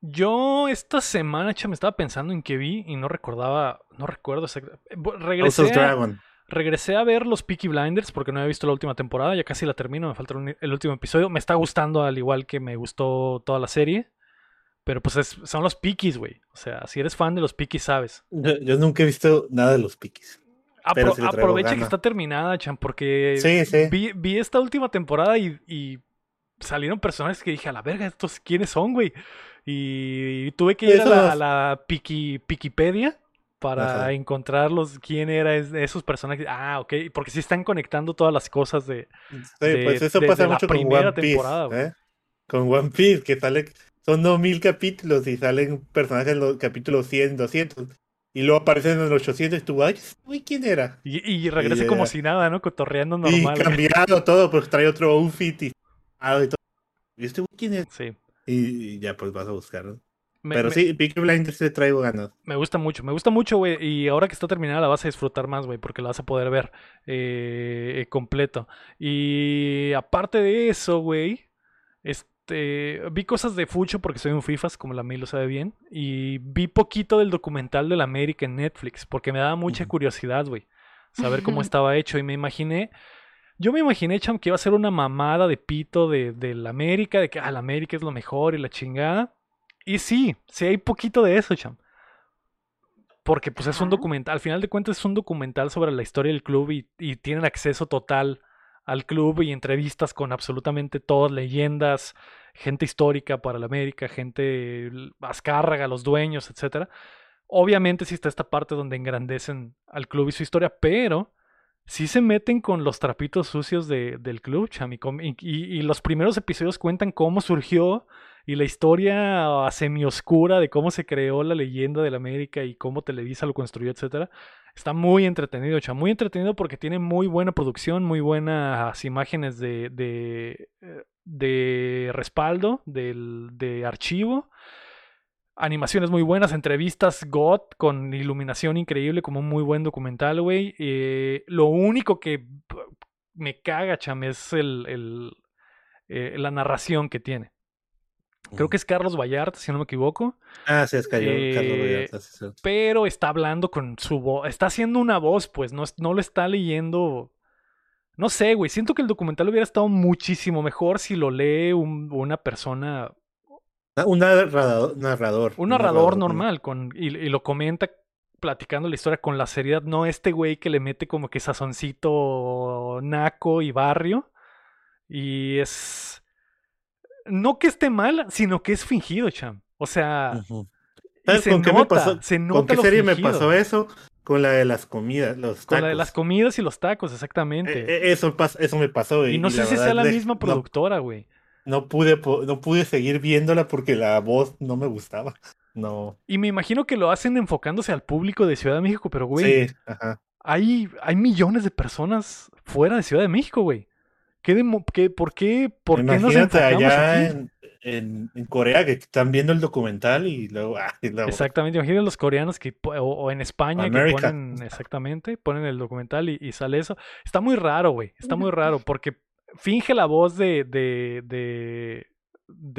Yo esta semana, me estaba pensando en qué vi y no recordaba, no recuerdo exactamente. Regresé a ver los Peaky Blinders porque no había visto la última temporada, ya casi la termino, me falta el último episodio. Me está gustando al igual que me gustó toda la serie, pero pues son los Peakys, güey. O sea, si eres fan de los Peakys, sabes. Yo nunca he visto nada de los Peakys. Aprovecha que está terminada, Cham, porque sí. Vi esta última temporada y salieron personajes que dije, a la verga, ¿estos quiénes son, güey? Y tuve que ir a la Peakypedia para encontrarlos, quién eran esos personajes. Ah, ok, porque sí están conectando todas las cosas de, pues eso pasa de mucho la primera temporada. Con One Piece, que sale, son 2000 capítulos y salen personajes en los capítulos 100, 200. Y luego aparecen en los 800 y tú, ay, uy, ¿quién era? Y regresa como si nada, ¿no? Cotorreando normal. Y cambiado todo, pues trae otro outfit y todo. ¿Y este güey quién es? Sí. Y ya pues vas a buscar, ¿no? Pero sí, Peaky Blinders te traigo ganas. Me gusta mucho, güey. Y ahora que está terminada la vas a disfrutar más, güey, porque la vas a poder ver completo. Y aparte de eso, güey, vi cosas de Fucho porque soy un fifas, como la May lo sabe bien. Y vi poquito del documental de la América en Netflix porque me daba mucha curiosidad, güey, saber cómo estaba hecho. Y me imaginé, Cham, que iba a ser una mamada de pito de la América, de que la América es lo mejor y la chingada. Y sí hay poquito de eso, Cham, porque pues es un documental, al final de cuentas es un documental sobre la historia del club y tienen acceso total al club y entrevistas con absolutamente todas, leyendas, gente histórica para la América, gente Azcárraga, los dueños, etcétera. Obviamente sí está esta parte donde engrandecen al club y su historia, pero sí se meten con los trapitos sucios del club, Cham, y los primeros episodios cuentan cómo surgió y la historia semioscura de cómo se creó la leyenda de la América y cómo Televisa lo construyó, etcétera. Está muy entretenido, Cham. Muy entretenido porque tiene muy buena producción, muy buenas imágenes de respaldo, de archivo. Animaciones muy buenas, entrevistas God con iluminación increíble, como un muy buen documental, güey. Lo único que me caga, Cham, es la narración que tiene. Creo que es Carlos Vallarta, si no me equivoco. Ah, sí, es Carlos Vallarta. Sí. Pero está hablando con su voz. Está haciendo una voz, pues. No lo está leyendo. No sé, güey. Siento que el documental hubiera estado muchísimo mejor si lo lee una persona. Un narrador normal. Y lo comenta platicando la historia con la seriedad. No este güey que le mete como que sazoncito naco y barrio. Y es... No que esté mal, sino que es fingido, Cham. O sea, ¿sabes con qué me pasó? ¿Con qué serie me pasó eso? Con la de las comidas, los tacos. Con la de las comidas y los tacos, exactamente. Eso me pasó. Y no sé si sea la misma productora, güey. No pude seguir viéndola porque la voz no me gustaba. No. Y me imagino que lo hacen enfocándose al público de Ciudad de México, pero, güey, hay millones de personas fuera de Ciudad de México, güey. ¿Por qué nos enfocamos allá aquí? En Corea, que están viendo el documental y luego... Exactamente, imagínate los coreanos que o en España America, que ponen el documental y sale eso. Está muy raro, güey, porque finge la voz de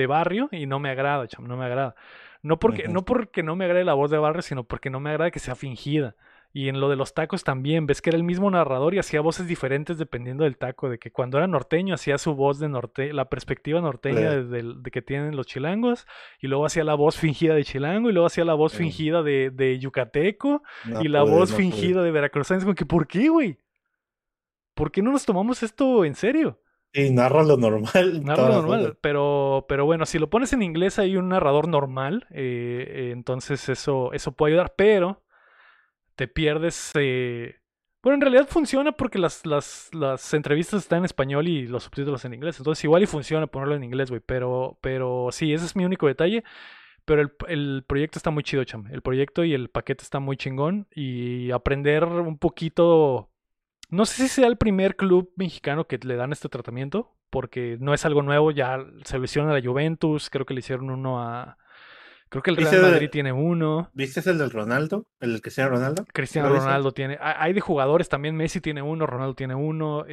barrio y no me agrada, Cham, no me agrada. No porque no me agrade la voz de barrio, sino porque no me agrada que sea fingida. Y en lo de los tacos también, ves que era el mismo narrador y hacía voces diferentes dependiendo del taco, de que cuando era norteño hacía su voz la perspectiva norteña de que tienen los chilangos, y luego hacía la voz fingida de chilango, y luego hacía la voz fingida de yucateco, y la voz fingida de veracruzano. Es como que, ¿por qué, güey? ¿Por qué no nos tomamos esto en serio? Y narra lo normal. Pero bueno, si lo pones en inglés hay un narrador normal, entonces eso puede ayudar, pero... te pierdes... Bueno, en realidad funciona porque las entrevistas están en español y los subtítulos en inglés. Entonces igual y funciona ponerlo en inglés, güey. Pero sí, ese es mi único detalle. Pero el proyecto está muy chido, Cham. El proyecto y el paquete está muy chingón. Y aprender un poquito... No sé si sea el primer club mexicano que le dan este tratamiento, porque no es algo nuevo. Ya se lo hicieron a la Juventus. Creo que le hicieron uno a... Creo que el Real Madrid tiene uno. ¿Viste el del Ronaldo? ¿El del Cristiano Ronaldo? Cristiano Ronaldo tiene. Hay de jugadores también. Messi tiene uno, Ronaldo tiene uno.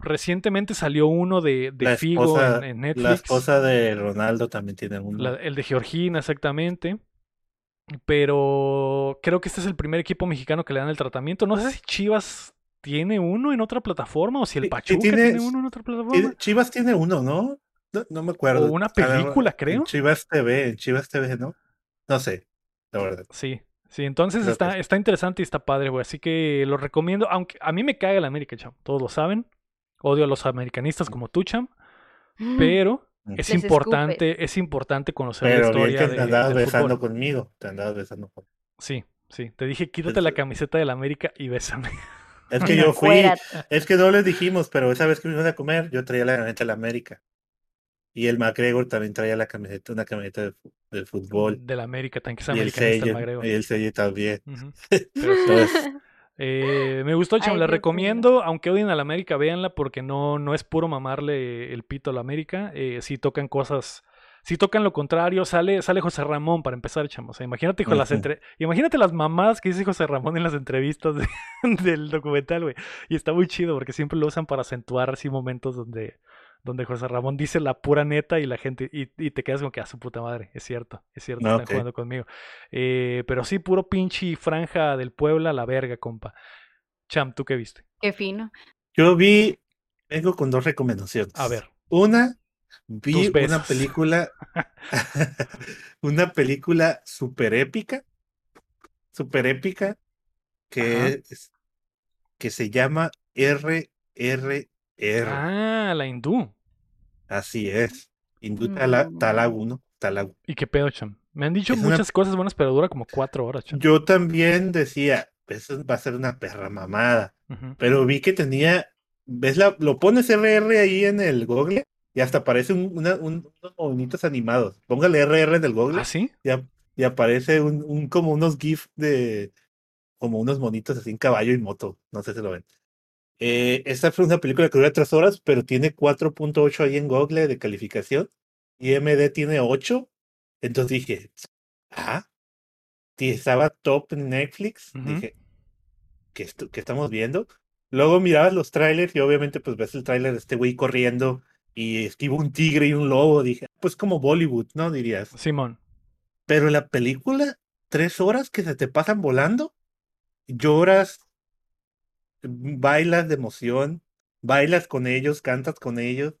Recientemente salió uno de Figo en Netflix. La esposa de Ronaldo también tiene uno. El de Georgina, exactamente. Pero creo que este es el primer equipo mexicano que le dan el tratamiento. No sé si Chivas tiene uno en otra plataforma o si el Pachuca tiene uno en otra plataforma. Chivas tiene uno, ¿no? No me acuerdo. O una película, creo. Chivas TV, ¿no? No sé, la verdad. Sí, entonces está interesante y está padre, güey. Así que lo recomiendo, aunque a mí me caga el América, Cham. Todos lo saben. Odio a los americanistas como tú, Cham. Pero es importante conocer la historia del fútbol. Pero bien que te andabas besando conmigo. Sí. Te dije, quítate la camiseta del América y bésame. Es que yo fui. Es que no les dijimos, pero esa vez que me iban a comer, yo traía la camiseta del América. Y el McGregor también traía una camiseta de fútbol. Del América, tan que es americanista el McGregor. Y el sello también. Uh-huh. Entonces, me gustó, Cham, la recomiendo. Tío. Aunque odien a la América, véanla porque no es puro mamarle el pito a la América. Sí tocan cosas, sí tocan lo contrario. Sale José Ramón para empezar, Cham. O sea, imagínate, con uh-huh. Imagínate las mamadas que dice José Ramón en las entrevistas del documental, güey. Y está muy chido porque siempre lo usan para acentuar así momentos donde José Ramón dice la pura neta y la gente, y te quedas como que a su puta madre, es cierto, están jugando conmigo. Pero sí, puro pinche franja del Puebla, la verga, compa. Cham, ¿tú qué viste? Qué fino. Vengo con dos recomendaciones. A ver. Una, vi una película, super épica, que se llama RRR. La hindú. Así es. Hindú Talagu. ¿Y qué pedo, Cham? Me han dicho muchas cosas buenas, pero dura como 4 horas, Cham. Yo también decía, eso va a ser una perra mamada. Uh-huh. Pero vi que tenía... ¿Ves lo pones RR ahí en el Google? Y hasta aparece unos bonitos animados. Póngale RR en el Google. ¿Ah, sí? Y aparece como unos GIF de... Como unos monitos así en caballo y moto. No sé si lo ven. Esta fue una película que dura 3 horas, pero tiene 4.8 ahí en Google de calificación. Y IMDb tiene 8. Entonces dije, estaba top en Netflix. Uh-huh. Dije, ¿qué estamos viendo? Luego mirabas los trailers y obviamente pues ves el trailer de este güey corriendo y esquiva un tigre y un lobo. Dije, pues como Bollywood, ¿no? Dirías. Simón. Pero la película, 3 horas que se te pasan volando, lloras... Bailas de emoción, bailas con ellos, cantas con ellos,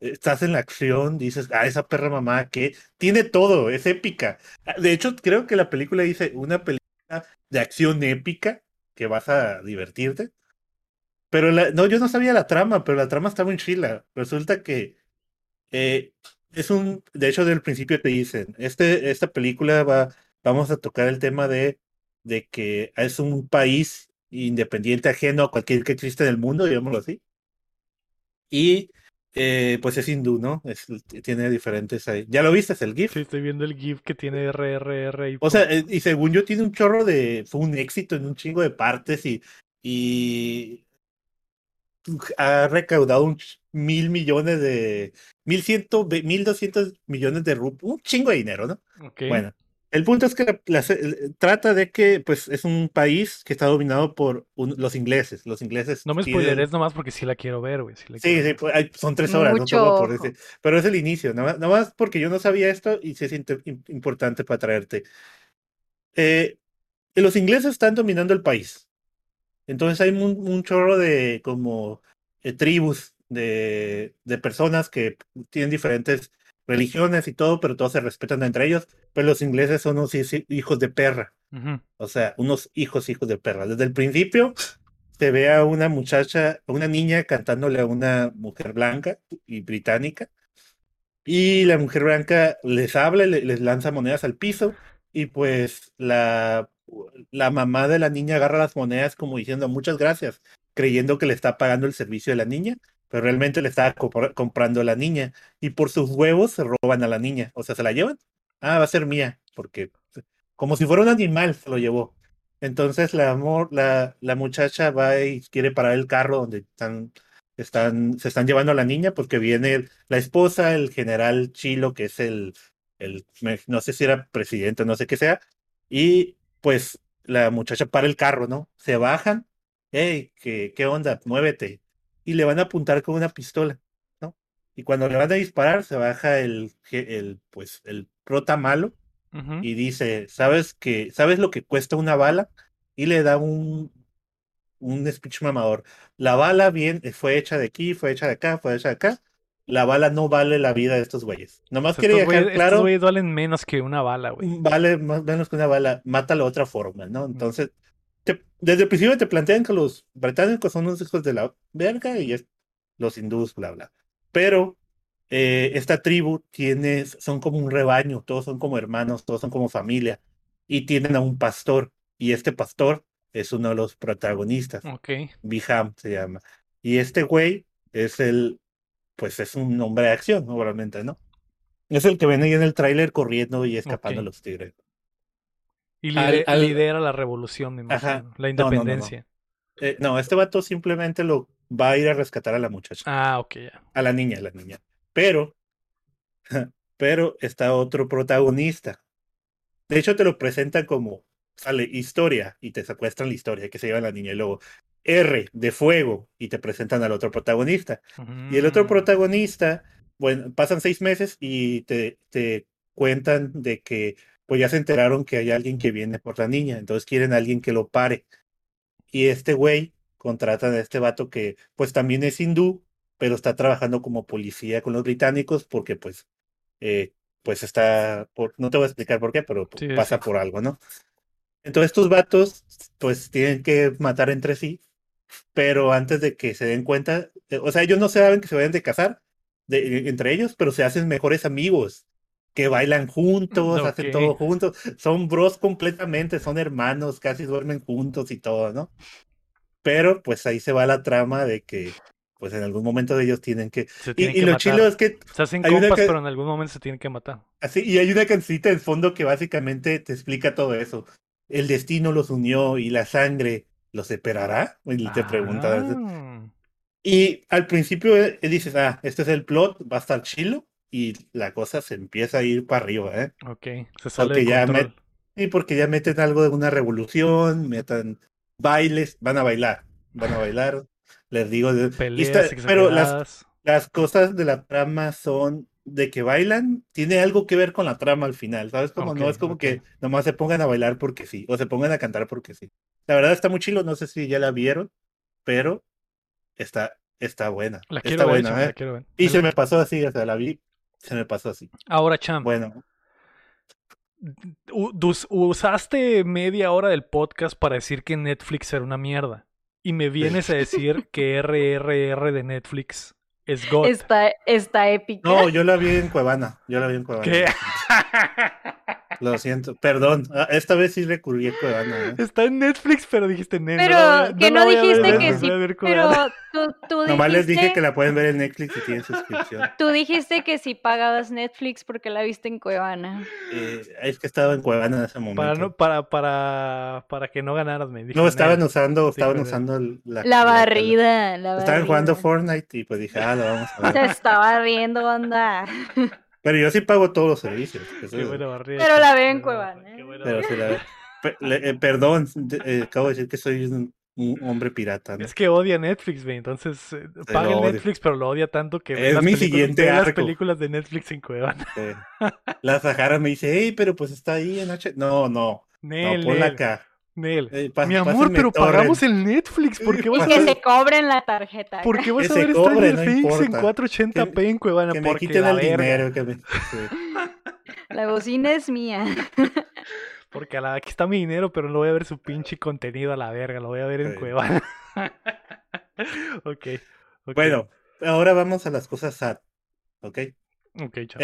estás en la acción, dices, esa perra mamá que tiene todo, es épica. De hecho, creo que la película dice una película de acción épica que vas a divertirte. Pero yo no sabía la trama, pero la trama está muy chila. Resulta que de hecho, desde el principio te dicen, esta película vamos a tocar el tema de que es un país independiente, ajeno a cualquier que existe en el mundo, digámoslo así. Y pues es hindú, ¿no? Tiene diferentes ahí. ¿Ya lo viste? ¿Es el GIF? Sí, estoy viendo el GIF que tiene RRR. Y... O sea, y según yo tiene un chorro de... Fue un éxito en un chingo de partes y ha recaudado 1,000 millones de... 1,200 millones de rupias. Un chingo de dinero, ¿no? Okay. Bueno. El punto es que trata de que pues es un país que está dominado por los ingleses. Los ingleses. No me spoileres nomás porque sí la quiero ver, güey. Sí, pues, son 3 horas, mucho, ¿no? Pero es el inicio, nada más porque yo no sabía esto y se siente importante para traerte. Los ingleses están dominando el país. Entonces hay un chorro de como tribus de personas que tienen diferentes religiones y todo, pero todos se respetan entre ellos, pero los ingleses son unos hijos de perra, uh-huh. O sea, unos hijos de perra. Desde el principio se ve a una muchacha, a una niña cantándole a una mujer blanca y británica, y la mujer blanca les habla, les lanza monedas al piso, y pues la mamá de la niña agarra las monedas como diciendo muchas gracias, creyendo que le está pagando el servicio de la niña, pero realmente le estaba comprando a la niña y por sus huevos se roban a la niña, o sea, se la llevan, va a ser mía, porque como si fuera un animal se lo llevó. Entonces la muchacha va y quiere parar el carro donde se están llevando a la niña porque viene la esposa, el general Chilo, que es el no sé si era presidente, no sé qué sea, y pues la muchacha para el carro, ¿no? Se bajan, hey, ¿qué onda? Muévete. Y le van a apuntar con una pistola, ¿no? Y cuando le van a disparar, se baja el prota malo, uh-huh, y dice, ¿sabes lo que cuesta una bala? Y le da un speech mamador. La bala fue hecha de aquí, fue hecha de acá, fue hecha de acá. La bala no vale la vida de estos güeyes. Nomás quería dejar claro. Estos güeyes valen menos que una bala, güey. Vale más menos que una bala. Mátalo de otra forma, ¿no? Entonces, desde el principio te plantean que los británicos son unos hijos de la verga y los hindúes, bla, bla. Pero esta tribu son como un rebaño. Todos son como hermanos, todos son como familia. Y tienen a un pastor. Y este pastor es uno de los protagonistas. Ok. Biham se llama. Y este güey pues es un hombre de acción, normalmente, ¿no? Es el que ven ahí en el tráiler corriendo y escapando, okay, a los tigres. Y lidera la revolución, me imagino. Ajá. La independencia. No. No, este vato simplemente lo va a ir a rescatar a la muchacha. Ah, ok, ya. A la niña. Pero está otro protagonista. De hecho, te lo presentan como, sale historia, y te secuestran la historia, que se lleva a la niña, y luego R de fuego, y te presentan al otro protagonista. Uh-huh. Y el otro protagonista, bueno, pasan 6 meses y te cuentan de que pues ya se enteraron que hay alguien que viene por la niña, entonces quieren a alguien que lo pare. Y este güey, contratan a este vato que pues también es hindú, pero está trabajando como policía con los británicos porque pues está, no te voy a explicar por qué, pero sí, pasa por algo, ¿no? Entonces estos vatos pues tienen que matar entre sí, pero antes de que se den cuenta, o sea, ellos no saben que se vayan de casar entre ellos, pero se hacen mejores amigos, que bailan juntos, okay, hacen todo juntos, son bros completamente, son hermanos, casi duermen juntos y todo, ¿no? Pero pues ahí se va la trama de que pues en algún momento de ellos tienen que... Y lo chilo es que... Se hacen compas, pero en algún momento se tienen que matar. Así, y hay una cancita en fondo que básicamente te explica todo eso. El destino los unió y la sangre los separará. Y te pregunta. Y al principio dices, este es el plot, va a estar chilo. Y la cosa se empieza a ir para arriba, ¿eh? Ok, se sale de control. Sí, porque ya meten algo de una revolución, metan bailes, van a bailar. Les digo, peleas, pero las cosas de la trama son de que bailan, tiene algo que ver con la trama al final, ¿sabes? Como okay, no es como okay, que nomás se pongan a bailar porque sí, o se pongan a cantar porque sí. La verdad está muy chilo, no sé si ya la vieron, pero está buena. La quiero ver. Y se me pasó así, o sea, la vi, se me pasó así. Ahora, Cham. Bueno. Usaste media hora del podcast para decir que Netflix era una mierda. Y me vienes a decir que RRR de Netflix... es God. Está épica. No, yo la vi en Cuevana. ¿Qué? Lo siento, perdón. Esta vez sí recurrí a Cuevana. Está en Netflix, pero dijiste Netflix. Pero que no dijiste que sí. Pero tú dijiste... Nomás les dije que la pueden ver en Netflix si tienen suscripción. Tú dijiste que sí pagabas Netflix porque la viste en Cuevana. Es que estaba en Cuevana en ese momento. Para que no ganaras, me dijiste. No, estaban usando la barrida. Estaban jugando Fortnite y pues dije, lo vamos a ver. Se estaba riendo, banda. Pero yo sí pago todos los servicios. Pero la veo en Cuevana. Pero sí la veo. Perdón, acabo de decir que soy un hombre pirata, ¿no? Es que odia Netflix, güey. Entonces, paga Netflix, pero lo odia tanto que ve las películas de Netflix en Cuevana. La Sahara me dice, hey, pero pues está ahí en H... No, ponla acá. Mi amor, pero pagamos el Netflix. ¿Por qué vas a ver? Que se cobren la tarjeta. ¿Por qué vas a ver Stranger Things en 480p en Cuevana? Que me quiten el dinero. La bocina es mía. Porque aquí está mi dinero, pero no voy a ver su pinche contenido a la verga. Lo voy a ver en Cuevana. Okay. Bueno, ahora vamos a las cosas sad. Ok, chao.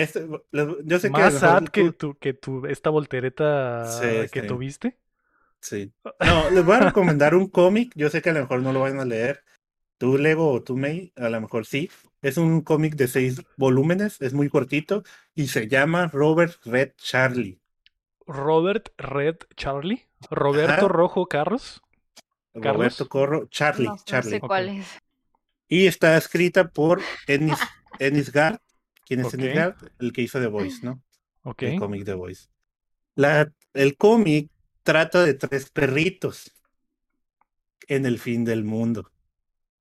Yo sé más que sad que esta voltereta que tuviste. Sí. No, les voy a recomendar un cómic. Yo sé que a lo mejor no lo van a leer. Tú, Lego, o tú, May, a lo mejor sí. Es un cómic de 6 volúmenes. Es muy cortito. Y se llama Robert Red Charlie. ¿Robert Red Charlie? ¿Roberto Rojo Carlos? Roberto Corro Charlie. No sé cuál es. Y está escrita por Ennis Gard. ¿Quién es Ennis Gard? El que hizo The Voice, ¿no? Okay. El cómic de Boys. El cómic trata de tres perritos en el fin del mundo.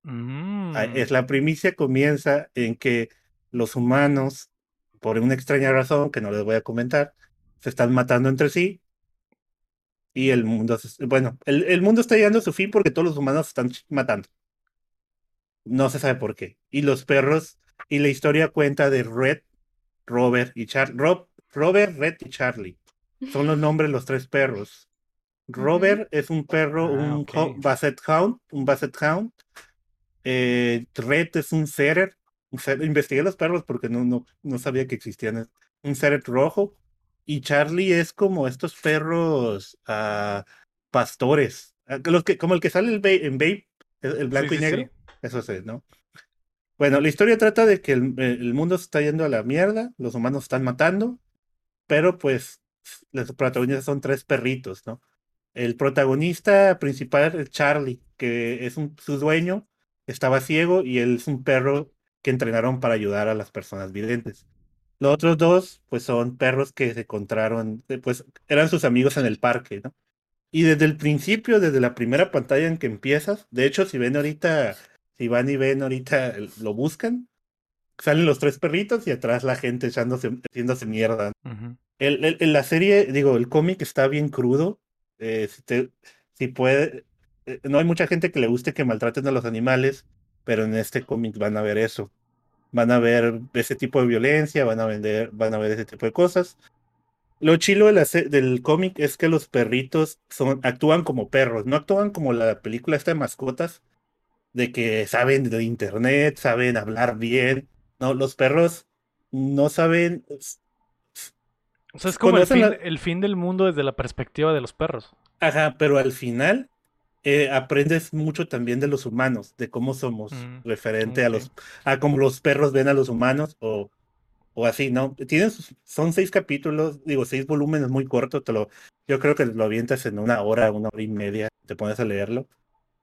Mm. La primicia comienza en que los humanos, por una extraña razón que no les voy a comentar, se están matando entre sí y el mundo, el mundo está llegando a su fin porque todos los humanos se están matando. No se sabe por qué. Y los perros, y la historia cuenta de Red, Robert y Charlie. Robert, Red y Charlie son los nombres de los tres perros. Robert es un perro, un Basset Hound. Red es un Setter. Investigué los perros porque no sabía que existían. Un Setter rojo. Y Charlie es como estos perros pastores. Los que, como el que sale en Babe, el blanco y negro. Sí. Eso sí, ¿no? Bueno, la historia trata de que el mundo se está yendo a la mierda, los humanos están matando, pero pues los protagonistas son tres perritos, ¿no? El protagonista principal es Charlie, que es su dueño, estaba ciego y él es un perro que entrenaron para ayudar a las personas videntes. Los otros dos, pues son perros que se encontraron, pues eran sus amigos en el parque, ¿no? Y desde el principio, desde la primera pantalla en que empiezas, de hecho, si van y ven ahorita, lo buscan, salen los tres perritos y atrás la gente haciéndose mierda. Uh-huh. La serie, el cómic está bien crudo. No hay mucha gente que le guste que maltraten a los animales, pero en este cómic van a ver eso. Van a ver ese tipo de violencia, van a ver ese tipo de cosas. Lo chilo del cómic es que los perritos actúan como perros, no actúan como la película esta de mascotas, de que saben de internet, saben hablar bien. No, los perros no saben. O sea, es como el fin del mundo desde la perspectiva de los perros. Ajá, pero al final aprendes mucho también de los humanos, de cómo somos, referente a cómo los perros ven a los humanos o así, ¿no? Son 6 capítulos, 6 volúmenes muy cortos, yo creo que lo avientas en 1 hora, 1 hora y media, te pones a leerlo,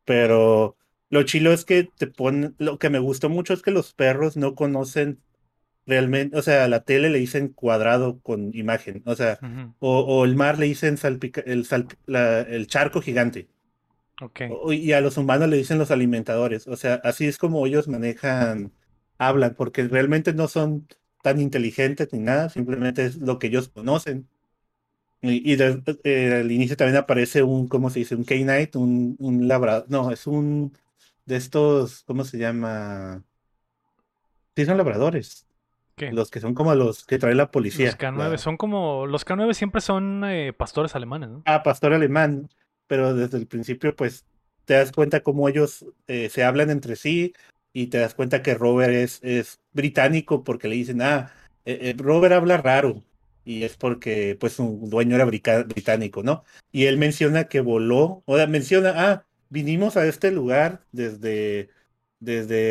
pero lo chilo es que lo que me gustó mucho es que los perros no conocen realmente, o sea, a la tele le dicen cuadrado con imagen, o sea, o el mar le dicen el charco gigante. Okay. Y a los humanos le dicen los alimentadores, o sea, así es como ellos hablan, porque realmente no son tan inteligentes ni nada, simplemente es lo que ellos conocen. Y al inicio también aparece un K-Knight, un labrador, no, es un de estos, ¿cómo se llama? Sí, son labradores. ¿Qué? Los que son como los que trae la policía. Los K9, los K9 siempre son pastores alemanes, ¿no? Ah, pastor alemán, pero desde el principio pues te das cuenta cómo ellos se hablan entre sí y te das cuenta que Robert es británico porque le dicen, Robert habla raro. Y es porque, pues, su dueño era británico, ¿no? Y él menciona que voló, o sea, menciona, vinimos a este lugar desde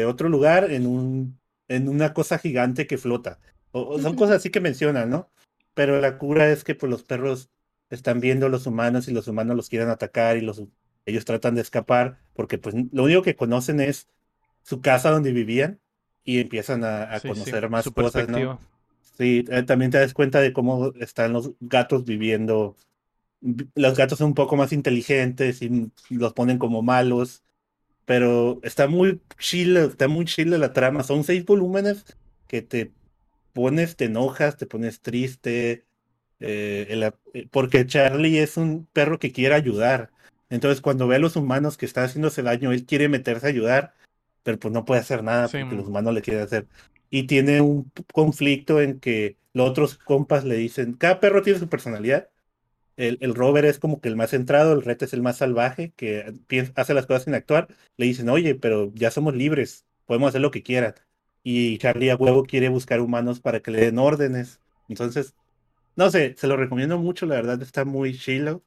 otro lugar en una cosa gigante que flota. O son cosas así que mencionan, ¿no? Pero la cura es que, pues, los perros están viendo a los humanos y los humanos los quieren atacar y ellos tratan de escapar porque, pues, lo único que conocen es su casa donde vivían y empiezan a conocer más su cosas, ¿no? Sí, también te das cuenta de cómo están los gatos viviendo. Los gatos son un poco más inteligentes y los ponen como malos, pero está muy chila la trama. Son 6 volúmenes que te enojas, te pones triste, porque Charlie es un perro que quiere ayudar. Entonces cuando ve a los humanos que están haciéndose daño, él quiere meterse a ayudar, pero pues no puede hacer nada porque los humanos le quieren hacer. Y tiene un conflicto en que los otros compas le dicen, cada perro tiene su personalidad. El Robert es como que el más centrado, el Red es el más salvaje, que hace las cosas sin actuar. Le dicen, oye, pero ya somos libres, podemos hacer lo que quieran. Y Charlie a huevo quiere buscar humanos para que le den órdenes. Entonces, no sé, se lo recomiendo mucho, la verdad está muy chilo.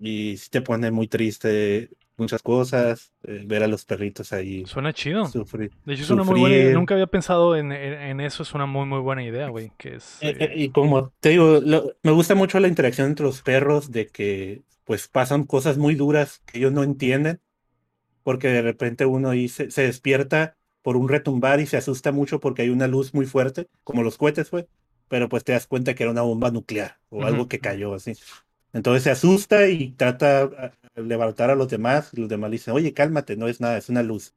Y sí te pone muy triste muchas cosas, ver a los perritos ahí. Suena chido. De hecho, es una muy buena idea. Nunca había pensado en eso. Es una muy, muy buena idea, güey. Y como te digo, me gusta mucho la interacción entre los perros, de que pues pasan cosas muy duras que ellos no entienden, porque de repente uno ahí se despierta por un retumbar y se asusta mucho porque hay una luz muy fuerte, como los cohetes, güey. pero pues te das cuenta que era una bomba nuclear o algo que cayó así. Entonces se asusta y trata de levantar a los demás, y los demás le dicen, oye, cálmate, no es nada, es una luz.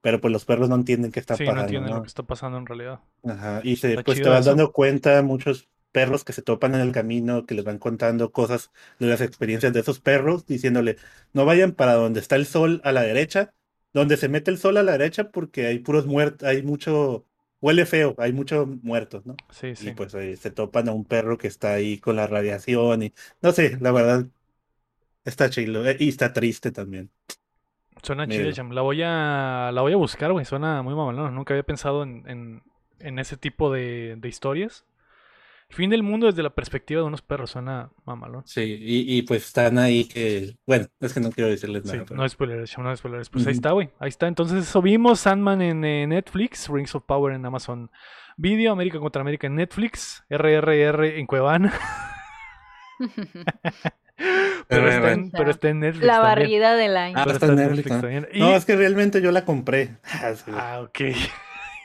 Pero pues los perros no entienden qué está pasando. Sí, no entienden lo que está pasando en realidad. Ajá, y pues te vas dando cuenta, muchos perros que se topan en el camino, que les van contando cosas de las experiencias de esos perros, diciéndole, no vayan para donde está el sol a la derecha, donde se mete el sol a la derecha porque hay puros muertos, hay mucho... Huele feo, hay muchos muertos, ¿no? Sí, sí. Y pues se topan a un perro que está ahí con la radiación y... No sé, la verdad, está chido. Y está triste también. Suena chido, Cham. La voy a buscar, güey. Suena muy mamalón. Nunca había pensado en ese tipo de historias. El fin del mundo desde la perspectiva de unos perros. Suena mamalón. Sí, y pues están ahí que... Bueno, es que no quiero decirles nada. Sí, pero... No spoilers, Cham, no spoilers. Pues ahí está, güey. Ahí está. Entonces, eso vimos. Sandman en Netflix. Rings of Power en Amazon Video. América contra América en Netflix. RRR en Cuevana. Pero está en Netflix. La barrida también. Del año. Ah, pero está en Netflix también. Y... No, es que realmente yo la compré. Ah, ok.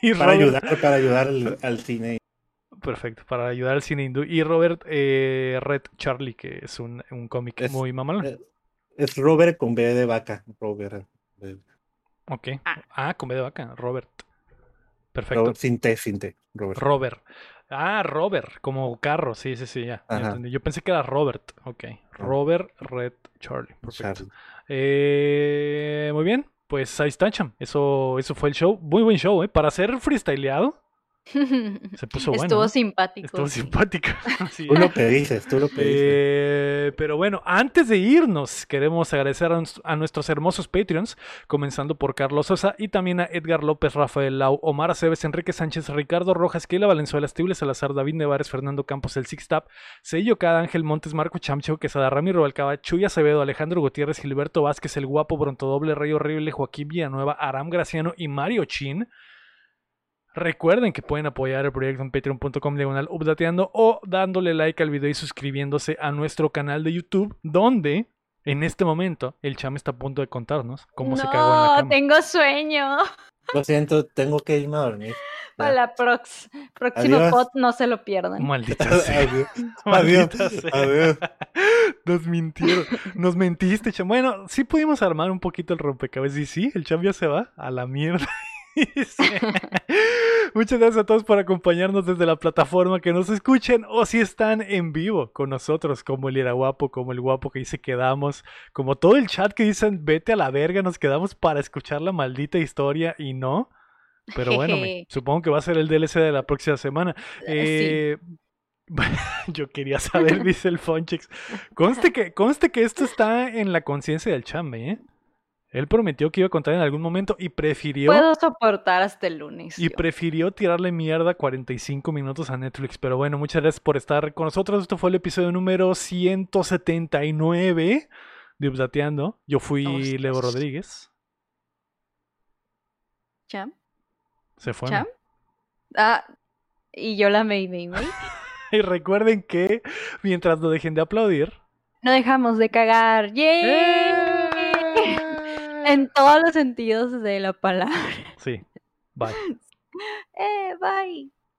Y para ayudar al cine. Perfecto, para ayudar al cine hindú. Y Robert Red Charlie, que es un cómic muy mamalón. Es Robert con B de vaca. Robert. Ok. Ah, con B de vaca. Robert. Perfecto. Robert, sin T. Robert. Ah, Robert, como carro, sí, ya. Entendí. Yo pensé que era Robert, ok. Robert, Red, Charlie, perfecto. Charlie. Muy bien, pues ahí está, Cham. Eso fue el show, muy buen show, para ser freestyleado. Se puso bueno. Estuvo simpático. Sí. Tú lo pediste. Pero bueno, antes de irnos, queremos agradecer a nuestros hermosos Patreons, comenzando por Carlos Sosa y también a Edgar López, Rafael Lau, Omar Aceves, Enrique Sánchez, Ricardo Rojas, Keila Valenzuela, Estible Salazar, David Nevares, Fernando Campos, El Six Tap, Sello Cada, Ángel Montes, Marco Chamcho, Quesada, Ramiro Alcaba, Chuy Acevedo, Alejandro Gutiérrez, Gilberto Vázquez, El Guapo, Brontodoble, Rey Horrible, Joaquín Villanueva, Aram Graciano y Mario Chin. Recuerden que pueden apoyar el proyecto en patreon.com/uplateando o dándole like al video y suscribiéndose a nuestro canal de YouTube, donde en este momento el Cham está a punto de contarnos cómo se cagó en la cama. No, tengo sueño. Lo siento, tengo que irme a dormir. Para la próximo pod no se lo pierdan. Maldita sea. Adiós. Nos mintieron. Nos mentiste, Cham. Bueno, sí pudimos armar un poquito el rompecabezas. Y sí, el Cham ya se va a la mierda. Muchas gracias a todos por acompañarnos desde la plataforma que nos escuchen o si están en vivo con nosotros, como el Iraguapo, como el guapo que dice quedamos, como todo el chat que dicen vete a la verga, nos quedamos para escuchar la maldita historia y no, pero bueno, supongo que va a ser el DLC de la próxima semana. Sí. Yo quería saber, dice el Fonchex. Conste que esto está en la conciencia del Chame, ¿eh? Él prometió que iba a contar en algún momento y prefirió... Puedo soportar hasta el lunes. Y prefirió tirarle mierda 45 minutos a Netflix. Pero bueno, muchas gracias por estar con nosotros. Esto fue el episodio número 179 de Uplateando. Yo fui Lego Rodríguez. ¿Cham? ¿Se fue? ¿Cham? Ah, y yo la May. Y recuerden que mientras no dejen de aplaudir... No dejamos de cagar. ¡Yay! En todos los sentidos de la palabra. Sí. Bye. Bye.